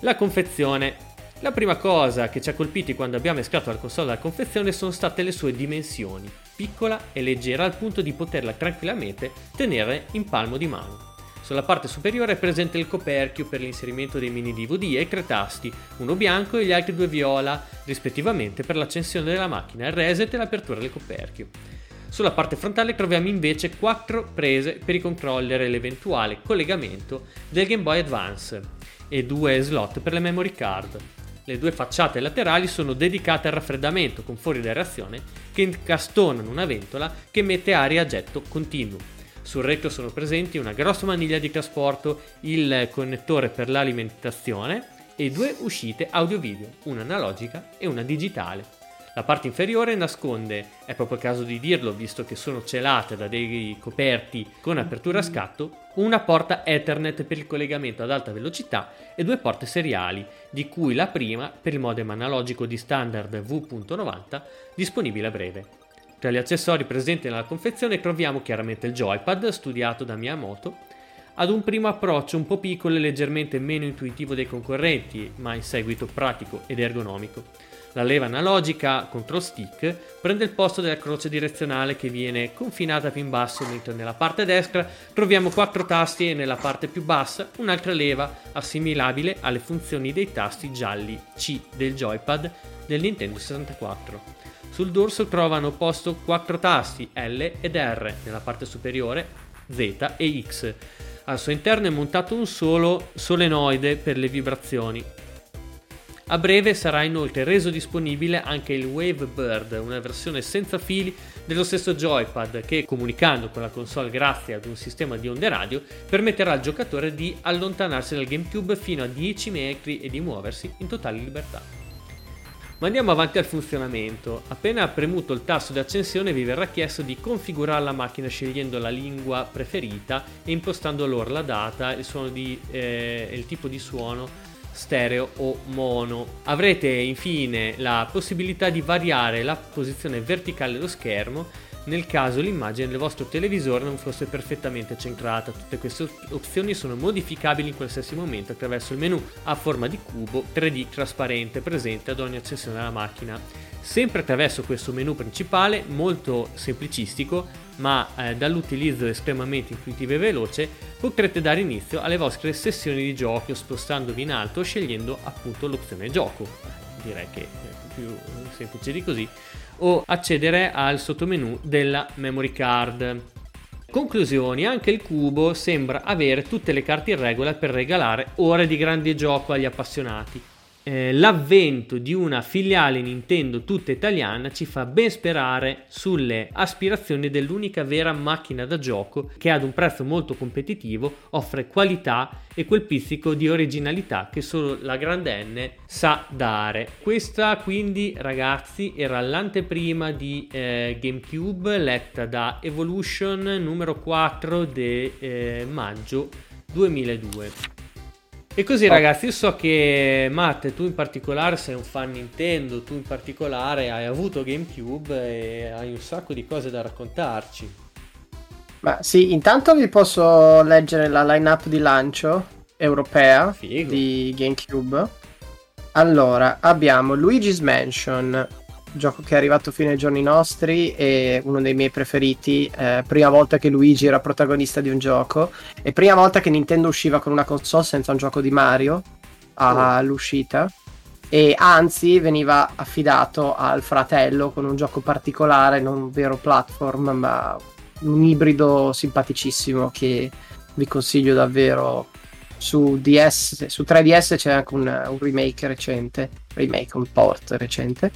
La confezione. La prima cosa che ci ha colpiti quando abbiamo mescolato la console dalla confezione sono state le sue dimensioni, piccola e leggera al punto di poterla tranquillamente tenere in palmo di mano. Sulla parte superiore è presente il coperchio per l'inserimento dei mini DVD e tre tasti, uno bianco e gli altri due viola, rispettivamente per l'accensione della macchina, il reset e l'apertura del coperchio. Sulla parte frontale troviamo invece 4 prese per i controller e l'eventuale collegamento del Game Boy Advance e 2 slot per le memory card. Le due facciate laterali sono dedicate al raffreddamento con fori d'aerazione che incastonano una ventola che emette aria a getto continuo. Sul retro sono presenti una grossa maniglia di trasporto, il connettore per l'alimentazione e due uscite audio-video, una analogica e una digitale. La parte inferiore nasconde, è proprio il caso di dirlo visto che sono celate da dei coperti con apertura a scatto, una porta Ethernet per il collegamento ad alta velocità e due porte seriali, di cui la prima per il modem analogico di standard V.90 disponibile a breve. Tra gli accessori presenti nella confezione troviamo chiaramente il joypad, studiato da Miyamoto, ad un primo approccio un po' piccolo e leggermente meno intuitivo dei concorrenti, ma in seguito pratico ed ergonomico. La leva analogica control stick prende il posto della croce direzionale che viene confinata più in basso, mentre nella parte destra troviamo 4 tasti e nella parte più bassa un'altra leva assimilabile alle funzioni dei tasti gialli C del joypad del Nintendo 64. Sul dorso trovano posto 4 tasti L ed R, nella parte superiore Z e X. Al suo interno è montato un solo solenoide per le vibrazioni. A breve sarà inoltre reso disponibile anche il Wave Bird, una versione senza fili dello stesso joypad che, comunicando con la console grazie ad un sistema di onde radio, permetterà al giocatore di allontanarsi dal GameCube fino a 10 metri e di muoversi in totale libertà. Ma andiamo avanti al funzionamento. Appena premuto il tasto di accensione vi verrà chiesto di configurare la macchina scegliendo la lingua preferita e impostando allora la data, il tipo di suono stereo o mono. Avrete infine la possibilità di variare la posizione verticale dello schermo nel caso l'immagine del vostro televisore non fosse perfettamente centrata. Tutte queste opzioni sono modificabili in qualsiasi momento attraverso il menu a forma di cubo 3D trasparente presente ad ogni accensione della macchina. Sempre attraverso questo menu principale, molto semplicistico, ma dall'utilizzo estremamente intuitivo e veloce, potrete dare inizio alle vostre sessioni di giochi spostandovi in alto, scegliendo appunto l'opzione gioco, direi che è più semplice di così, o accedere al sottomenu della memory card. Conclusioni, anche il cubo sembra avere tutte le carte in regola per regalare ore di grande gioco agli appassionati. L'avvento di una filiale Nintendo tutta italiana ci fa ben sperare sulle aspirazioni dell'unica vera macchina da gioco che ad un prezzo molto competitivo offre qualità e quel pizzico di originalità che solo la grande N sa dare. Questa quindi, ragazzi, era l'anteprima di GameCube letta da Evolution numero 4 di maggio 2002. E così ragazzi, io so che Matt, tu in particolare sei un fan Nintendo, tu in particolare hai avuto GameCube e hai un sacco di cose da raccontarci. Ma sì, intanto vi posso leggere la lineup di lancio europea. Figo. Di GameCube. Allora, abbiamo Luigi's Mansion, gioco che è arrivato fino ai giorni nostri e uno dei miei preferiti, prima volta che Luigi era protagonista di un gioco e prima volta che Nintendo usciva con una console senza un gioco di Mario all'uscita, e anzi veniva affidato al fratello con un gioco particolare, non un vero platform ma un ibrido simpaticissimo che vi consiglio davvero. Su DS, su 3DS c'è anche un port recente.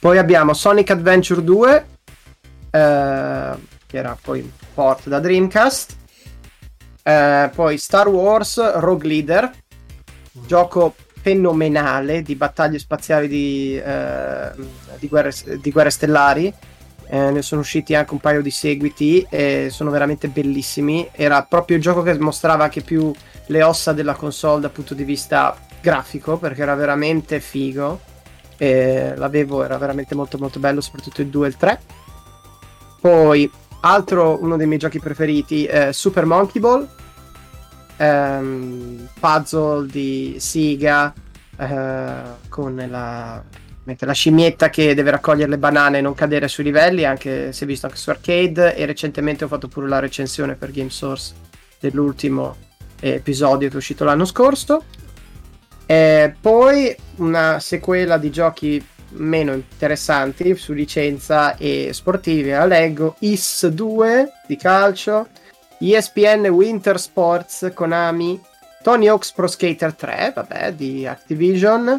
Poi abbiamo Sonic Adventure 2, che era poi port da Dreamcast, poi Star Wars Rogue Leader, gioco fenomenale di battaglie spaziali di guerre stellari, ne sono usciti anche un paio di seguiti e sono veramente bellissimi. Era proprio il gioco che mostrava anche più le ossa della console dal punto di vista grafico, perché era veramente figo. L'avevo, era veramente molto molto bello, soprattutto il 2 e il 3. Poi altro uno dei miei giochi preferiti, Super Monkey Ball, puzzle di Sega, con la scimmietta che deve raccogliere le banane e non cadere sui livelli, anche se visto anche su arcade, e recentemente ho fatto pure la recensione per Game Source dell'ultimo episodio che è uscito l'anno scorso. Poi una sequela di giochi meno interessanti su licenza e sportivi, la leggo, IS 2 di calcio, ESPN Winter Sports Konami, Tony Hawk's Pro Skater 3 di Activision,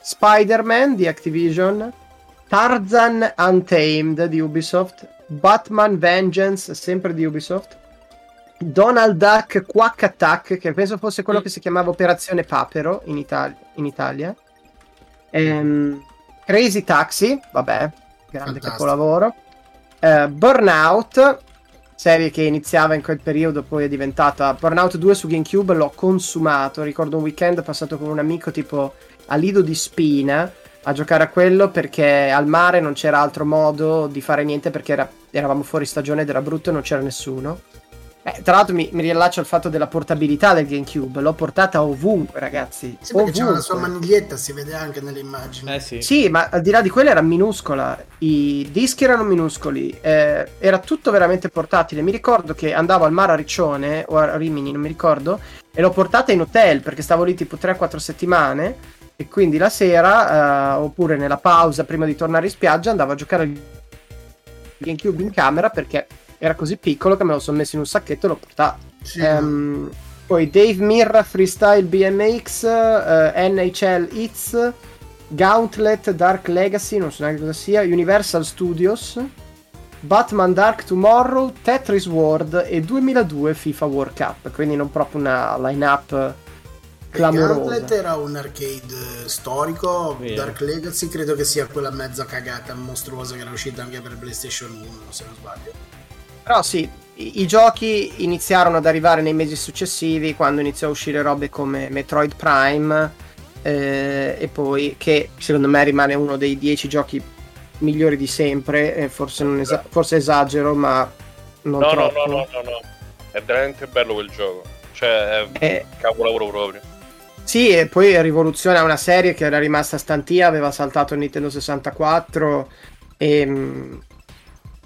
Spider-Man di Activision, Tarzan Untamed di Ubisoft, Batman Vengeance sempre di Ubisoft, Donald Duck Quack Attack, che penso fosse quello che si chiamava Operazione Papero in Italia. Crazy Taxi, grande Fantastico. Capolavoro. Burnout, serie che iniziava in quel periodo, poi è diventata Burnout 2 su GameCube, l'ho consumato, ricordo un weekend passato con un amico tipo a Lido di Spina a giocare a quello, perché al mare non c'era altro modo di fare niente, perché eravamo fuori stagione ed era brutto e non c'era nessuno. Tra l'altro mi riallaccio al fatto della portabilità del GameCube, l'ho portata ovunque, ragazzi. Sì, perché c'era la sua maniglietta, si vede anche nelle immagini. Sì, ma al di là di quella era minuscola, i dischi erano minuscoli, era tutto veramente portatile. Mi ricordo che andavo al mare a Riccione o a Rimini, non mi ricordo, e l'ho portata in hotel perché stavo lì tipo 3-4 settimane, e quindi la sera oppure nella pausa prima di tornare in spiaggia andavo a giocare al GameCube in camera, perché era così piccolo che me lo sono messo in un sacchetto e l'ho portato. Sì. Poi Dave Mirra Freestyle BMX, NHL Hits, Gauntlet Dark Legacy, non so neanche cosa sia, Universal Studios, Batman Dark Tomorrow, Tetris World e 2002 FIFA World Cup. Quindi non proprio una line-up clamorosa. Gauntlet era un arcade storico. Vero. Dark Legacy credo che sia quella mezza cagata mostruosa che era uscita anche per PlayStation 1, se non sbaglio. Però sì, i giochi iniziarono ad arrivare nei mesi successivi, quando iniziò a uscire robe come Metroid Prime, e poi, che secondo me rimane uno dei 10 giochi migliori di sempre, e forse, non forse esagero, ma non troppo. No. È veramente bello quel gioco, cioè è capolavoro proprio. Sì, e poi rivoluziona una serie che era rimasta stantia, aveva saltato il Nintendo 64 e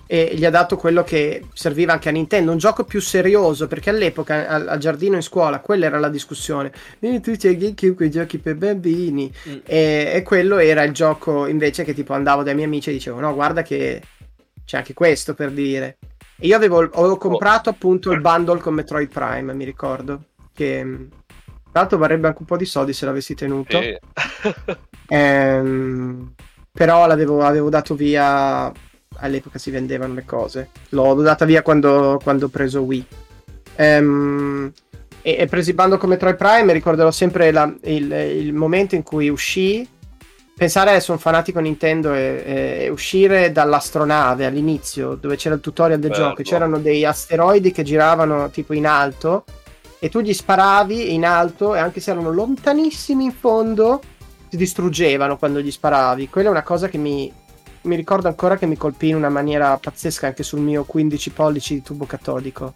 gli ha dato quello che serviva anche a Nintendo, un gioco più serioso, perché all'epoca al giardino in scuola quella era la discussione, tu c'è quei giochi per bambini, e quello era il gioco invece che tipo andavo dai miei amici e dicevo no guarda che c'è anche questo, per dire. E io avevo comprato appunto il bundle con Metroid Prime, mi ricordo, che tra l'altro varrebbe anche un po' di soldi se l'avessi tenuto, sì. Però l'avevo dato via, all'epoca si vendevano le cose, l'ho data via quando ho preso Wii, e presibando come Metroid Prime ricorderò sempre il momento in cui uscì. Pensare, sono fanatico Nintendo, e uscire dall'astronave all'inizio dove c'era il tutorial del gioco, c'erano dei asteroidi che giravano tipo in alto e tu gli sparavi in alto e anche se erano lontanissimi in fondo si distruggevano quando gli sparavi. Quella è una cosa che mi ricordo ancora, che mi colpì in una maniera pazzesca anche sul mio 15 pollici di tubo catodico.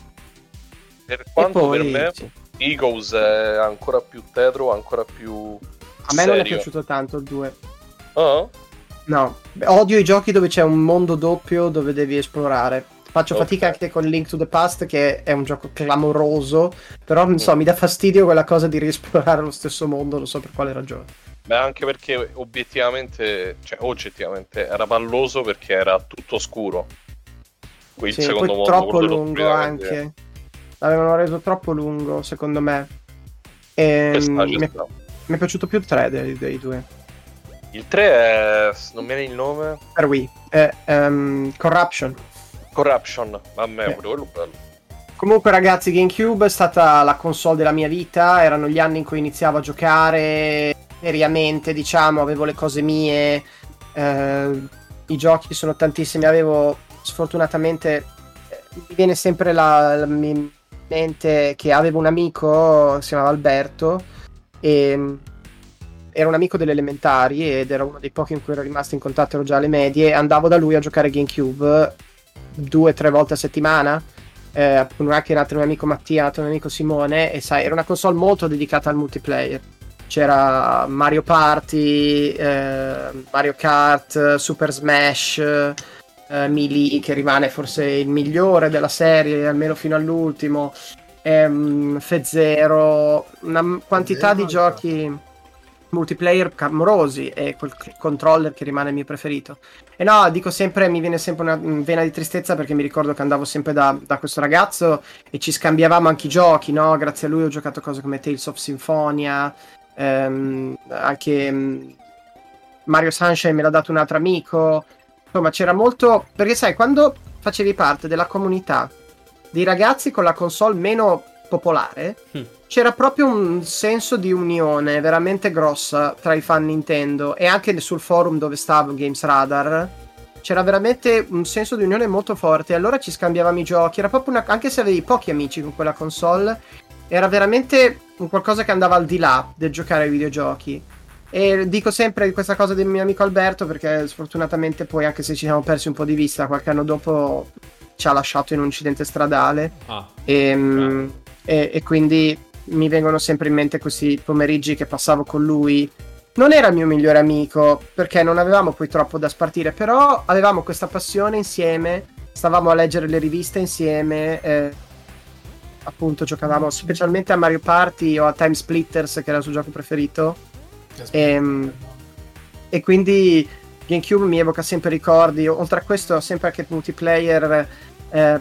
Per quanto poi, per me sì. Eagles è ancora più tetro, ancora più a me serio. Non è piaciuto tanto il 2. Oh? No, odio i giochi dove c'è un mondo doppio dove devi esplorare. Faccio fatica anche con Link to the Past, che è un gioco clamoroso, però non so, mi dà fastidio quella cosa di riesplorare lo stesso mondo, non so per quale ragione. Beh, anche perché oggettivamente era palloso, perché era tutto scuro. Quel sì, secondo poi mondo troppo lungo anche. L'avevano reso troppo lungo, secondo me. Mi è piaciuto più il 3 dei due. Il 3 è... non mi viene il nome? Per Wii. Corruption. Mamma mia, quello è bello. Comunque ragazzi, GameCube è stata la console della mia vita. Erano gli anni in cui iniziavo a giocare... seriamente, diciamo, avevo le cose mie, i giochi sono tantissimi, avevo sfortunatamente, mi viene sempre la mia mente che avevo un amico, si chiamava Alberto, e era un amico delle elementari ed era uno dei pochi in cui ero rimasto in contatto, ero già alle medie, andavo da lui a giocare GameCube 2-3 volte a settimana, con anche un altro mio amico Mattia, un altro mio amico Simone, e sai, era una console molto dedicata al multiplayer. C'era Mario Party, Mario Kart, Super Smash, Melee, che rimane forse il migliore della serie, almeno fino all'ultimo, F-Zero, una quantità di giochi multiplayer clamorosi, e quel controller che rimane il mio preferito. E no, dico sempre, mi viene sempre una vena di tristezza perché mi ricordo che andavo sempre da questo ragazzo e ci scambiavamo anche i giochi, no? Grazie a lui ho giocato cose come Tales of Symphonia, anche Mario Sunshine me l'ha dato un altro amico, insomma c'era molto, perché sai, quando facevi parte della comunità dei ragazzi con la console meno popolare c'era proprio un senso di unione veramente grossa tra i fan Nintendo, e anche sul forum dove stavo, Games Radar, c'era veramente un senso di unione molto forte, allora ci scambiavamo i giochi, era proprio anche se avevi pochi amici con quella console, era veramente un qualcosa che andava al di là del giocare ai videogiochi. E dico sempre questa cosa del mio amico Alberto perché sfortunatamente poi, anche se ci siamo persi un po' di vista, qualche anno dopo ci ha lasciato in un incidente stradale. E quindi mi vengono sempre in mente questi pomeriggi che passavo con lui. Non era il mio migliore amico perché non avevamo poi troppo da spartire, però avevamo questa passione insieme, stavamo a leggere le riviste insieme, appunto giocavamo specialmente a Mario Party o a Time Splitters, che era il suo gioco preferito, e quindi GameCube mi evoca sempre ricordi. Oltre a questo, sempre anche multiplayer,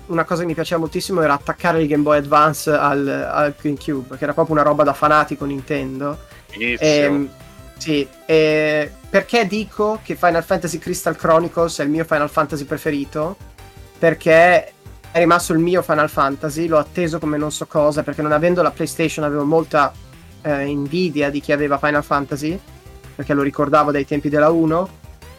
una cosa che mi piaceva moltissimo era attaccare il Game Boy Advance al GameCube, che era proprio una roba da fanatico Nintendo. Sì, perché dico che Final Fantasy Crystal Chronicles è il mio Final Fantasy preferito, perché è rimasto il mio Final Fantasy, l'ho atteso come non so cosa, perché non avendo la PlayStation avevo molta invidia di chi aveva Final Fantasy, perché lo ricordavo dai tempi della 1,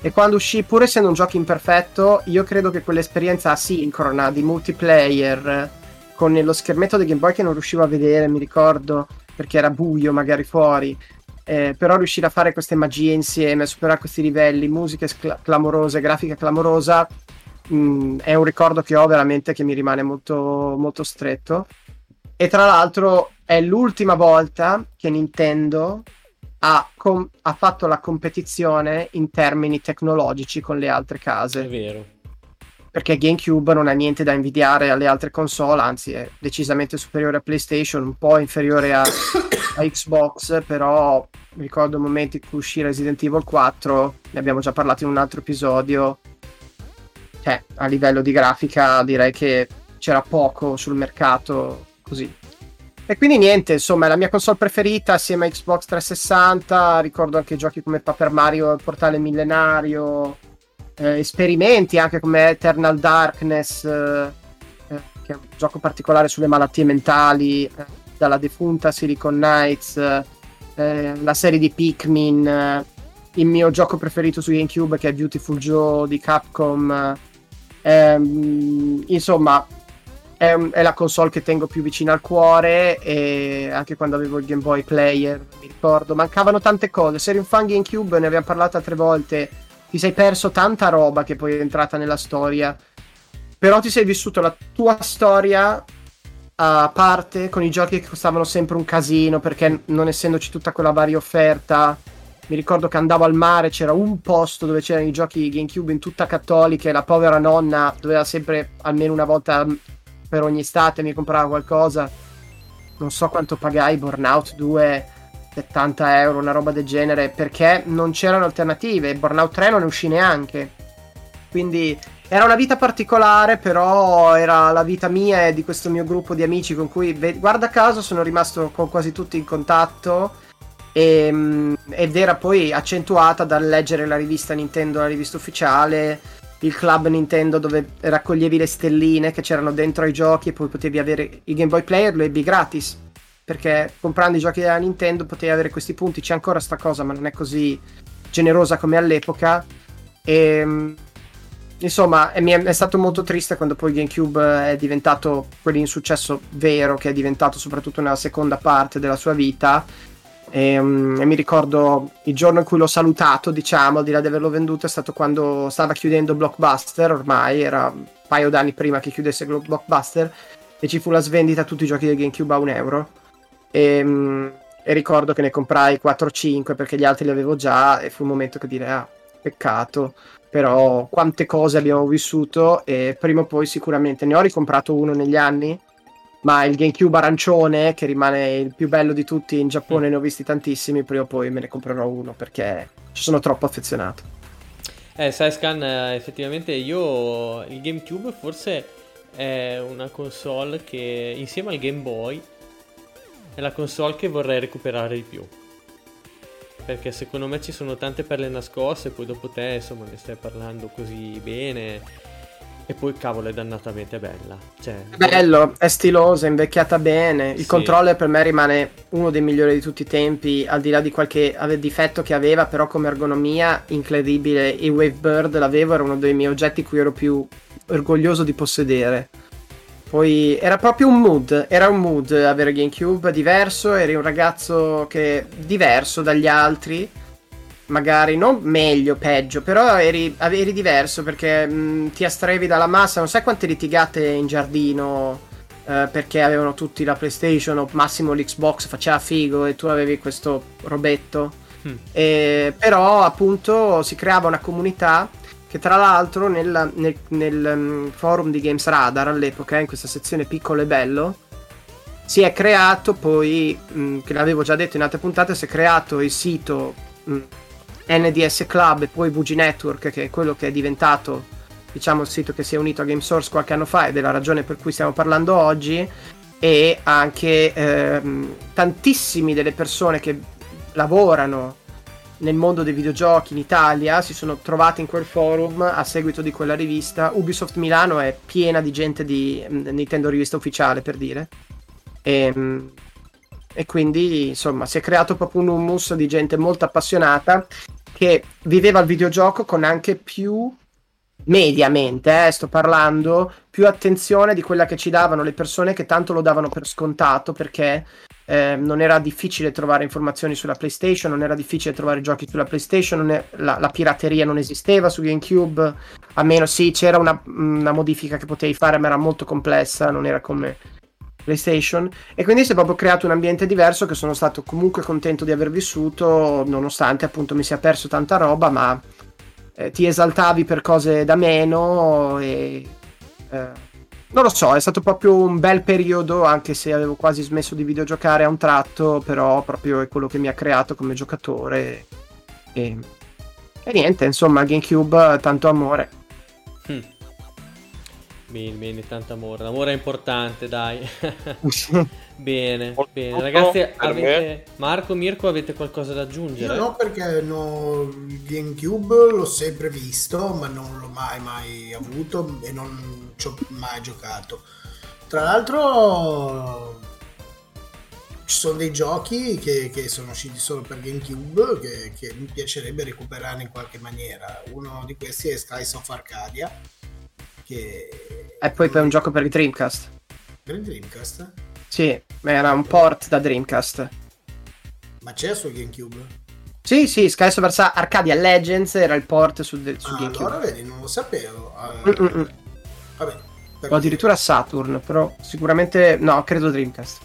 e quando uscì, pur essendo un gioco imperfetto, io credo che quell'esperienza asincrona di multiplayer con lo schermetto del Game Boy che non riuscivo a vedere, mi ricordo, perché era buio magari fuori, Però riuscire a fare queste magie insieme, a superare questi livelli, musiche clamorose, grafica clamorosa, è un ricordo che ho veramente, che mi rimane molto, molto stretto. E tra l'altro è l'ultima volta che Nintendo ha fatto la competizione in termini tecnologici con le altre case. È vero. Perché GameCube non ha niente da invidiare alle altre console, anzi è decisamente superiore a PlayStation, un po' inferiore a Xbox, però mi ricordo il momento in cui uscì Resident Evil 4, ne abbiamo già parlato in un altro episodio, cioè a livello di grafica direi che c'era poco sul mercato così. E quindi niente, insomma è la mia console preferita assieme a Xbox 360, ricordo anche giochi come Paper Mario, il portale millenario, esperimenti anche come Eternal Darkness, che è un gioco particolare sulle malattie mentali, dalla defunta Silicon Knights, la serie di Pikmin, il mio gioco preferito su GameCube che è Beautiful Joe di Capcom, insomma è la console che tengo più vicina al cuore. E anche quando avevo il Game Boy Player, mi ricordo, mancavano tante cose. Se eri un fan GameCube, ne abbiamo parlato 3 volte, ti sei perso tanta roba che poi è entrata nella storia, però ti sei vissuto la tua storia a parte con i giochi che costavano sempre un casino, perché non essendoci tutta quella varia offerta. Mi ricordo che andavo al mare, c'era un posto dove c'erano i giochi GameCube in tutta Cattolica e la povera nonna doveva sempre, almeno una volta per ogni estate, mi comprava qualcosa. Non so quanto pagai, Burnout 2 €70, una roba del genere, perché non c'erano alternative. Burnout 3 non ne uscì neanche, quindi era una vita particolare, però era la vita mia e di questo mio gruppo di amici con cui, guarda caso, sono rimasto con quasi tutti in contatto, ed era poi accentuata dal leggere la rivista Nintendo, la rivista ufficiale, il club Nintendo dove raccoglievi le stelline che c'erano dentro ai giochi e poi potevi avere il Game Boy Player, lo ebbi gratis, perché comprando i giochi della Nintendo potevi avere questi punti. C'è ancora sta cosa, ma non è così generosa come all'epoca. E insomma è stato molto triste quando poi GameCube è diventato quell'insuccesso vero che è diventato, soprattutto nella seconda parte della sua vita. E mi ricordo il giorno in cui l'ho salutato, diciamo, al di là di averlo venduto, è stato quando stava chiudendo Blockbuster, ormai era un paio d'anni prima che chiudesse Blockbuster, e ci fu la svendita a tutti i giochi del GameCube a €1. E ricordo che ne comprai 4 o 5, perché gli altri li avevo già, e fu un momento che dire peccato, però quante cose abbiamo vissuto. E prima o poi sicuramente ne ho ricomprato uno negli anni, ma il GameCube arancione, che rimane il più bello di tutti in Giappone, ne ho visti tantissimi, prima o poi me ne comprerò uno perché ci sono troppo affezionato. Sai Scan, effettivamente io il GameCube forse è una console che insieme al Game Boy è la console che vorrei recuperare di più, perché secondo me ci sono tante perle nascoste. Poi dopo te, insomma, ne stai parlando così bene, e poi cavolo, è dannatamente bella, cioè, bello, è stilosa, invecchiata bene. Il controller per me rimane uno dei migliori di tutti i tempi, al di là di qualche difetto che aveva, però come ergonomia incredibile. Il Wavebird l'avevo, era uno dei miei oggetti cui ero più orgoglioso di possedere. Poi era proprio un mood, avere GameCube, diverso, eri un ragazzo che diverso dagli altri, magari non meglio, peggio, però eri diverso, perché ti astraevi dalla massa. Non sai quante litigate in giardino perché avevano tutti la PlayStation o massimo l'Xbox, faceva figo e tu avevi questo robetto. Però appunto si creava una comunità che tra l'altro nel forum di Games Radar all'epoca, in questa sezione piccolo e bello, si è creato poi, che l'avevo già detto in altre puntate, si è creato il sito NDS Club e poi VG Network, che è quello che è diventato, diciamo, il sito che si è unito a GameSource qualche anno fa, ed è la ragione per cui stiamo parlando oggi. E anche tantissimi delle persone che lavorano nel mondo dei videogiochi in Italia si sono trovati in quel forum a seguito di quella rivista. Ubisoft Milano è piena di gente di Nintendo Rivista Ufficiale, per dire, e quindi insomma si è creato proprio un hummus di gente molto appassionata che viveva il videogioco con anche più, mediamente sto parlando, più attenzione di quella che ci davano le persone che tanto lo davano per scontato, perché non era difficile trovare informazioni sulla PlayStation, non era difficile trovare giochi sulla PlayStation, la pirateria non esisteva su GameCube, a meno sì c'era una modifica che potevi fare, ma era molto complessa, non era come PlayStation, e quindi si è proprio creato un ambiente diverso che sono stato comunque contento di aver vissuto, nonostante appunto mi sia perso tanta roba, ma ti esaltavi per cose da meno e non lo so, è stato proprio un bel periodo, anche se avevo quasi smesso di videogiocare a un tratto, però proprio è quello che mi ha creato come giocatore e niente, insomma, GameCube, tanto amore. Bene, tanto amore. L'amore è importante, dai. Bene. Ragazzi, avete... Marco, Mirko, avete qualcosa da aggiungere? Io no, perché il GameCube l'ho sempre visto, ma non l'ho mai avuto e non ci ho mai giocato. Tra l'altro ci sono dei giochi che sono usciti solo per GameCube che mi piacerebbe recuperare in qualche maniera. Uno di questi è Skies of Arcadia. E poi per un gioco per il Dreamcast. Per il Dreamcast? Sì, ma era un port da Dreamcast. Ma c'è su GameCube? Sì, Skies of Arcadia Legends era il port su GameCube. Allora vedi, non lo sapevo. Vabbè, o addirittura Saturn, però sicuramente... No, credo Dreamcast.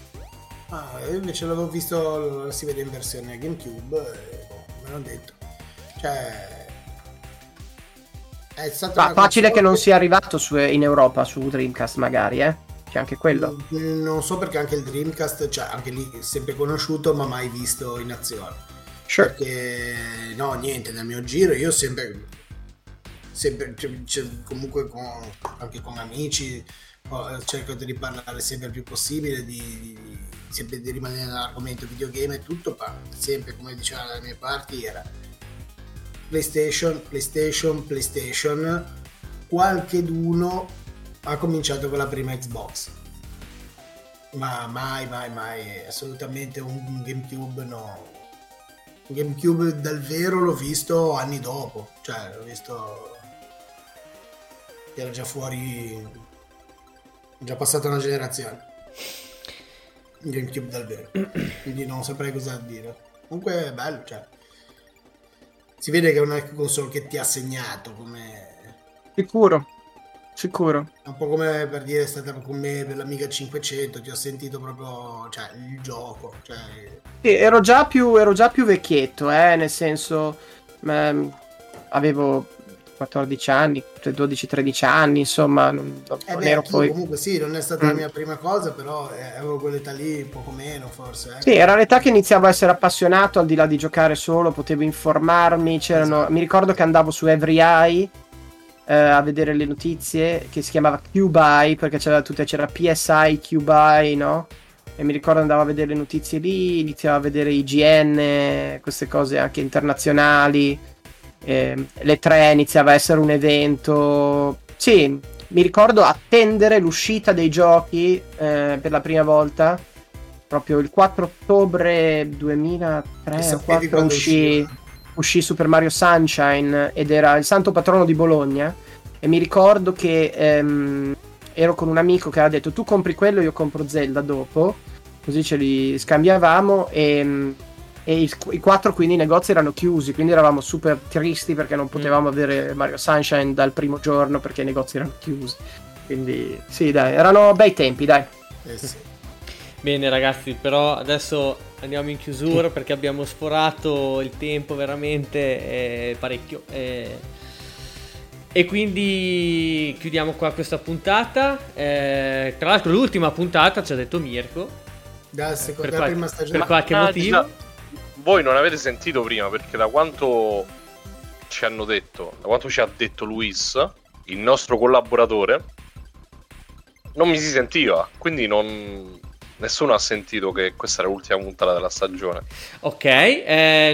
Io invece l'avevo visto, si vede in versione GameCube, e me l'hanno detto. Cioè... È stato facile che non sia arrivato in Europa su Dreamcast, magari, c'è anche quello. Non so, perché anche il Dreamcast, cioè anche lì sempre conosciuto, ma mai visto in azione. Sure. Perché no, niente, nel mio giro io sempre comunque anche con amici cerco di parlare sempre il più possibile, sempre di rimanere nell'argomento videogame e tutto, sempre come diceva dalle mie parti era PlayStation, qualcheduno ha cominciato con la prima Xbox, ma mai, assolutamente un GameCube no. Un GameCube dal vero l'ho visto anni dopo, cioè l'ho visto, era già fuori, già passata una generazione, un GameCube dal vero, quindi non saprei cosa dire. Comunque è bello, cioè si vede che è una console che ti ha segnato, come sicuro, un po' come per dire è stata con me per l'Amiga 500, ti ho sentito proprio, cioè il gioco, cioè... Sì, ero già più vecchietto, nel senso avevo 14 anni, 12-13 anni, insomma non ero poi... Comunque sì, non è stata la mia prima cosa, però avevo quell'età lì, poco meno forse. Sì, era l'età che iniziavo a essere appassionato, al di là di giocare solo, potevo informarmi, mi ricordo che andavo su Every Eye a vedere le notizie, che si chiamava QBuy, perché c'era PSI, QBuy, no? E mi ricordo andavo a vedere le notizie lì, iniziavo a vedere IGN, queste cose anche internazionali. Le 3 iniziava a essere un evento. Sì, mi ricordo attendere l'uscita dei giochi per la prima volta, proprio il 4 ottobre 2003 o 4 uscì Super Mario Sunshine, ed era il santo patrono di Bologna, e mi ricordo che ero con un amico che aveva detto: tu compri quello, io compro Zelda dopo, così ce li scambiavamo, e i 4 quindi i negozi erano chiusi, quindi eravamo super tristi perché non potevamo avere Mario Sunshine dal primo giorno perché i negozi erano chiusi, quindi sì, dai, erano bei tempi, dai. Sì. Bene ragazzi, però adesso andiamo in chiusura perché abbiamo sforato il tempo veramente parecchio, e quindi chiudiamo qua questa puntata, tra l'altro l'ultima puntata ci ha detto Mirko della prima stagione per qualche motivo. Voi non avete sentito prima, perché da quanto ci hanno detto, da quanto ci ha detto Luis, il nostro collaboratore, non mi si sentiva, quindi nessuno ha sentito che questa era l'ultima puntata della stagione. Ok,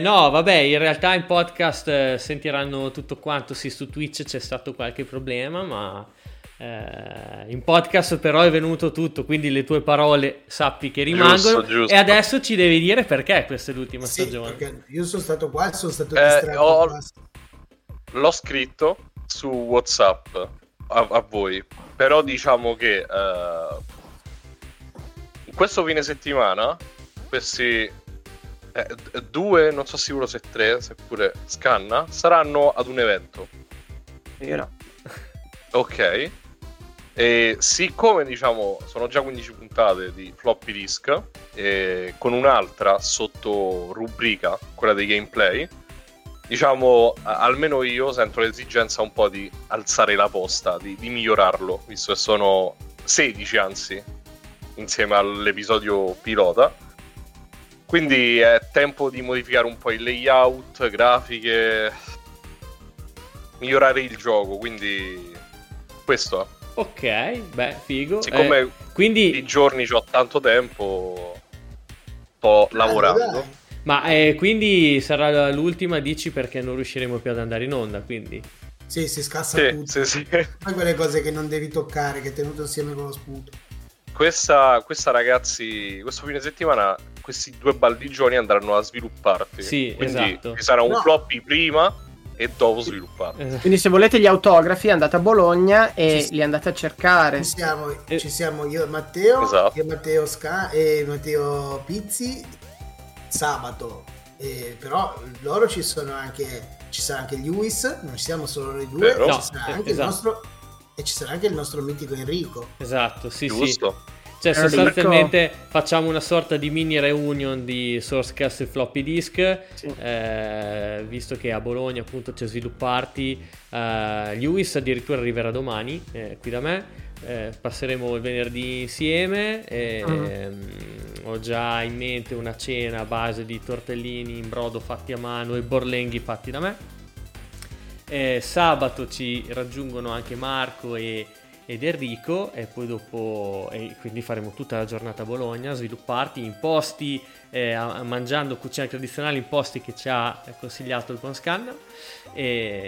no vabbè, in realtà in podcast sentiranno tutto quanto, sì, su Twitch c'è stato qualche problema, ma in podcast però è venuto tutto, quindi le tue parole sappi che rimangono. Giusto. E adesso ci devi dire perché questa è l'ultima stagione. Perché io sono stato qua, sono stato distratto. L'ho scritto su WhatsApp a voi, però diciamo che questo fine settimana perdersi due, non so sicuro se tre, seppure Scanna, saranno ad un evento. Io no. Ok. E siccome diciamo sono già 15 puntate di floppy disk, con un'altra sotto rubrica, quella dei gameplay, diciamo almeno io sento l'esigenza un po' di alzare la posta, di migliorarlo, visto che sono 16 anzi insieme all'episodio pilota, quindi è tempo di modificare un po' il layout, grafiche, migliorare il gioco, quindi questo è. Ok, beh, figo. Siccome quindi i giorni c'ho tanto tempo, sto lavorando. Ma quindi sarà l'ultima, dici, perché non riusciremo più ad andare in onda, quindi. Sì, si scassa tutto. Sì. Poi quelle cose che non devi toccare, che è tenuto insieme con lo sputo. Questa ragazzi, questo fine settimana questi due baldigioni andranno a svilupparti. Sì, quindi esatto. Ci sarà un floppy prima e dopo sviluppato. Esatto. Quindi se volete gli autografi andate a Bologna e li andate a cercare. Ci siamo io e Matteo, esatto. E Matteo e Matteo Pizzi sabato. Però loro ci sarà anche Lewis, non ci siamo solo noi due, ci sarà anche il nostro e ci sarà anche il nostro mitico Enrico. Esatto, sì, giusto. Sì. Cioè sostanzialmente facciamo una sorta di mini reunion di Sourcecast e Floppy Disk, sì. Visto che a Bologna appunto c'è Svilupparti, Lewis addirittura arriverà domani qui da me, passeremo il venerdì insieme, ho già in mente una cena a base di tortellini in brodo fatti a mano e borlenghi fatti da me. Sabato ci raggiungono anche Marco ed Enrico e poi dopo quindi faremo tutta la giornata a Bologna, Svilupparti in posti, mangiando cucina tradizionale in posti che ci ha consigliato il buon Scanna.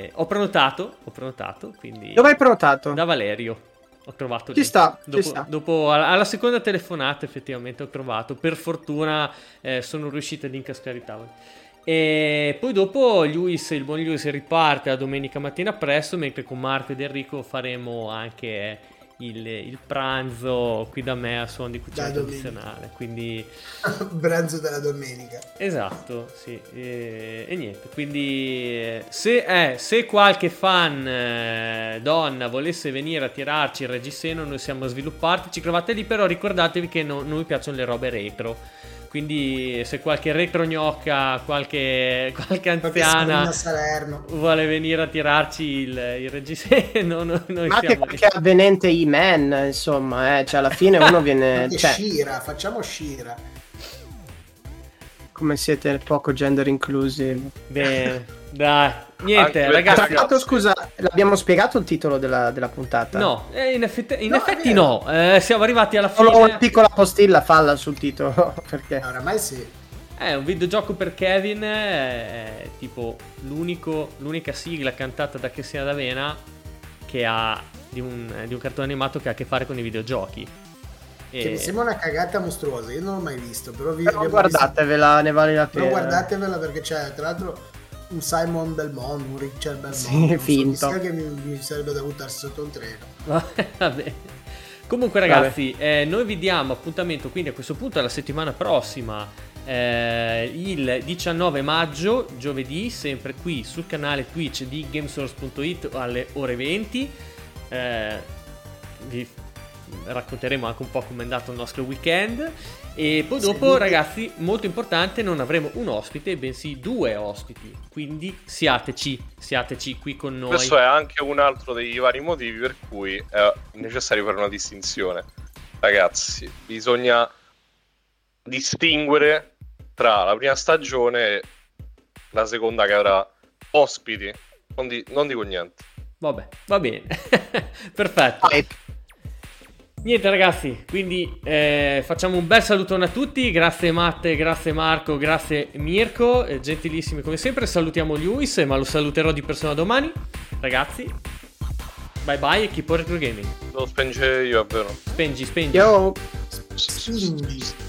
Ho prenotato, quindi. Dove hai prenotato? Da Valerio. Ho trovato lì. Ci sta. Dopo alla seconda telefonata effettivamente ho trovato, per fortuna sono riuscito ad incascare i tavoli. E poi dopo il buon Lewis riparte la domenica mattina presto, mentre con Marco ed Enrico faremo anche il pranzo qui da me a suono di cucina tradizionale, quindi pranzo della domenica, esatto, sì. E niente, quindi se qualche fan donna volesse venire a tirarci il reggiseno, noi siamo Svilupparti, ci trovate lì, però ricordatevi che noi piacciono le robe retro. Quindi se qualche retro gnocca, qualche anziana vuole venire a tirarci il reggiseno, noi ma siamo anche avvenente E-Man, insomma, cioè alla fine uno viene facciamo Shira. Come siete poco gender inclusive. Bene, dai, niente, ragazzi. Tra l'altro, scusa, l'abbiamo spiegato il titolo della puntata? No, in effetti no. Siamo arrivati alla fine. Solo una piccola postilla falla sul titolo, perché oramai sì. È un videogioco per Kevin, tipo l'unica sigla cantata da Cristina D'Avena che ha di un cartone animato che ha a che fare con i videogiochi. Che mi sembra una cagata mostruosa, io non l'ho mai visto, però guardatevela, visto. Ne vale la pena. Però guardatevela, perché c'è tra l'altro un Simon Belmont, un Richard Belmont, sì, finto, che mi sarebbe da buttarsi sotto un treno. Vabbè. Comunque ragazzi, noi vi diamo appuntamento quindi a questo punto alla settimana prossima, il 19 maggio, giovedì, sempre qui sul canale Twitch di gamesource.it alle ore 20. Vi racconteremo anche un po' come è andato il nostro weekend e poi dopo, ragazzi, molto importante, non avremo un ospite bensì due ospiti, quindi siateci qui con noi. Questo è anche un altro dei vari motivi per cui è necessario fare una distinzione, ragazzi, bisogna distinguere tra la prima stagione e la seconda che avrà ospiti, non dico niente, vabbè, va bene. Perfetto. Niente ragazzi, quindi facciamo un bel salutone a tutti, grazie Matte, grazie Marco, grazie Mirko, gentilissimi come sempre, salutiamo Lewis, ma lo saluterò di persona domani. Ragazzi, bye bye e keep on retro gaming. Lo spengi io, è vero. Spengi. Yo. Spingi.